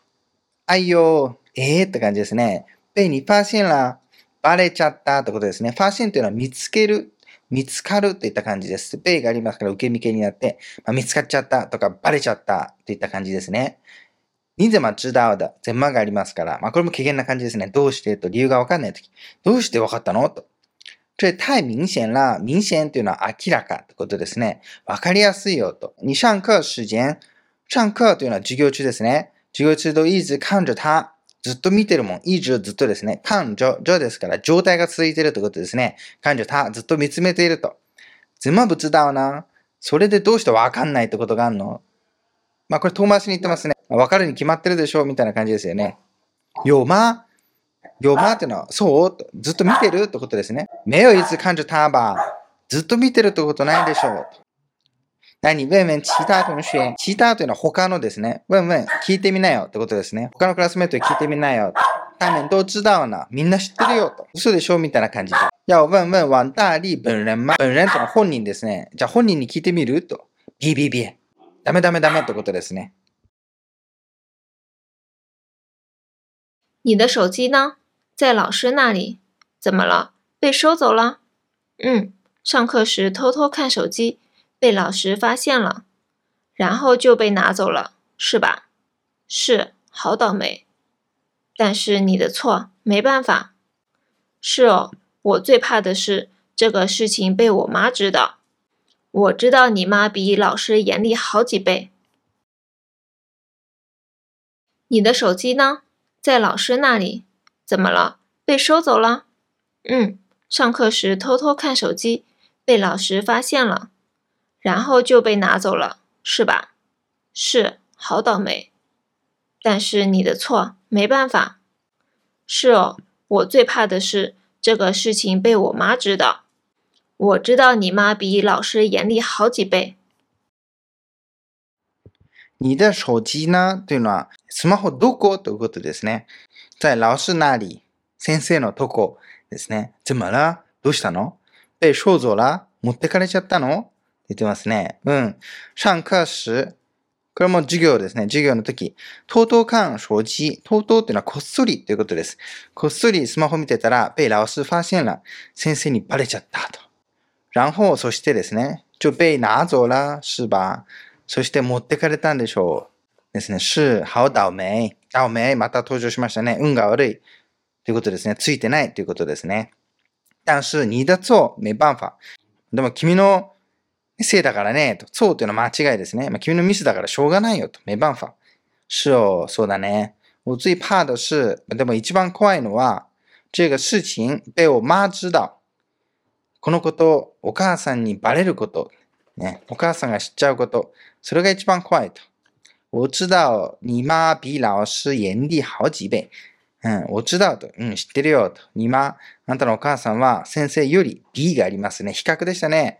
あいよー。えーって感じですね。被你发现了。バレちゃったってことですね。发现というのは見つける、見つかるといった感じです。被がありますから受け身形になって、まあ、見つかっちゃったとかバレちゃったといった感じですね。にぜま知道だ。ぜまがありますから、まあ、これも軽減な感じですね。どうしてと理由がわかんないとき。どうしてわかったのと。这太明显了。明显というのは明らかってことですね。わかりやすいよと。に上課時間。上課というのは授業中ですね。授業中と一直看着他。ずっと見てるもん。一直ずっとですね。看着、着ですから状態が続いているということですね。看着他、ずっと見つめていると。怎么不知道な。それでどうしてわかんないってことがあるの？まあこれ遠回しに言ってますね。わかるに決まってるでしょみたいな感じですよね。よま、よまっていうのは、そうずっと見てるってことですね。没有一直看着他吧。ずっと見てるってことないでしょう。なに、問問、其他同学。其他というのは他のですね。問問、聞いてみなよってことですね。他のクラスメートに聞いてみなよ。他们都知道な。みんな知ってるよと。嘘でしょみたいな感じで。要問問、王大力本人吗？本人というのは本人ですね。じゃあ本人に聞いてみると。ビビビ。ダメダメダメってことですね。你的手机呢？在老师那里。怎么了？被收走了？嗯，上课时偷偷看手机。被老师发现了，然后就被拿走了，是吧？是，好倒霉。但是你的错，没办法。是哦，我最怕的是这个事情被我妈知道。我知道你妈比老师严厉好几倍。你的手机呢？在老师那里。怎么了？被收走了？嗯，上课时偷偷看手机，被老师发现了。然后就被拿走了，是吧？是，好倒霉。但是你的错，没办法。是哦，我最怕的是这个事情被我妈知道。我知道你妈比老师严厉好几倍。你的手机呢？というのは、スマホどこということですね。在老师那里、先生のとこですね。怎么了？どうしたの？被收走了？持ってかれちゃったの？言ってますね。うん。上課時。これも授業ですね。授業の時。とうとう看手機。とうとうっていうのはこっそりということです。こっそりスマホ見てたら、被老師发现了。先生にバレちゃったと。然后、そしてですね。就被拿走了、是吧？そして持ってかれたんでしょう。ですね。是、好倒霉。倒霉、また登場しましたね。運が悪い。ということですね。ついてないということですね。但是你的错没办法。でも君のせいだからね。そうというのは間違いですね。まあ、君のミスだからしょうがないよと。没办法。是哦、そうだね。我最怕的是、でも一番怖いのは、这个事情被我妈知道。このこと、お母さんにバレること、ね。お母さんが知っちゃうこと。それが一番怖いと。我知道、你妈比老师严厉好几倍。うん、我知道と。うん、知ってるよと。你妈、あんたのお母さんは先生より B がありますね。比較でしたね。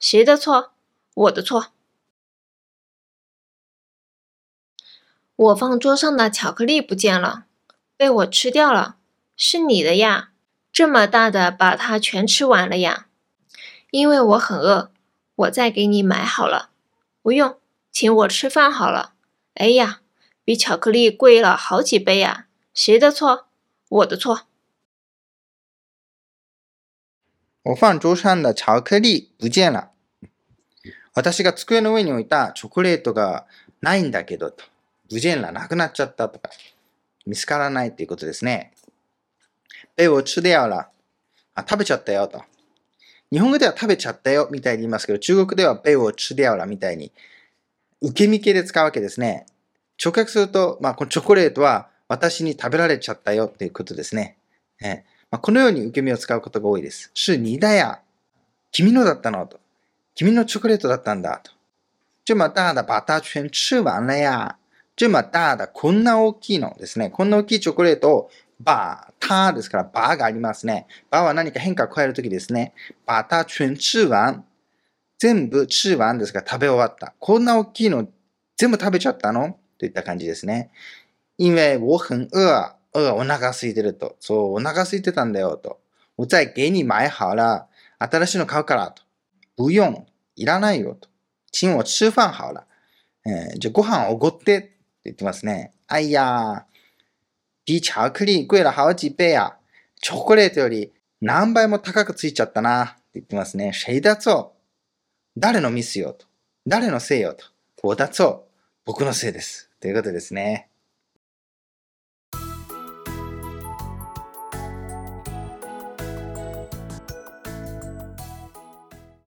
谁的错？我的错。我放桌上的巧克力不见了，被我吃掉了。是你的呀！这么大的把它全吃完了呀！因为我很饿，我再给你买好了。不用，请我吃饭好了。哎呀，比巧克力贵了好几倍呀！谁的错？我的错。我放桌上的巧克力不见了。私が机の上に置いたチョコレートがないんだけどと。不見了、なくなっちゃったとか。見つからないということですね。被我吃掉了。あ、食べちゃったよと。日本語では食べちゃったよみたいに言いますけど、中国では被我吃掉了みたいに受け身系で使うわけですね。直訳すると、まあ、このチョコレートは私に食べられちゃったよということですね。えまあ、このように受け身を使うことが多いです。是你だや。君のだったのと。君のチョコレートだったんだと。这么大的把它全吃完了呀。这么大的、こんな大きいのですね。こんな大きいチョコレートをバー、ターですからバーがありますね。バーは何か変化を加えるときですね。把它全吃完。全部吃完ですから食べ終わった。こんな大きいの全部食べちゃったのといった感じですね。因为我很饿。饿、お腹空いてると。そう、お腹空いてたんだよと。我再给你买好了。新しいの買うからと。不用。いらないよと。请我吃饭好了。えー、じゃあご飯おごってって言ってますね。あいやー。比巧克力贵了好几倍や。チョコレートより何倍も高くついちゃったな。って言ってますね。谁だぞ。誰のミスよと。誰のせいよと。我だぞ。僕のせいです。ということですね。